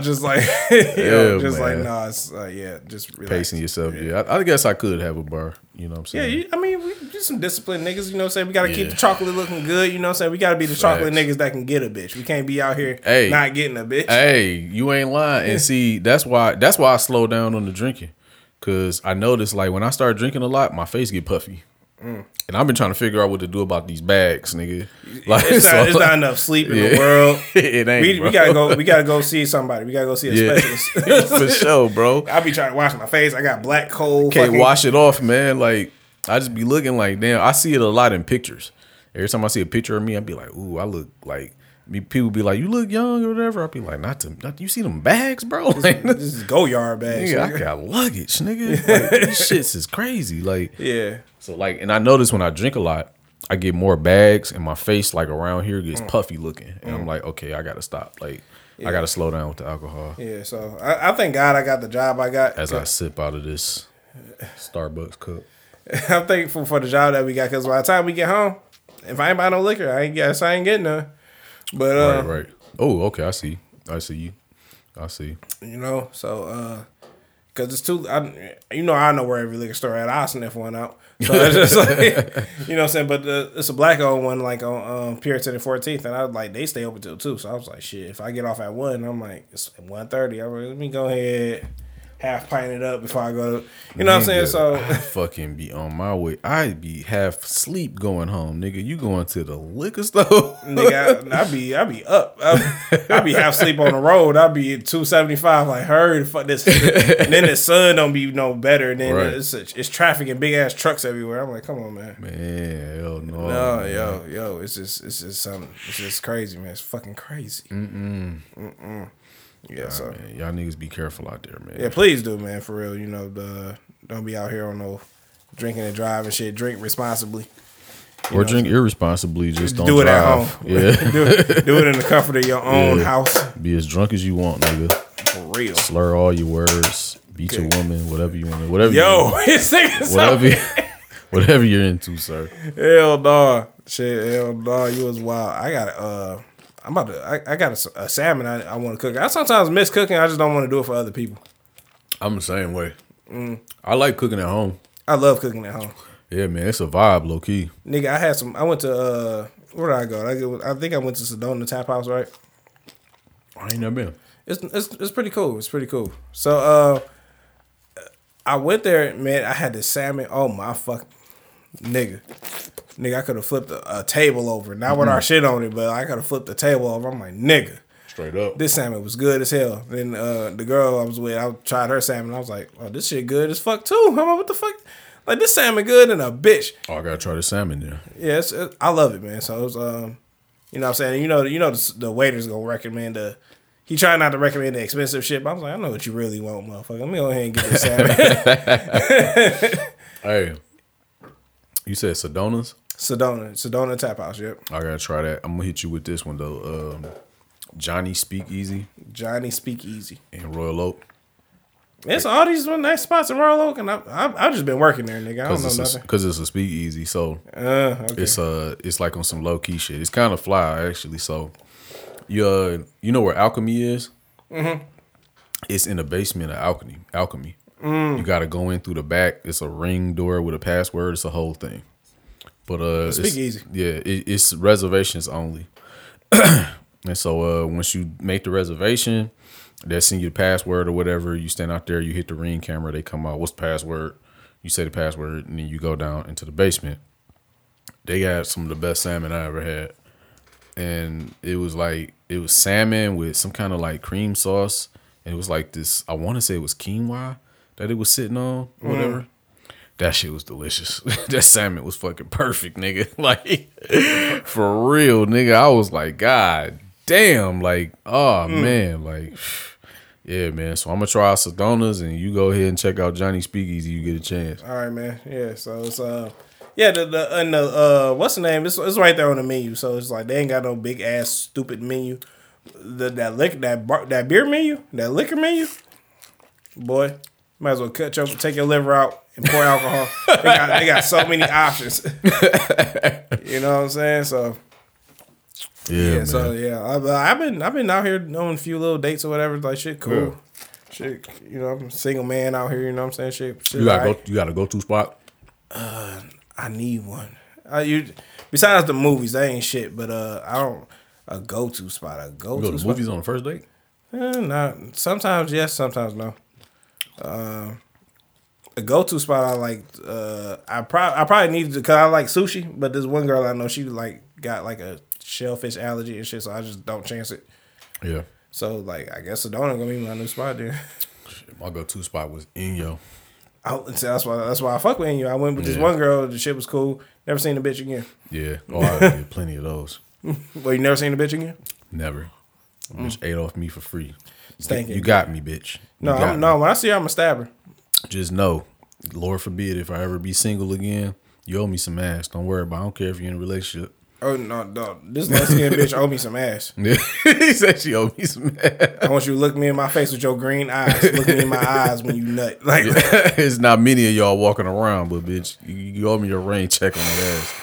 Just like, you yeah, know, just man. like, nah, it's, uh, yeah, just relax. Pacing yourself, yeah. yeah. I, I guess I could have a bar, you know what I'm saying? Yeah, you, I mean, we just some disciplined niggas, you know what I'm saying? We got to yeah. keep the chocolate looking good, you know what I'm saying? We got to be the Facts. chocolate niggas that can get a bitch. We can't be out here hey, not getting a bitch. Hey, you ain't lying. And see, that's why that's why I slow down on the drinking, because I noticed, like, when I start drinking a lot, my face get puffy. Mm. And I've been trying to figure out what to do about these bags, nigga. Like, it's not, so, it's not enough sleep in yeah. the world. It ain't. We, bro. we gotta go. We gotta go see somebody. We gotta go see a yeah. specialist for sure, bro. I be trying to wash my face. I got black cold. Can't fucking... wash it off, man. Like, I just be looking like, damn. I see it a lot in pictures. Every time I see a picture of me, I be like, ooh, I look like. People be like, you look young or whatever. I be like, not to, not, you see them bags, bro? Like, this, this is go yard bags. Nigga, nigga. I got luggage, nigga. Like, these shits is crazy. Like, yeah. So like, and I notice when I drink a lot, I get more bags, and my face like around here gets mm. puffy looking, and mm. I'm like, okay, I gotta stop. Like, yeah. I gotta slow down with the alcohol. Yeah. So I, I thank God I got the job I got. As I sip out of this Starbucks cup, I'm thankful for the job that we got, because by the time we get home, if I ain't buy no liquor, I ain't guess I ain't getting none. But uh, right, right. Oh, okay. I see. I see you. I see. You know, so uh, because it's too. I, you know, I know where every liquor store at. I sniff one out. So it's just like, you know what I'm saying. But uh, it's a black-owned one, like on um, Puritan and fourteenth, and I was like, they stay open till two. So I was like, shit. If I get off at one, I'm like, it's one thirty. I'm like, let me go ahead, half pint it up before I go. To, you know nigga, what I'm saying? So I fucking be on my way. I be half sleep going home, nigga. You going to the liquor store? Nigga, I, I be I be up. I, I be half sleep on the road. I be at two seventy-five. Like, hurry the fuck this. And then the sun don't be no better. And then right. it's a, it's traffic and big ass trucks everywhere. I'm like, come on, man. Man, hell no. No, man. yo, yo, it's just it's just something. It's just crazy, man. It's fucking crazy. Mm-mm. Mm-mm. Yeah, so man, y'all niggas be careful out there, man. Yeah, please do, man, for real. You know, the, don't be out here on no drinking and driving shit. Drink responsibly. You or drink irresponsibly. Just don't do it drive. At home. Yeah, do, it, do it in the comfort of your own yeah. house. Be as drunk as you want, nigga. For real. Slur all your words. Beat okay. your woman. Whatever you want. Whatever. Yo, you it's niggas. Whatever. You, whatever you're into, sir. Hell no, shit. Hell no, you was wild. I got uh. I'm about to. I, I got a, a salmon. I, I want to cook. I sometimes miss cooking. I just don't want to do it for other people. I'm the same way. Mm. I like cooking at home. I love cooking at home. Yeah, man, it's a vibe, low key. Nigga, I had some. I went to. Uh, where did I go? I, I think I went to Sedona Tap House, right? I ain't never been. It's it's it's pretty cool. It's pretty cool. So, uh, I went there, man. I had this salmon. Oh my fuck, nigga. Nigga, I could have flipped a, a table over. Not mm-hmm. with our shit on it, but I could have flipped the table over. I'm like, nigga. Straight up. This salmon was good as hell. Then uh, the girl I was with, I tried her salmon. I was like, oh, this shit good as fuck, too. I'm like, what the fuck? Like, this salmon good and a bitch. Oh, I got to try the salmon there. Yeah, it's, it, I love it, man. So, it was, um, you know what I'm saying? You know, you know the, the waiter's going to recommend the... He tried not to recommend the expensive shit, but I was like, I know what you really want, motherfucker. Let me go ahead and get this salmon. Hey, you said Sedona's? Sedona, Sedona Tap House, yep. I gotta try that. I'm gonna hit you with this one though. Um, Johnny Speakeasy, Johnny Speakeasy, and Royal Oak. It's all these nice spots in Royal Oak, and I, I, I've just been working there, nigga. I don't know nothing. Because it's a speakeasy, so uh, okay. it's uh it's like on some low key shit. It's kind of fly actually. So you uh, you know where Alchemy is? Mm-hmm. It's in the basement of Alchemy. Alchemy. Mm. You gotta go in through the back. It's a ring door with a password. It's a whole thing. But uh, it's, easy. Yeah, it, it's reservations only. And so uh, once you make the reservation, they send you the password or whatever. You stand out there, you hit the ring camera, they come out. What's the password? You say the password, and then you go down into the basement. They got some of the best salmon I ever had, and it was like it was salmon with some kind of like cream sauce, and it was like this. I want to say it was quinoa that it was sitting on, or mm. whatever. that shit was delicious. That salmon was fucking perfect, nigga. Like, for real, nigga. I was like, God damn. Like, oh, mm. man. Like, yeah, man. So I'm going to try out Sedona's, and you go ahead and check out Johnny's Speakeasy. You get a chance. All right, man. Yeah, so it's... Uh... Yeah, the, the and the uh, what's the name? It's it's right there on the menu, so it's like they ain't got no big ass stupid menu. The that liquor that bar, that beer menu, that liquor menu, boy, might as well cut your take your liver out and pour alcohol. They got, they got so many options. You know what I'm saying? So yeah, yeah man. so yeah, I've, I've been I've been out here doing a few little dates or whatever. Like shit, cool, yeah. shit. You know, I'm a single man out here. You know what I'm saying? Shit, shit you gotta right. go. You got a go-to spot. Uh. I need one. I, you, besides the movies, that ain't shit. But uh, I don't a go to spot. A go to spot. Movies on the first date? Eh, not sometimes. Yes, sometimes no. Uh, a go to spot. I like. Uh, I probably I probably needed to because I like sushi. But this one girl I know, she like got like a shellfish allergy and shit. So I just don't chance it. Yeah. So like, I guess Sedona gonna be my new spot then. Shit, my go to spot was Inyo. I, that's why that's why I fuck with Inyo. I went with yeah. this one girl. The shit was cool. Never seen the bitch again. Yeah. Oh, I did plenty of those. Well, you never seen the bitch again? Never. The mm. bitch ate off me for free. Stankin'. You got me, bitch. You no, I'm, me. no. When I see her, I'm a stabber. Just know, Lord forbid, if I ever be single again, you owe me some ass. Don't worry about it. I don't care if you're in a relationship. Oh, no, no. This light-skinned bitch owe me some ass. He said she owe me some ass. I want you to look me in my face with your green eyes. Look me in my eyes when you nut. Like, yeah. It's not many of y'all walking around, but, bitch, you, you owe me your rain check on that ass.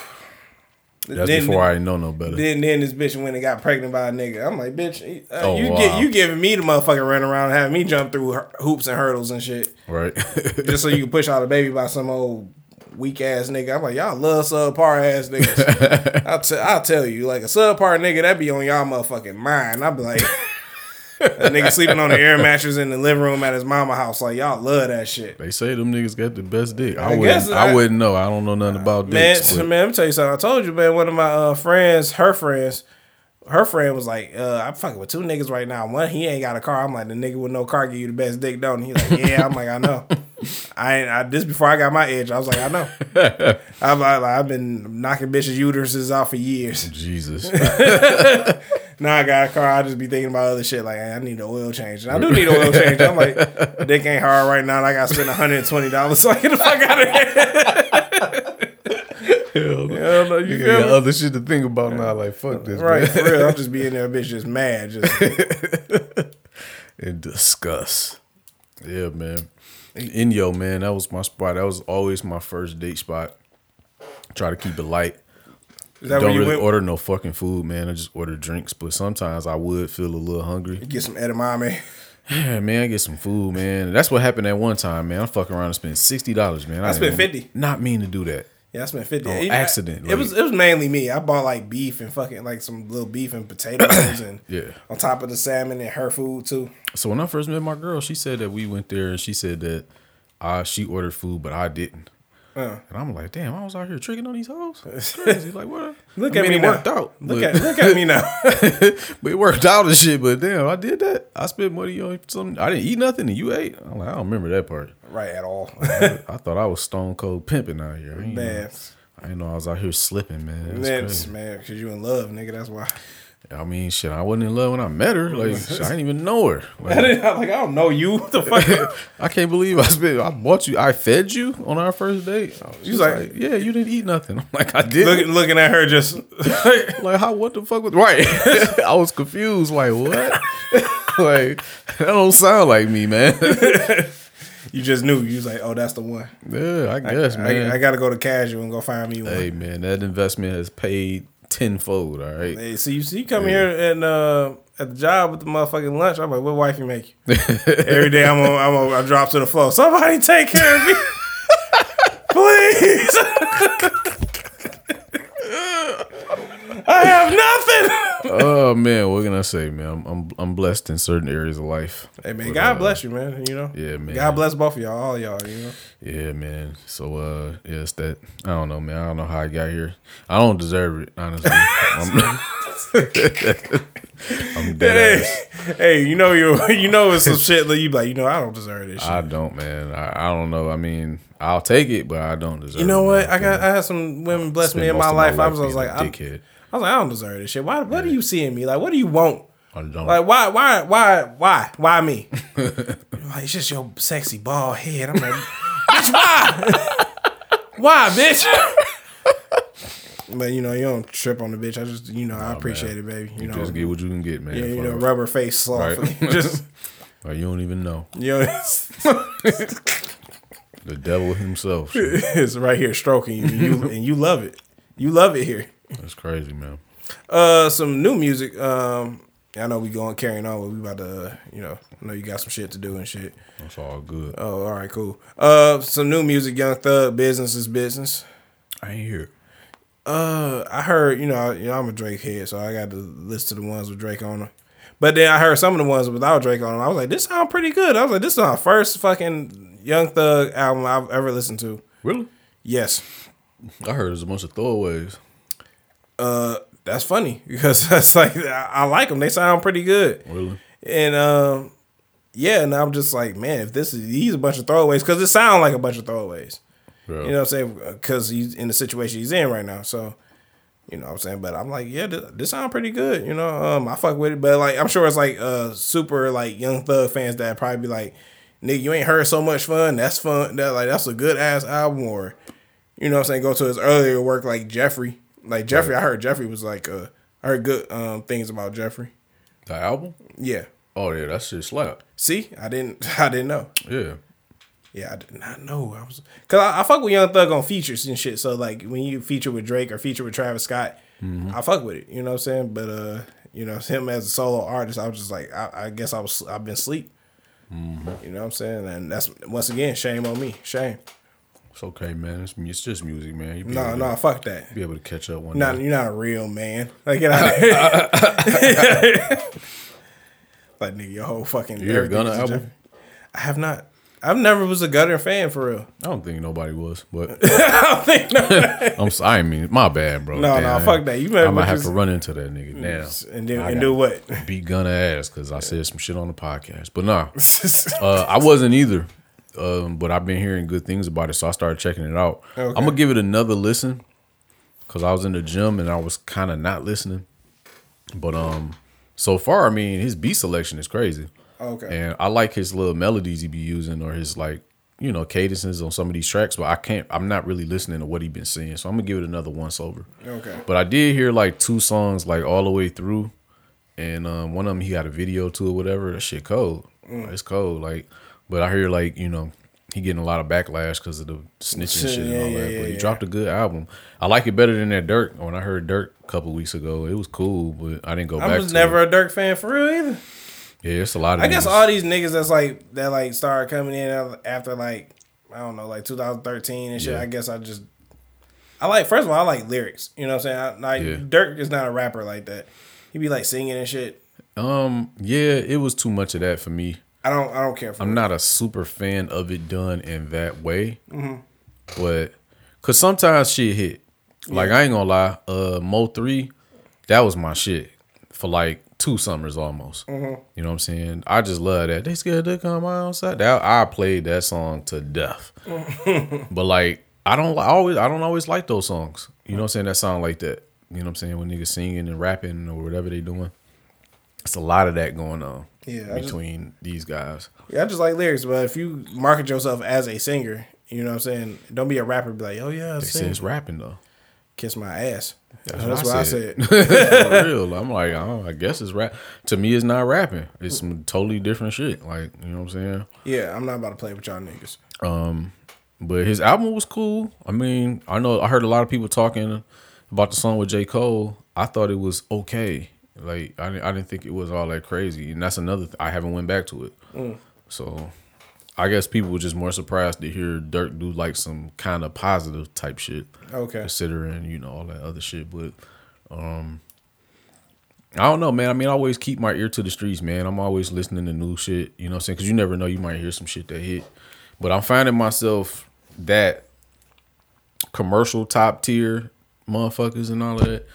That's then, before I didn't know no better. Then then this bitch went and got pregnant by a nigga. I'm like, bitch, uh, oh, you wow. get, you giving me the motherfucking run around and having me jump through her, hoops and hurdles and shit. Right. Just so you can push out a baby by some old... weak ass nigga. I'm like, y'all love subpar ass niggas. I'll, t- I'll tell you, like a subpar nigga, that be on y'all motherfucking mind. I'll be like, that nigga sleeping on the air mattress in the living room at his mama house. Like, y'all love that shit. They say them niggas got the best dick. I, I wouldn't I, I wouldn't know. I don't know nothing about dicks. Man, man, let me tell you something. I told you, man, one of my uh, friends, her friends, her friend was like, uh, I'm fucking with two niggas right now. One, he ain't got a car. I'm like, the nigga with no car give you the best dick, don't he? He's like, yeah. I'm like, I know. I, I this before I got my edge. I was like, I know. I'm like, I've been knocking bitches' uteruses out for years. Jesus. Now I got a car. I just be thinking about other shit. Like, hey, I need an oil change. And I do need an oil change. I'm like, dick ain't hard right now. And I got to spend one hundred twenty dollars so I get the fuck out of here. Hell no. Hell no, you, you got me? Other shit to think about now. Like, fuck this. Right, man. For real. I'm just being there, bitch, just mad. Just in disgust. Yeah, man. Inyo, man, that was my spot. That was always my first date spot. Try to keep it light. Is that Don't really went? Order no fucking food, man. I just order drinks, but sometimes I would feel a little hungry. Get some edamame. Yeah, man, I get some food, man. That's what happened at one time, man. I fucking around and spent sixty dollars, man. I, I spent fifty. Not mean to do that. Yeah, I spent fifty. On accident. Like, it was it was mainly me. I bought like beef and fucking like some little beef and potatoes and yeah. on top of the salmon and her food too. So when I first met my girl, she said that we went there and she said that I she ordered food but I didn't. Uh, and I'm like, damn, I was out here tricking on these hoes. It's crazy. Like what? Look I at mean, me it now. Worked out. Look but, at look at me now. But it worked out and shit. But damn, I did that. I spent money on something. I didn't eat nothing and you ate. I'm like, I don't remember that part. Right at all. I, I thought I was stone cold pimping out here. I didn't, know, I didn't know I was out here slipping, man. That's man, because you in love, nigga. That's why. I mean, shit, I wasn't in love when I met her. Like, shit, I didn't even know her. Like, I, didn't, like I don't know you. What the fuck? I can't believe I spent. I bought you. I fed you on our first date. She's like, like, yeah, you didn't eat nothing. I'm like, I did. Look, looking at her, just like, like, how? What the fuck was right? I was confused. Like, what? Like, that don't sound like me, man. You just knew. You was like, oh, that's the one. Yeah, I guess, I, man. I, I got to go to Casual and go find me one. Hey, man, that investment has paid tenfold, all right? Hey, so you see, you come yeah. here and uh, at the job with the motherfucking lunch, I'm like, what wife you make? Every day I'm on, I'm on, I drop to the floor. Somebody take care of me. Please. I have nothing. Oh, man. What can I say, man? I'm, I'm I'm blessed in certain areas of life. Hey, man. But, God uh, bless you, man. You know? Yeah, man. God bless both of y'all. All y'all, you know? Yeah, man. So, uh, yeah, it's that. I don't know, man. I don't know how I got here. I don't deserve it, honestly. I'm, I'm dead hey, ass. Hey, you know you you know it's some shit that you be like, you know, I don't deserve this shit. I don't, man. I, I don't know. I mean, I'll take it, but I don't deserve it. You know what? I got I had some women bless me in my life. my life. I was, I was like, I was like, I don't deserve this shit. Why what yeah. are you seeing me? Like, what do you want? I don't. Like, why, why, why, why, why me? Like, it's just your sexy bald head. I'm like, bitch, why? Why, bitch? But, you know, you don't trip on the bitch. I just, you know, no, I appreciate man. it, baby. You, you know, just get what you can get, man. Yeah, you know, rubber face sloth. Right? Just, or you don't even know. You know, the devil himself. It's right here stroking you and, you, and you love it. You love it here. That's crazy, man. Uh, some new music. Um, I know we going carrying on. But we about to, uh, you know, I know you got some shit to do and shit. That's all good. Oh, all right, cool. Uh, some new music. Young Thug, Business is Business. I ain't hear it. Uh, I heard, you know, you know, I'm a Drake head, so I got to listen to the ones with Drake on them. But then I heard some of the ones without Drake on them. I was like, this sound pretty good. I was like, this is our first fucking Young Thug album I've ever listened to. Really? Yes. I heard there's a bunch of throwaways. Uh, that's funny because that's like I, I like them. They sound pretty good. Really? And um, yeah, and I'm just like, man, if this is these a bunch of throwaways because it sounds like a bunch of throwaways. You know what I'm saying? Because he's in the situation he's in right now. So, you know what I'm saying? But I'm like, yeah, this, this sound pretty good. You know, um, I fuck with it. But, like, I'm sure it's, like, uh, super, like, Young Thug fans that probably be like, nigga, you ain't heard So Much Fun. That's fun. That, like, that's a good-ass album. Or, you know what I'm saying? Go to his earlier work, like Jeffrey. Like, Jeffrey, right. I heard Jeffrey was, like, uh, I heard good um, things about Jeffrey. The album? Yeah. Oh, yeah, that shit slapped. See? I didn't, I didn't know. Yeah. Yeah, I did not know. I was because I, I fuck with Young Thug on features and shit. So like when you feature with Drake or feature with Travis Scott, mm-hmm. I fuck with it. You know what I'm saying? But uh, you know him as a solo artist, I was just like, I, I guess I was I've been asleep. Mm-hmm. You know what I'm saying? And that's once again shame on me. Shame. It's okay, man. It's, it's just music, man. No, no, nah, nah, fuck that. Be able to catch up one nah, day. You're not a real man. Like get out of here. Like nigga, your whole fucking. You ever done an album? I have not. I've never was a Gutter fan for real. I don't think nobody was, but I don't think nobody. I'm sorry, I mean, my bad, bro. No, Damn, no, fuck that. You I might have just... to run into that nigga now, and then and do what? Be Gunna ass because I said some shit on the podcast, but nah, uh, I wasn't either. Um, but I've been hearing good things about it, so I started checking it out. Okay. I'm gonna give it another listen because I was in the gym and I was kind of not listening, but um, so far, I mean, his beat selection is crazy. Okay. And I like his little melodies he be using or his like, you know, cadences on some of these tracks, but I can't, I'm not really listening to what he been saying. So I'm gonna give it another once over. Okay. But I did hear like two songs like all the way through. And um, one of them, he got a video to or whatever. That shit cold. Mm. It's cold. Like, but I hear like, you know, he getting a lot of backlash because of the snitching shit, shit and yeah, all that. Yeah, but he yeah. dropped a good album. I like it better than that Dirk. When I heard Dirk a couple weeks ago, it was cool, but I didn't go I back to it. I was never a Dirk fan for real either. Yeah, it's a lot of I niggas. guess all these niggas that's like that like started coming in after like I don't know like two thousand thirteen and shit. Yeah. I guess I just I like first of all I like lyrics. You know what I'm saying? I, like yeah. Dirk is not a rapper like that. He be like singing and shit. Um yeah, it was too much of that for me. I don't I don't care for I'm it. not a super fan of it done in that way. Mm-hmm. But cuz sometimes shit hit. Like yeah. I ain't gonna lie, uh Mo three, that was my shit for like two summers almost. Mm-hmm. You know what I'm saying? I just love that. They scared to come outside. That, I played that song to death. But like, I don't I always I don't always like those songs. You know what I'm saying? That sound like that. You know what I'm saying? When niggas singing and rapping or whatever they doing. It's a lot of that going on yeah, between just, these guys. Yeah, I just like lyrics, but if you market yourself as a singer, you know what I'm saying? Don't be a rapper be like, oh yeah, I They sing. say it's rapping though. Kiss my ass. That's, That's what I said. What I said. For real. I'm like, oh, I guess it's rap. To me, it's not rapping. It's some totally different shit. Like, you know what I'm saying? Yeah, I'm not about to play with y'all niggas. Um, but his album was cool. I mean, I know I heard a lot of people talking about the song with J. Cole. I thought it was okay. Like, I didn't, I didn't think it was all that crazy. And that's another thing. I haven't went back to it. Mm. So, I guess people were just more surprised to hear Dirk do like some kind of positive type shit. Okay. Considering, you know, all that other shit. But um, I don't know, man. I mean, I always keep my ear to the streets, man. I'm always listening to new shit. You know what I'm saying? Because you never know. You might hear some shit that hit. But I'm finding myself that commercial top tier motherfuckers and all of that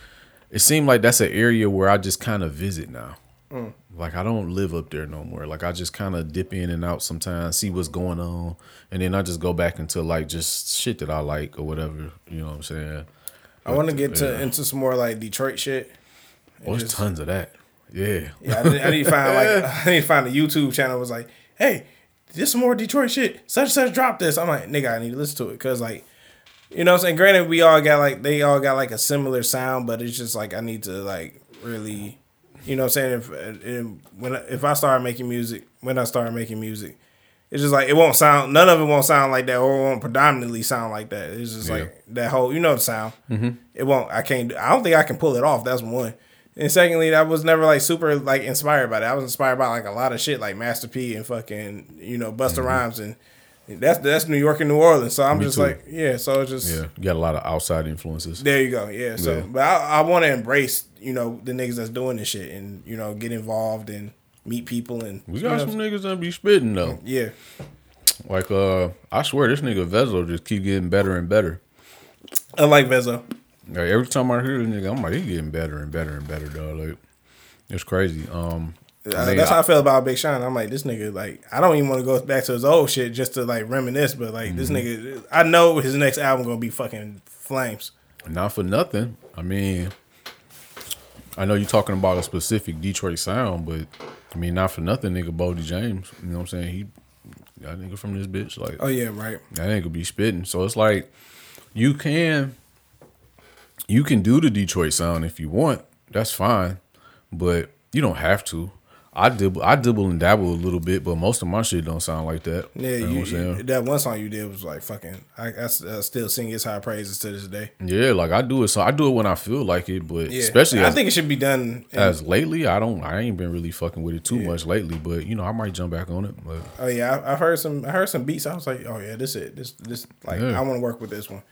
it seemed like that's an area where I just kind of visit now. Mm. Like, I don't live up there no more. Like, I just kind of dip in and out sometimes, see what's going on. And then I just go back into, like, just shit that I like or whatever. You know what I'm saying? I want to get to into some more, like, Detroit shit. Oh, there's just tons of that. Yeah. Yeah, I need, I need to find, like, I need to find a YouTube channel that was like, hey, this some more Detroit shit. Such and such dropped this. I'm like, nigga, I need to listen to it. Because, like, you know what I'm saying? Granted, we all got, like, they all got, like, a similar sound. But it's just, like, I need to, like, really... You know what I'm saying? If, if when if I start making music, when I start making music, it's just like it won't sound. None of it won't sound like that, or it won't predominantly sound like that. It's just yeah. like that whole, you know, the sound. Mm-hmm. It won't. I can't. I don't think I can pull it off. That's one. And secondly, I was never like super like inspired by that. I was inspired by like a lot of shit, like Master P and fucking, you know, Busta mm-hmm. Rhymes, and that's that's New York and New Orleans. So I'm Me just too. like yeah. So it's just yeah. You got a lot of outside influences. There you go. Yeah. So yeah. but I, I want to embrace, you know, the niggas that's doing this shit and, you know, get involved and meet people. And we got, you know, some niggas that be spitting though. Yeah. Like, uh, I swear this nigga Vezzo just keep getting better and better. I like Vezzo. Like, every time I hear this nigga, I'm like, he's getting better and better and better, dog. Like, it's crazy. Um, I mean, that's how I feel about Big Sean. I'm like, this nigga, like, I don't even want to go back to his old shit just to like reminisce, but like mm-hmm. this nigga, I know his next album gonna be fucking flames. Not for nothing. I mean, I know you're talking about a specific Detroit sound, but I mean, not for nothing, nigga, Boldy James. You know what I'm saying? He, that nigga from this bitch, like, oh yeah, right. That nigga be spitting. So it's like, you can, you can do the Detroit sound if you want. That's fine, but you don't have to. I dibble, I dibble and dabble a little bit, but most of my shit don't sound like that. Yeah, you know what I'm saying? That one song you did was like fucking. I, I, I still sing his high praises to this day. Yeah, like I do it. So I do it when I feel like it, but yeah. especially I as, think it should be done. In, as lately, I don't. I ain't been really fucking with it too yeah. much lately, but you know, I might jump back on it. But. Oh yeah, I, I heard some. I heard some beats. I was like, oh yeah, this it. This this like yeah. I want to work with this one.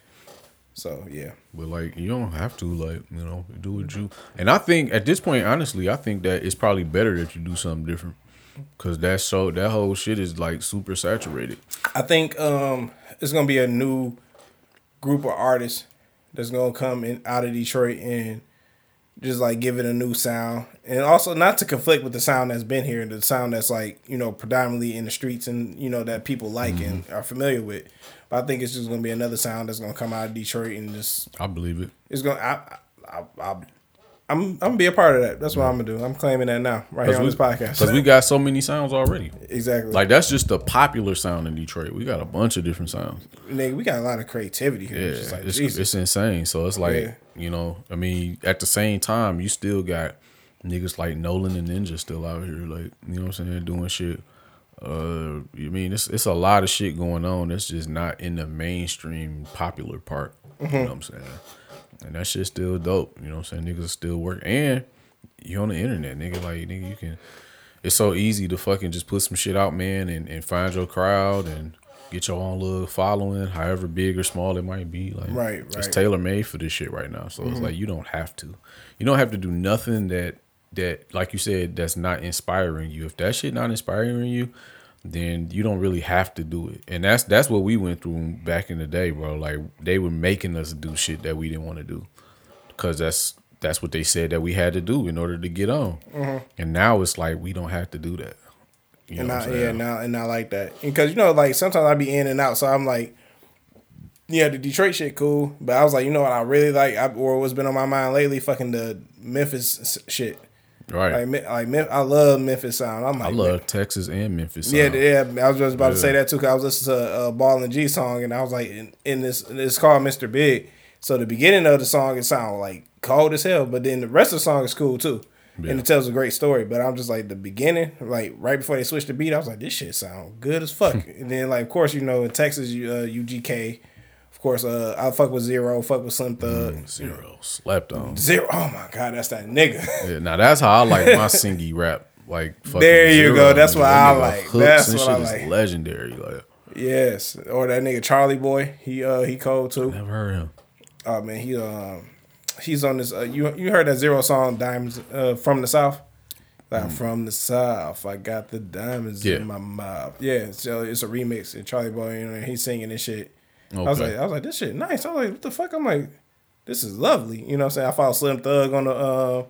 So yeah, but like you don't have to, like, you know, do what you. And I think at this point, honestly, I think that it's probably better that you do something different, cause that so that whole shit is like super saturated. I think um, it's gonna be a new group of artists that's gonna come in out of Detroit and just like give it a new sound, and also not to conflict with the sound that's been here, the sound that's like, you know, predominantly in the streets and, you know, that people like mm-hmm. and are familiar with. I think it's just gonna be another sound that's gonna come out of Detroit and just. I believe it. It's gonna. I. I. I, I I'm. I'm gonna be a part of that. That's what mm-hmm. I'm gonna do. I'm claiming that now, right here on we, this podcast. Because we got so many sounds already. Exactly. Like that's just the popular sound in Detroit. We got a bunch of different sounds. Nigga, we got a lot of creativity here. Yeah, it's, just like, it's, it's insane. So it's like, yeah. you know, I mean, at the same time, you still got niggas like Nolan and Ninja still out here, like, you know what I'm saying, doing shit. Uh, I mean, it's it's a lot of shit going on that's just not in the mainstream popular part. Mm-hmm. You know what I'm saying? And that shit's still dope. You know what I'm saying? Niggas still work. And you're on the internet, nigga. Like, nigga, you can... It's so easy to fucking just put some shit out, man, and, and find your crowd and get your own little following, however big or small it might be. Like, right, right. It's tailor-made for this shit right now. So mm-hmm. it's like, you don't have to. You don't have to do nothing that... That, like you said, that's not inspiring you. If that shit not inspiring you, then you don't really have to do it. And that's that's what we went through back in the day, bro. Like, they were making us do shit that we didn't want to do because that's that's what they said that we had to do in order to get on. Mm-hmm. And now it's like, we don't have to do that. You and know I, what I'm saying? Yeah, now and I like that. Because, you know, like, sometimes I be in and out, so I'm like, yeah, the Detroit shit cool. But I was like, you know what I really like, I, or what's been on my mind lately, fucking the Memphis shit. Right, like, like I love Memphis sound. I'm like, I love man. Texas and Memphis sound. Yeah, yeah. I was just about yeah. to say that too. Cause I was listening to a Ball and G song, and I was like, in, in this, it's called Mister Big. So the beginning of the song, it sounds like cold as hell, but then the rest of the song is cool too, yeah. and it tells a great story. But I'm just like the beginning, like right before they switched the beat, I was like, this shit sound good as fuck. And then like, of course, you know, in Texas, you, uh, U G K. Of course, uh, I fuck with Zero, fuck with Slim Thug. Mm, zero, slept on. Zero, oh my God, that's that nigga. Yeah, now that's how I like my singy rap. Like, fucking there you Zero, go. That's what I like. That's and what shit I like. Is legendary, like. Yes, or that nigga Charlie Boy. He uh he cold too. I never heard him. Oh man, he um he's on this. Uh, you you heard that Zero song Diamonds uh, from the South? Like, mm. From the South, I got the diamonds yeah. in my mouth. Yeah, so it's a remix and Charlie Boy, you know, he's singing and shit. Okay. I was like, I was like, this shit nice. I was like, what the fuck? I'm like, this is lovely. You know what I'm saying? I follow Slim Thug on the uh,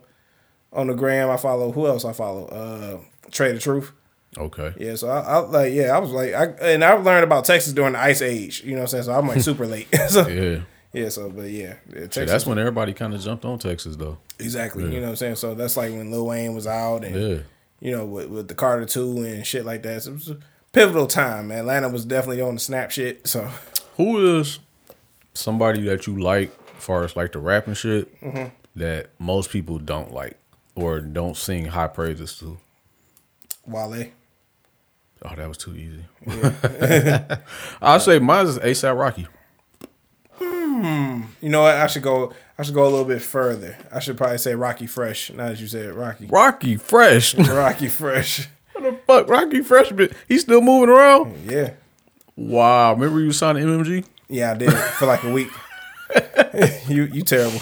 on the gram. I follow, who else I follow? Uh, Trade the Truth. Okay. Yeah, so I, I like, yeah, I was like, I and I learned about Texas during the Ice Age. You know what I'm saying? So I'm like super late. so, yeah. Yeah, so, but yeah. yeah Texas, yeah, that's when everybody kind of jumped on Texas, though. Exactly. Yeah. You know what I'm saying? So that's like when Lil Wayne was out and, yeah. you know, with, with the Carter two and shit like that. So it was a pivotal time, man. Atlanta was definitely on the snap shit, so. Who is somebody that you like, as far as like the rap and shit, mm-hmm. that most people don't like or don't sing high praises to? Wale. Oh, that was too easy. Yeah. I'll say mine is ASAP Rocky. Hmm. You know what? I should go. I should go a little bit further. I should probably say Rocky Fresh. Now that you said Rocky. Rocky Fresh. Rocky Fresh. What the fuck, Rocky Fresh? He's still moving around. Yeah. Wow. Remember you signed to M M G? Yeah, I did for like a week. you you terrible.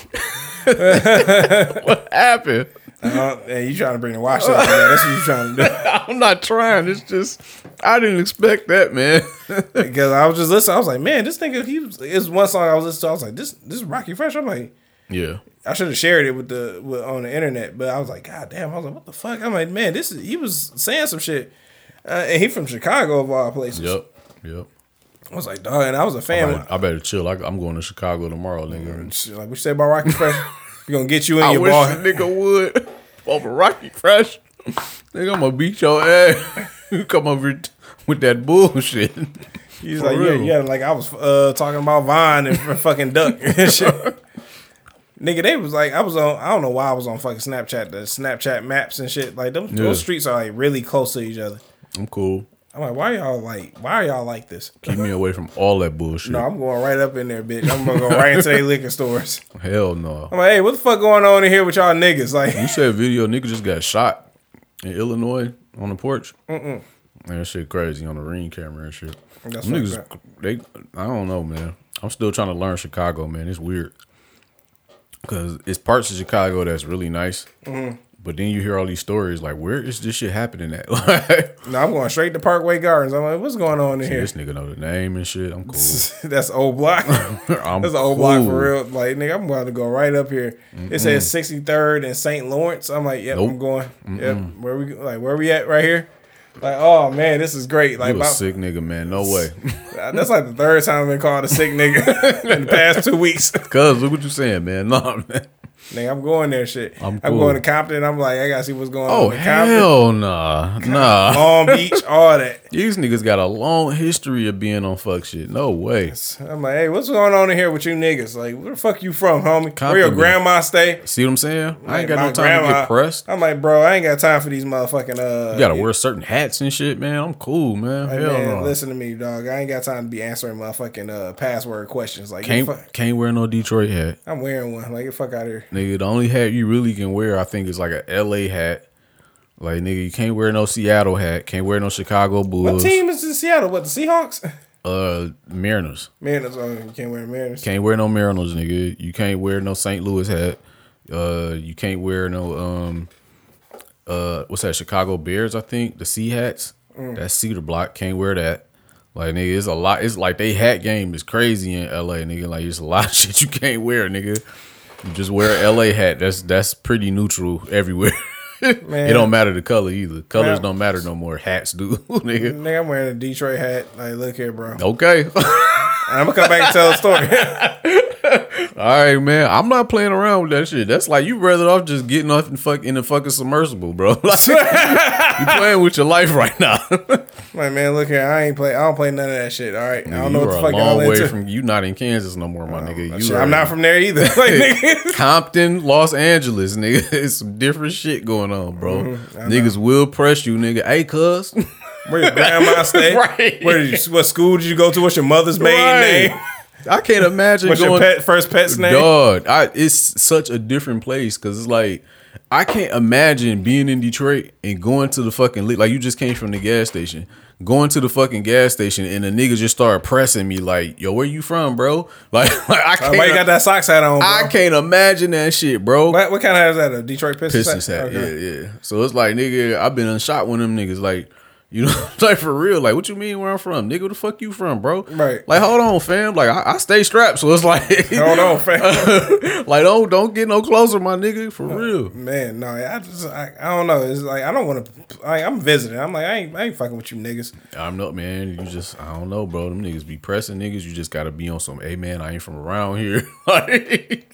What happened? Uh, hey, you trying to bring the wash up? Man. That's what you trying to do. I'm not trying. It's just I didn't expect that, man. Because I was just listening. I was like, man, this nigga. He was, it's one song I was listening to. I was like, this this is Rocky Fresh. I'm like, yeah. I should have shared it with the with, on the internet, but I was like, god damn. I was like, what the fuck? I'm like, man, this is. He was saying some shit, uh, and he from Chicago of all places. Yep. Yep. I was like, dog, and I was a fan. I better, I better chill. I, I'm going to Chicago tomorrow, nigga. Like we said about Rocky Fresh. We're gonna get you in I your bar. I wish the nigga would. Over Rocky Fresh. Nigga, I'm gonna beat your ass. You come over t- with that bullshit. He's For like, real. yeah, yeah, like I was uh, talking about Vine and fucking Duck and shit. Nigga, they was like, I was on, I don't know why I was on fucking Snapchat, the Snapchat maps and shit. Like, them, yeah. those streets are like really close to each other. I'm cool. I'm like, why are y'all like, why are y'all like this? Keep me away from all that bullshit. No, I'm going right up in there, bitch. I'm going to go right into their liquor stores. Hell no. I'm like, hey, what the fuck going on in here with y'all niggas? Like, you said video nigga just got shot in Illinois on the porch. Mm-mm. Man, that shit crazy on the Ring camera and shit. That's niggas, they, I don't know, man. I'm still trying to learn Chicago, man. It's weird. Because it's parts of Chicago that's really nice. Mm-hmm. But then you hear all these stories like, where is this shit happening at? Like, no, I'm going straight to Parkway Gardens. I'm like, what's going on in see, here? This nigga know the name and shit. I'm cool. That's old block. I'm That's an old cool. block for real. Like, nigga, I'm about to go right up here. Mm-mm. It says sixty-third and Saint Lawrence. I'm like, yep, nope. I'm going. Mm-mm. Yep, where we like where we at right here? Like, oh man, this is great. Like, you a sick nigga, man. No way. That's like the third time I've been called a sick nigga in the past two weeks. Cuz look what you saying, man. No, man. Nigga, I'm going there, shit. I'm, cool. I'm going to Compton. I'm like, I gotta see what's going oh, on in Compton. Oh hell nah, nah. Long Beach, all that. These niggas got a long history of being on fuck shit. No way. I'm like, hey, what's going on in here with you niggas? Like, where the fuck you from, homie? Compton, where your grandma stay? See what I'm saying? Like, I ain't got no time grandma, to get pressed. I'm like, bro, I ain't got time for these motherfucking. Uh, you gotta yeah. wear certain hats and shit, man. I'm cool, man. Like, hell man, nah. Listen to me, dog. I ain't got time to be answering motherfucking uh, password questions. Like, can't fuck. can't wear no Detroit hat. I'm wearing one. Like, get the fuck out of here. Nigga, the only hat you really can wear, I think, is like a L A hat. Like, nigga, you can't wear no Seattle hat. Can't wear no Chicago Bulls. What team is in Seattle? What, the Seahawks? Uh, Mariners. Mariners. Oh, you can't wear Mariners. Can't wear no Mariners, nigga. You can't wear no Saint Louis hat. Uh, you can't wear no, um, uh, what's that, Chicago Bears, I think? The Sea hats. Mm. That's Cedar Block. Can't wear that. Like, nigga, it's a lot. It's like they hat game is crazy in L A, nigga. Like, it's a lot of shit you can't wear, nigga. You just wear an L A hat. That's that's pretty neutral everywhere. Man. It don't matter the color either. Colors man. don't matter no more. Hats do, nigga. Nigga, I'm wearing a Detroit hat. Like, look here, bro. Okay. I'm gonna come back and tell a story. All right, man. I'm not playing around with that shit. That's like you rather off just getting off and fuck in the fucking submersible, bro. Like, you playing with your life right now. Like, man, look here. I ain't play. I don't play none of that shit. All right. Nigga, I don't know what the fuck y'all into. You are a long way from. You not in Kansas no more, my no, nigga. You are, I'm not from there either. Like, nigga. Compton, Los Angeles, nigga. It's some different shit going on, bro. Mm-hmm, Niggas know. will press you, nigga. Hey, cuz. Where your grandma stay? Right. Where did you, what school did you go to? What's your mother's maiden right. name? I can't imagine. What's going, your pet, first pet's name? God, I, it's such a different place because it's like I can't imagine being in Detroit and going to the fucking like you just came from the gas station, going to the fucking gas station and the niggas just started pressing me like, yo, where you from, bro? Like, like I can't. Why you got that socks hat on? Bro? I can't imagine that shit, bro. What, what kind of hat is that? A Detroit Pistons, Pistons hat? hat. Okay. Yeah, yeah. So it's like, nigga, I've been unshot one of them niggas like. You know, like for real, like what you mean where I'm from, nigga? Where the fuck you from, bro? Right. Like, hold on, fam. Like, I, I stay strapped, so it's like, hold on, fam. Like, don't don't get no closer, my nigga. For no, real, man. No, I just, I, I don't know. It's like I don't want to. I'm visiting. I'm like, I ain't, I ain't fucking with you, niggas. I'm not, man. You just, I don't know, bro. Them niggas be pressing niggas. You just gotta be on some. Hey, man, I ain't from around here. Like.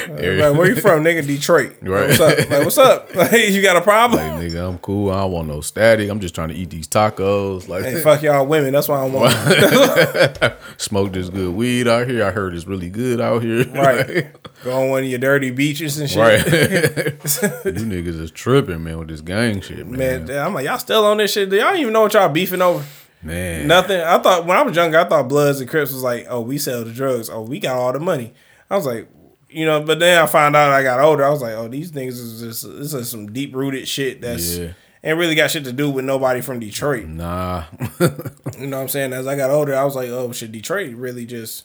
Like, where you from, nigga? Detroit. Right. What's up? Like, what's up? Like, you got a problem? Like, nigga, I'm cool. I don't want no static. I'm just trying to eat these tacos. Like, hey, fuck y'all women. That's why I want. Smoke this good weed out here. I heard it's really good out here. Right. Go on one of your dirty beaches and shit. Right. You niggas is tripping, man, with this gang shit, man. Man, I'm like, y'all still on this shit? Y'all don't even know what y'all beefing over. Man. Nothing. I thought when I was younger, I thought Bloods and Crips was like, oh, we sell the drugs. Oh, we got all the money. I was like. You know, but then I found out I got older. I was like, oh, these things is just this is some deep rooted shit that's yeah. ain't really got shit to do with nobody from Detroit. Nah. You know what I'm saying? As I got older, I was like, oh shit, Detroit really just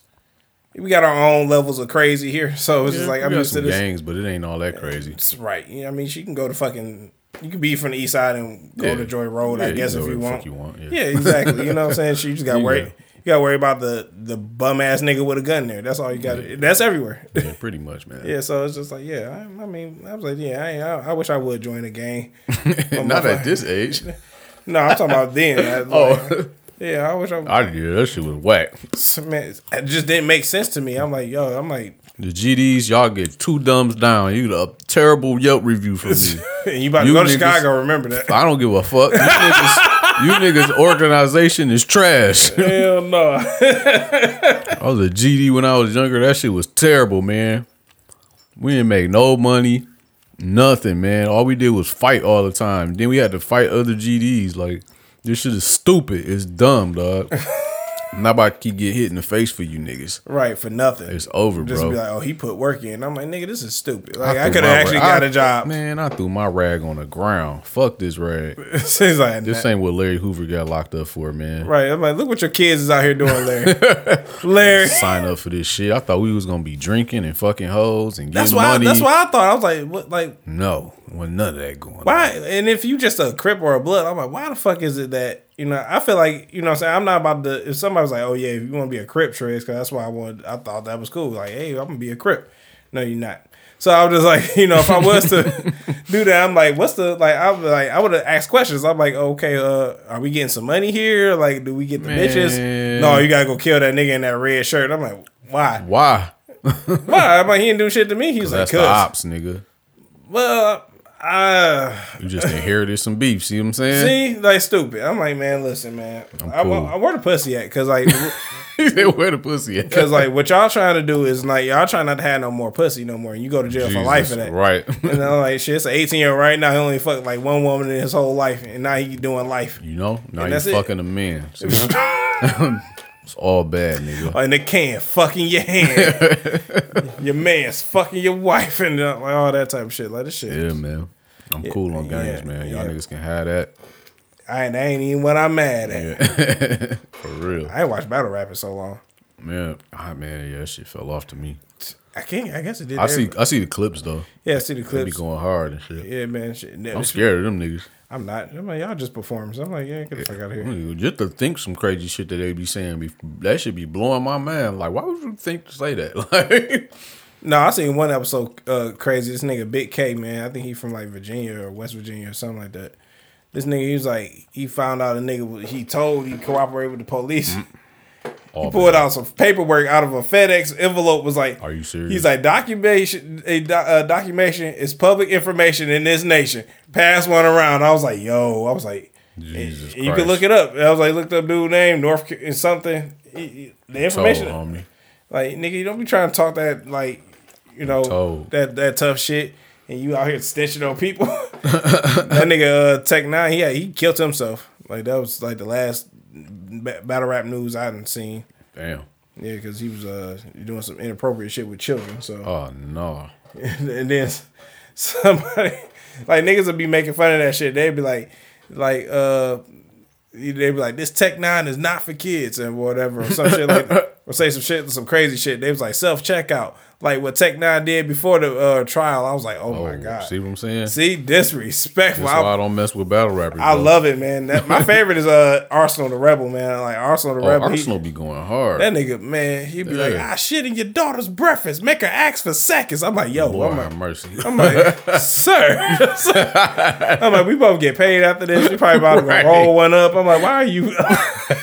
we got our own levels of crazy here. So it's yeah, just like I'm used to this gangs, but it ain't all that crazy. It's right. Yeah, I mean she can go to fucking you can be from the east side and go yeah. to Joy Road, yeah, I guess you know if you want. You want. Yeah. yeah, exactly. You know what I'm saying? She just got worried. Go. You gotta worry about the, the bum ass nigga with a gun there. That's all you got. Yeah. That's everywhere. Yeah, pretty much, man. Yeah, so it's just like, yeah. I, I mean, I was like, yeah. I, I wish I would join a gang. Not at this age. No, I'm talking about then. Oh, like, yeah. I wish I. I yeah, that shit was whack. Man, it just didn't make sense to me. I'm like, yo, I'm like. The G Ds, y'all get two thumbs down. You got a terrible Yelp review from me. You about to you go to niggas, Chicago? Remember that? I don't give a fuck. You niggas. You niggas' organization is trash. Hell no. I was a G D when I was younger. That shit was terrible, man. We didn't make no money, nothing, man. All we did was fight all the time. Then we had to fight other G Ds. Like, this shit is stupid. It's dumb, dog. I'm not about to keep getting hit in the face for you niggas. Right, for nothing. It's over, just bro. Just be like, oh, he put work in. I'm like, nigga, this is stupid. Like, I, I could have actually rag. got I, a job. Man, I threw my rag on the ground. Fuck this rag. Seems like this nah. ain't what Larry Hoover got locked up for, man. Right. I'm like, look what your kids is out here doing, Larry. Larry. Sign up for this shit. I thought we was going to be drinking and fucking hoes and getting that's why money. I, that's why I thought. I was like, what? Like, no, well, none of that going why? on. Why? And if you just a Crip or a Blood, I'm like, why the fuck is it that? You know, I feel like, you know what I'm saying? I'm not about to, if somebody was like, oh, yeah, if you want to be a Crip, Trez, because that's why I wanted, I thought that was cool. Like, hey, I'm going to be a Crip. No, you're not. So I was just like, you know, if I was to do that, I'm like, what's the, like, I would like, I would have asked questions. I'm like, okay, uh, are we getting some money here? Like, do we get the Man. bitches? No, you got to go kill that nigga in that red shirt. I'm like, why? Why? Why? I'm like, he didn't do shit to me. He was like, that's the ops, nigga. Well, Uh, you just inherited some beef. See what I'm saying? See, like stupid. I'm like, man, listen, man. I'm I, cool. I, I where the pussy at? Cause like, where the pussy at? Cause like, what y'all trying to do is like, y'all trying not to have no more pussy no more, and you go to jail Jesus, for life for that, right? And I'm like, shit, it's an eighteen year old right now. He only fucked like one woman in his whole life, and now he doing life. You know, now you fucking it. a man. So it's all bad, nigga. Like, and they can fucking your hand. Your man's fucking your wife and uh, like, all that type of shit. Like this shit. Yeah, man. I'm yeah, cool on gangs, yeah, man. Y'all yeah. niggas can have that. I ain't, that ain't even what I'm mad at. Yeah. For real. I ain't watched battle rap in so long. Man, ah, man, yeah, that shit fell off to me. I can't. I guess it did. I see. Everything. I see the clips though. Yeah, I see the clips. They be going hard and shit. Yeah, man. Shit. No, I'm scared of them niggas. I'm not. I'm like, y'all just perform. So I'm like, yeah, get the fuck out of here. Just to think some crazy shit that they be saying, be, that should be blowing my mind. Like, why would you think to say that? Like, no, I seen one episode uh, crazy. This nigga Big K, man, I think he from like Virginia or West Virginia or something like that. This nigga, he was like, he found out a nigga he told he cooperated with the police. Mm-hmm. All he pulled bad. out some paperwork out of a FedEx envelope. Was like, "Are you serious?" He's like, "Documentation, a do, uh, documentation is public information in this nation. Pass one around." I was like, "Yo," I was like, Jesus "You Christ. can look it up." I was like, "Looked up dude name North and something." He, he, the information, told, like nigga, you don't be trying to talk that like, you know, that that tough shit, and you out here snitching on people. That nigga uh, Tech Nine, he he killed himself. Like that was like the last battle rap news I didn't see. Damn. Yeah, because he was uh, doing some inappropriate shit with children. So. Oh no. And then somebody like niggas would be making fun of that shit. They'd be like, like uh, they'd be like, this Tech Nine is not for kids and whatever or some shit like that. or say some shit, some crazy shit. They was like self-checkout, like what Tech Nine did before the uh, trial. I was like, oh, oh my God. See what I'm saying? See, disrespectful. That's why I don't mess with battle rappers. I though. love it, man. That, my favorite is uh, Arsenal the Rebel, man. Like Arsenal the oh, Rebel. Arsenal he, be going hard. That nigga, man, he be yeah. like, I shit in your daughter's breakfast. Make her ask for seconds. I'm like, yo. Boy, I'm like, mercy. I'm like, sir. I'm like, we both get paid after this. You probably about right. to roll one up. I'm like, why are you?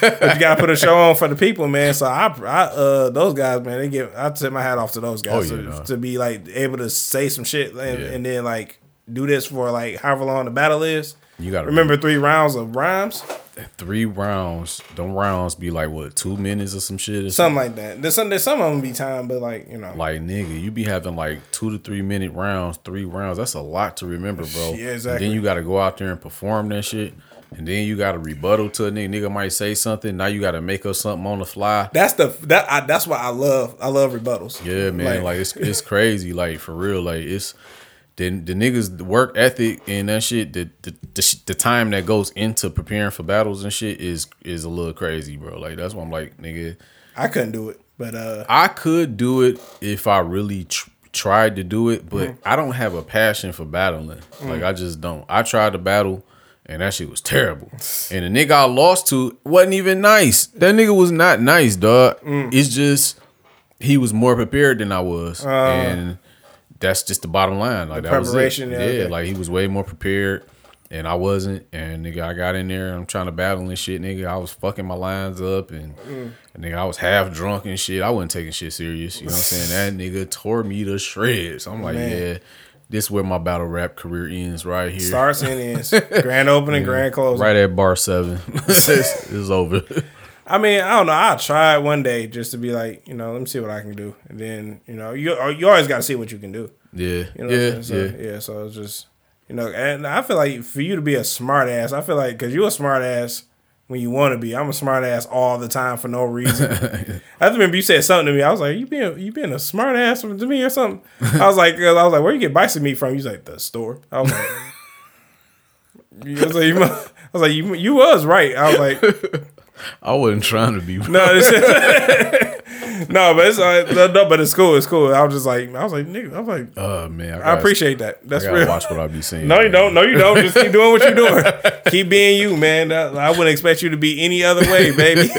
But you got to put a show on for the people, man. So I, I uh, those guys, man, they give. I tip my hat off to those guys oh, yeah, to, no. to be like able to say some shit and, yeah. and then like do this for like however long the battle is. You got to remember read. three rounds of rhymes. Three rounds. Them rounds be like what, two minutes or some shit, or something, something like that. There's some, there's some of them be time, but like you know, like nigga, you be having like two to three minute rounds, three rounds. That's a lot to remember, bro. Yeah, exactly. And then you got to go out there and perform that shit. And then you got to rebuttal to a nigga. Nigga might say something. Now you got to make up something on the fly. That's the that I, that's why I love I love rebuttals. Yeah, man. Like, like it's it's crazy. Like for real. Like it's the the niggas work ethic and that shit. The, the the the time that goes into preparing for battles and shit is is a little crazy, bro. Like that's why I'm like, nigga, I couldn't do it. But uh, I could do it if I really tr- tried to do it. But mm-hmm. I don't have a passion for battling. Mm-hmm. Like I just don't. I tried to battle. And that shit was terrible. And the nigga I lost to wasn't even nice. That nigga was not nice, dog. Mm. It's just he was more prepared than I was, uh, and that's just the bottom line. Like that preparation, was it. Yeah, yeah okay. Like he was way more prepared, and I wasn't. And nigga, I got in there. And I'm trying to battle and shit, nigga. I was fucking my lines up, and, mm. and nigga, I was half drunk and shit. I wasn't taking shit serious. You know what I'm saying? That nigga tore me to shreds. I'm like, man. Yeah. This is where my battle rap career ends right here. Starts and ends. Grand opening, yeah. grand closing. Right at bar seven. it's, it's over. I mean, I don't know. I'll try it one day just to be like, you know, let me see what I can do. And then, you know, you you always got to see what you can do. Yeah. You know yeah, what I'm saying? So, yeah. Yeah. So it's just, you know, and I feel like for you to be a smart ass, I feel like, because you're a smart ass when you want to be. I'm a smart ass all the time for no reason. I remember you said something to me. I was like, you being you being a smart ass to me or something. I was like, I was like, where you get bison meat from? You was like, the store. I was like, I was like, you, must, I was like you, you was right. I was like, I wasn't trying to be. Right. No, it's just, no, but it's uh, no, no, but it's cool. It's cool. I was just like, I was like, nigga, I was like, oh uh, man, I, gotta, I appreciate that. That's I real. Watch what I be saying. No, man. You don't. No, you don't. Just keep doing what you're doing. Keep being you, man. I wouldn't expect you to be any other way, baby.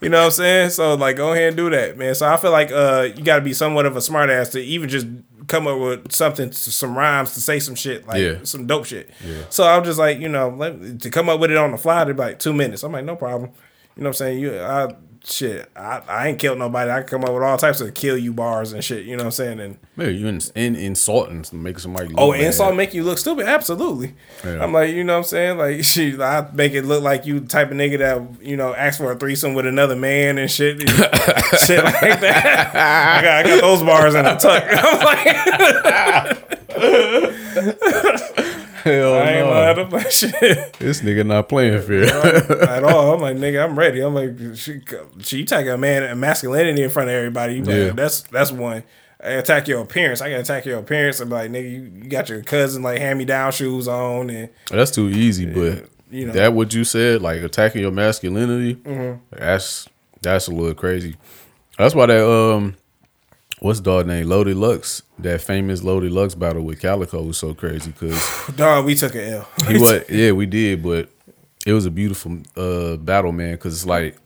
You know what I'm saying? So like, go ahead and do that, man. So I feel like uh, you got to be somewhat of a smart ass to even just come up with something, some rhymes to say some shit, like yeah. some dope shit. Yeah. So I was just like, you know, let, to come up with it on the fly, they'd be like two minutes. I'm like, no problem. You know what I'm saying? You, I, shit, I, I ain't killed nobody. I can come up with all types of kill you bars and shit. You know what I'm saying? And man, you in, in insulting make somebody. Look oh, bad. Insult make you look stupid. Absolutely. Yeah. I'm like, you know what I'm saying? Like, she, I make it look like you type of nigga that you know asks for a threesome with another man and shit, and shit like that. I got, I got those bars in the tuck. I'm like. Hell I ain't lying about my shit. This nigga not playing fair at all. I'm like, nigga, I'm ready. I'm like, she, she take a man and masculinity in front of everybody. Like, yeah. That's that's one. I attack your appearance. I gotta attack your appearance. I'm like, nigga, you, you got your cousin like hand me down shoes on, and that's too easy. But and, you know that what you said, like attacking your masculinity. Mm-hmm. That's that's a little crazy. That's why that um. What's dog name? Lodi Lux. That famous Lodi Lux battle with Calico was so crazy because dog, we took an L. he was, yeah, we did, but it was a beautiful uh, battle, man. Because it's like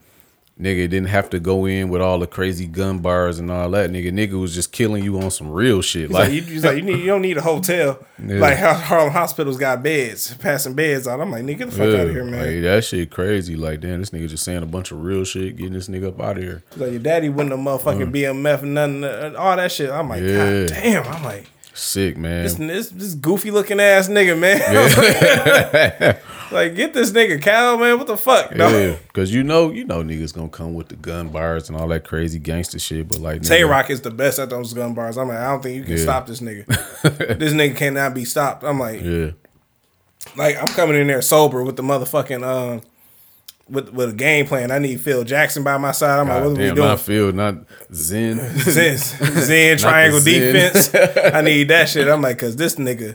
nigga didn't have to go in with all the crazy gun bars and all that. Nigga, nigga was just killing you on some real shit. He's like, like, you, he's like you need, you don't need a hotel. Yeah. Like how Harlem hospitals got beds, passing beds out. I'm like, nigga, get the fuck yeah, out of here, man. Like, that shit crazy. Like, damn, this nigga just saying a bunch of real shit, getting this nigga up out of here. Like your daddy wouldn't have motherfucking B M F and nothing, all that shit. I'm like, yeah. God damn. I'm like, sick man. This this, this goofy looking ass nigga, man. Yeah. Like get this nigga Cal, man. What the fuck? No. Yeah, because you know, you know, niggas gonna come with the gun bars and all that crazy gangster shit. But like, Tay Rock is the best at those gun bars. I'm like, I don't think you can yeah. stop this nigga. This nigga cannot be stopped. I'm like, yeah. Like I'm coming in there sober with the motherfucking um. With with a game plan, I need Phil Jackson by my side. I'm God like, what damn, are we doing? Not Phil, not Zen, Zen, Zen triangle Zen. Defense. I need that shit. I'm like, cause this nigga,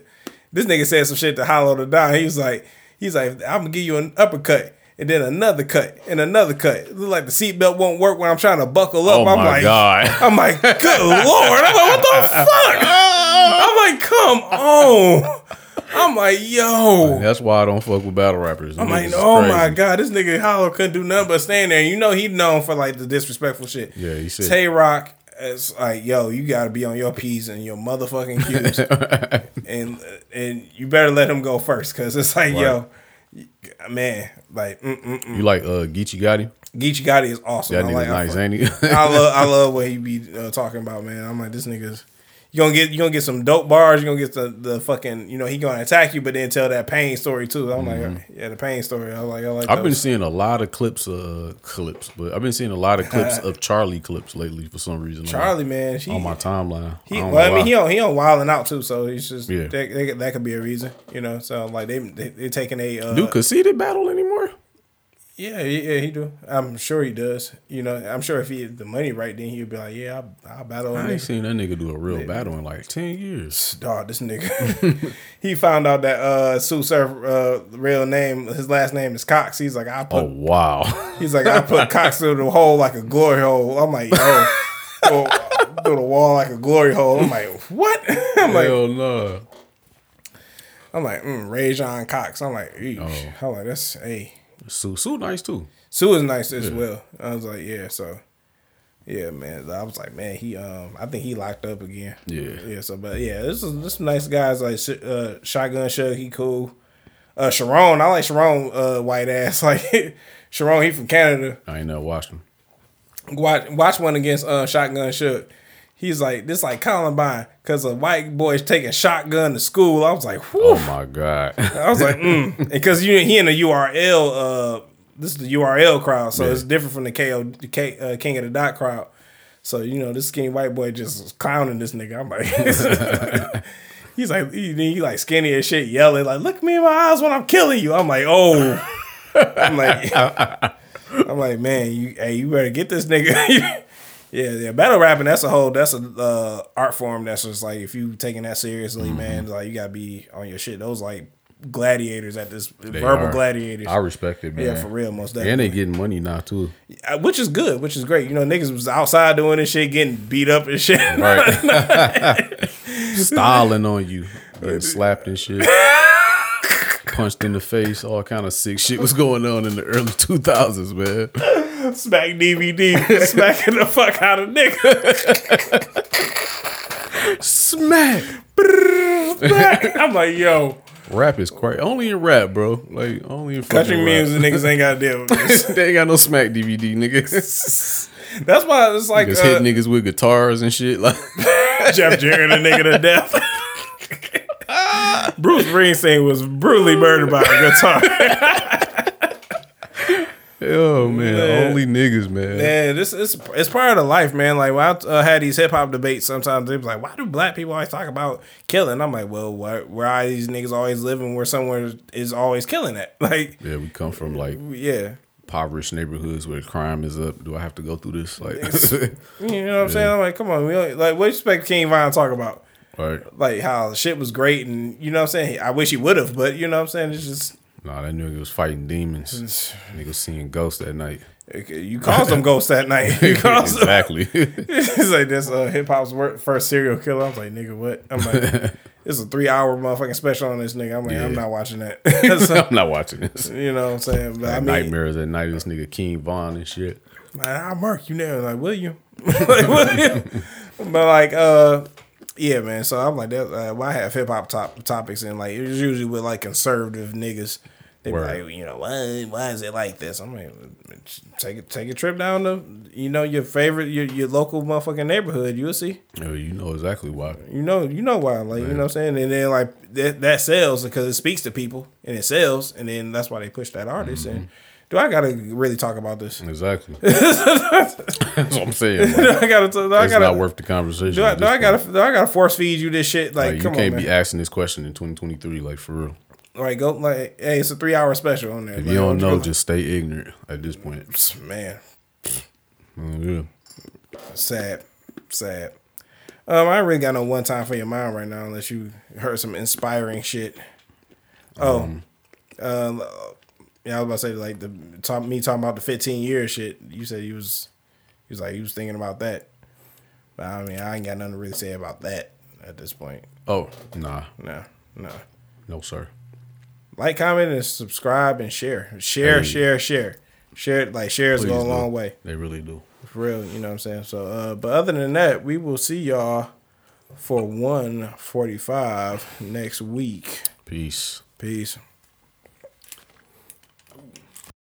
this nigga said some shit to Hollow to die. He was like, he's like, I'm gonna give you an uppercut. and then another cut and another cut. It looked like the seatbelt won't work when I'm trying to buckle up. Oh I'm my like, God. I'm like, good Lord. I'm like, what the fuck? I'm like, come on. I'm like, yo. That's why I don't fuck with battle rappers. I'm like, oh my God, this nigga Hollow couldn't do nothing but stand there. And you know he known for like the disrespectful shit. Yeah, he said. Tay Rock. It's like, yo, you gotta be on your P's and your motherfucking Q's, and and you better let him go first, cause it's like, right. yo, man, like, mm, mm, mm. you like uh, Geechee Gotti? Geechee Gotti is awesome. That I like, nice, ain't he? I love, I love what he be uh, talking about, man. I'm like, this nigga's you gonna get, you gonna get some dope bars. You gonna get the, the fucking, you know, he gonna attack you, but then tell that pain story too. I'm mm-hmm. like, yeah, the pain story. I like, I like. I've those. been seeing a lot of clips, uh, clips, but I've been seeing a lot of clips of Charlie clips lately for some reason. Charlie, like, man, she, on my timeline. He, I, well, I mean, why. he on he on Wilding Out too, so it's just yeah. they, they, that could be a reason, you know. So like they they they're taking a uh, do conceded battle anymore. Yeah, yeah, he do. I'm sure he does. You know, I'm sure if he had the money right, then he'd be like, yeah, I'll, I'll battle. I ain't seen that nigga do a real nigga. battle in like ten years. Dog, this nigga. He found out that uh, Sue Surf, uh, real name, his last name is Cox. He's like, I put. Oh, wow. He's like, I put Cox through the hole like a glory hole. I'm like, yo. Through, through the wall like a glory hole. I'm like, what? I'm like, hell no. I'm like, mm, Rajon Cox. I'm like, eesh. Oh. I'm like, that's, hey. Sue, Sue nice too. Sue is nice as yeah. well. I was like, yeah, so, yeah, man. I was like, man, he, um, I think he locked up again. Yeah, yeah. So, but yeah, this is this nice guys like uh, Shotgun Shug. He cool. Uh, Sharon, I like Sharon. Uh, white ass like Sharon. He from Canada. I ain't never watched him. Watch, watch one against uh, Shotgun Shug. He's like this, like Columbine, because a white boy's taking shotgun to school. I was like, whew. Oh my God! I was like, mm. because you he in the U R L, uh, this is the U R L crowd, so yeah. it's different from the K O, the K, uh, King of the Dot crowd. So you know, this skinny white boy just was clowning this nigga. I'm like, he's like, he, he like skinny as shit, yelling like, look me in my eyes when I'm killing you. I'm like, oh, I'm like, I'm like, man, you, hey, you better get this nigga. Yeah, yeah, battle rapping, that's a whole, that's a uh, art form that's just like, if you taking that seriously, mm-hmm. man, like you got to be on your shit. Those like gladiators at this, they verbal are. gladiators. I respect it, man. Yeah, for real, most definitely. And they getting money now, too. Which is good, which is great. You know, niggas was outside doing this shit, getting beat up and shit. Right. Styling on you, getting slapped and shit. Punched in the face, all kind of sick shit was going on in the early two thousands, man. Smack D V D, smacking the fuck out of nigga. Smack. Smack. I'm like, yo. Rap is crazy. Only in rap, bro. Like, only in fucking country memes and niggas ain't got to deal with this. They ain't got no smack D V D, niggas. That's why it's like. Just uh, hit niggas with guitars and shit. Like Jeff Jarrett, a nigga to death. Bruce Springsteen was brutally murdered by a guitar. Yo, man, man, only niggas, man. Man, this it's it's part of life, man. Like when I uh, had these hip hop debates, sometimes they was like, "Why do black people always talk about killing?" I'm like, "Well, why, where are these niggas always living? Where somewhere is always killing at?" Like, yeah, we come from like yeah. impoverished neighborhoods where crime is up. Do I have to go through this? Like, you know what I'm yeah. saying? I'm like, come on, we don't, like what do you expect King Von to talk about? Right. Like how shit was great, and you know what I'm saying. I wish he would have, but you know what I'm saying. It's just nah. That nigga was fighting demons. Nigga was seeing ghosts that night. You caused them ghosts that night. You caused exactly. It's like this uh, hip hop's first serial killer. I'm like, nigga, what? I'm like, it's a three hour motherfucking special on this nigga. I'm like, yeah. I'm not watching that. So, I'm not watching this. You know what I'm saying? But I mean, nightmares at night. This nigga King Von and shit. Like, I'll mark you now. Like William. Like William. But like uh. Yeah, man. So I'm like, that, uh, well, I have hip hop top topics, and like it's usually with like conservative niggas. They be like, you know, why, why is it like this? I'm like, take a, take a trip down to, you know, your favorite, your your local motherfucking neighborhood. You'll see. Yeah, you know exactly why. You know, you know why. Like, man. You know what I'm saying? And then like that, that sells because it speaks to people and it sells, and then that's why they push that artist mm-hmm. and. Do I gotta really talk about this? Exactly. That's what I'm saying. Like, do I gotta, do I it's gotta, not worth the conversation. Do I, do I gotta? Do I gotta force feed you this shit? Like, like come you can't on, be man. asking this question in twenty twenty-three. Like for real. Like go like hey, it's a three hour special on there. If like, you don't know, just stay ignorant at this point. Man. Oh, yeah. Sad, sad. Um, I really got no one time for your mind right now unless you heard some inspiring shit. Oh. Um. Uh, Yeah, I was about to say, like, the talk, me talking about the fifteen-year shit, you said he was, he was like, he was thinking about that. But, I mean, I ain't got nothing to really say about that at this point. Oh, nah. Nah, nah. No, sir. Like, comment, and subscribe, and share. Share, hey. share, share. Share, like, shares Please go a do. long way. They really do. For real, you know what I'm saying? So, uh, but other than that, we will see y'all for one forty-five next week. Peace. Peace.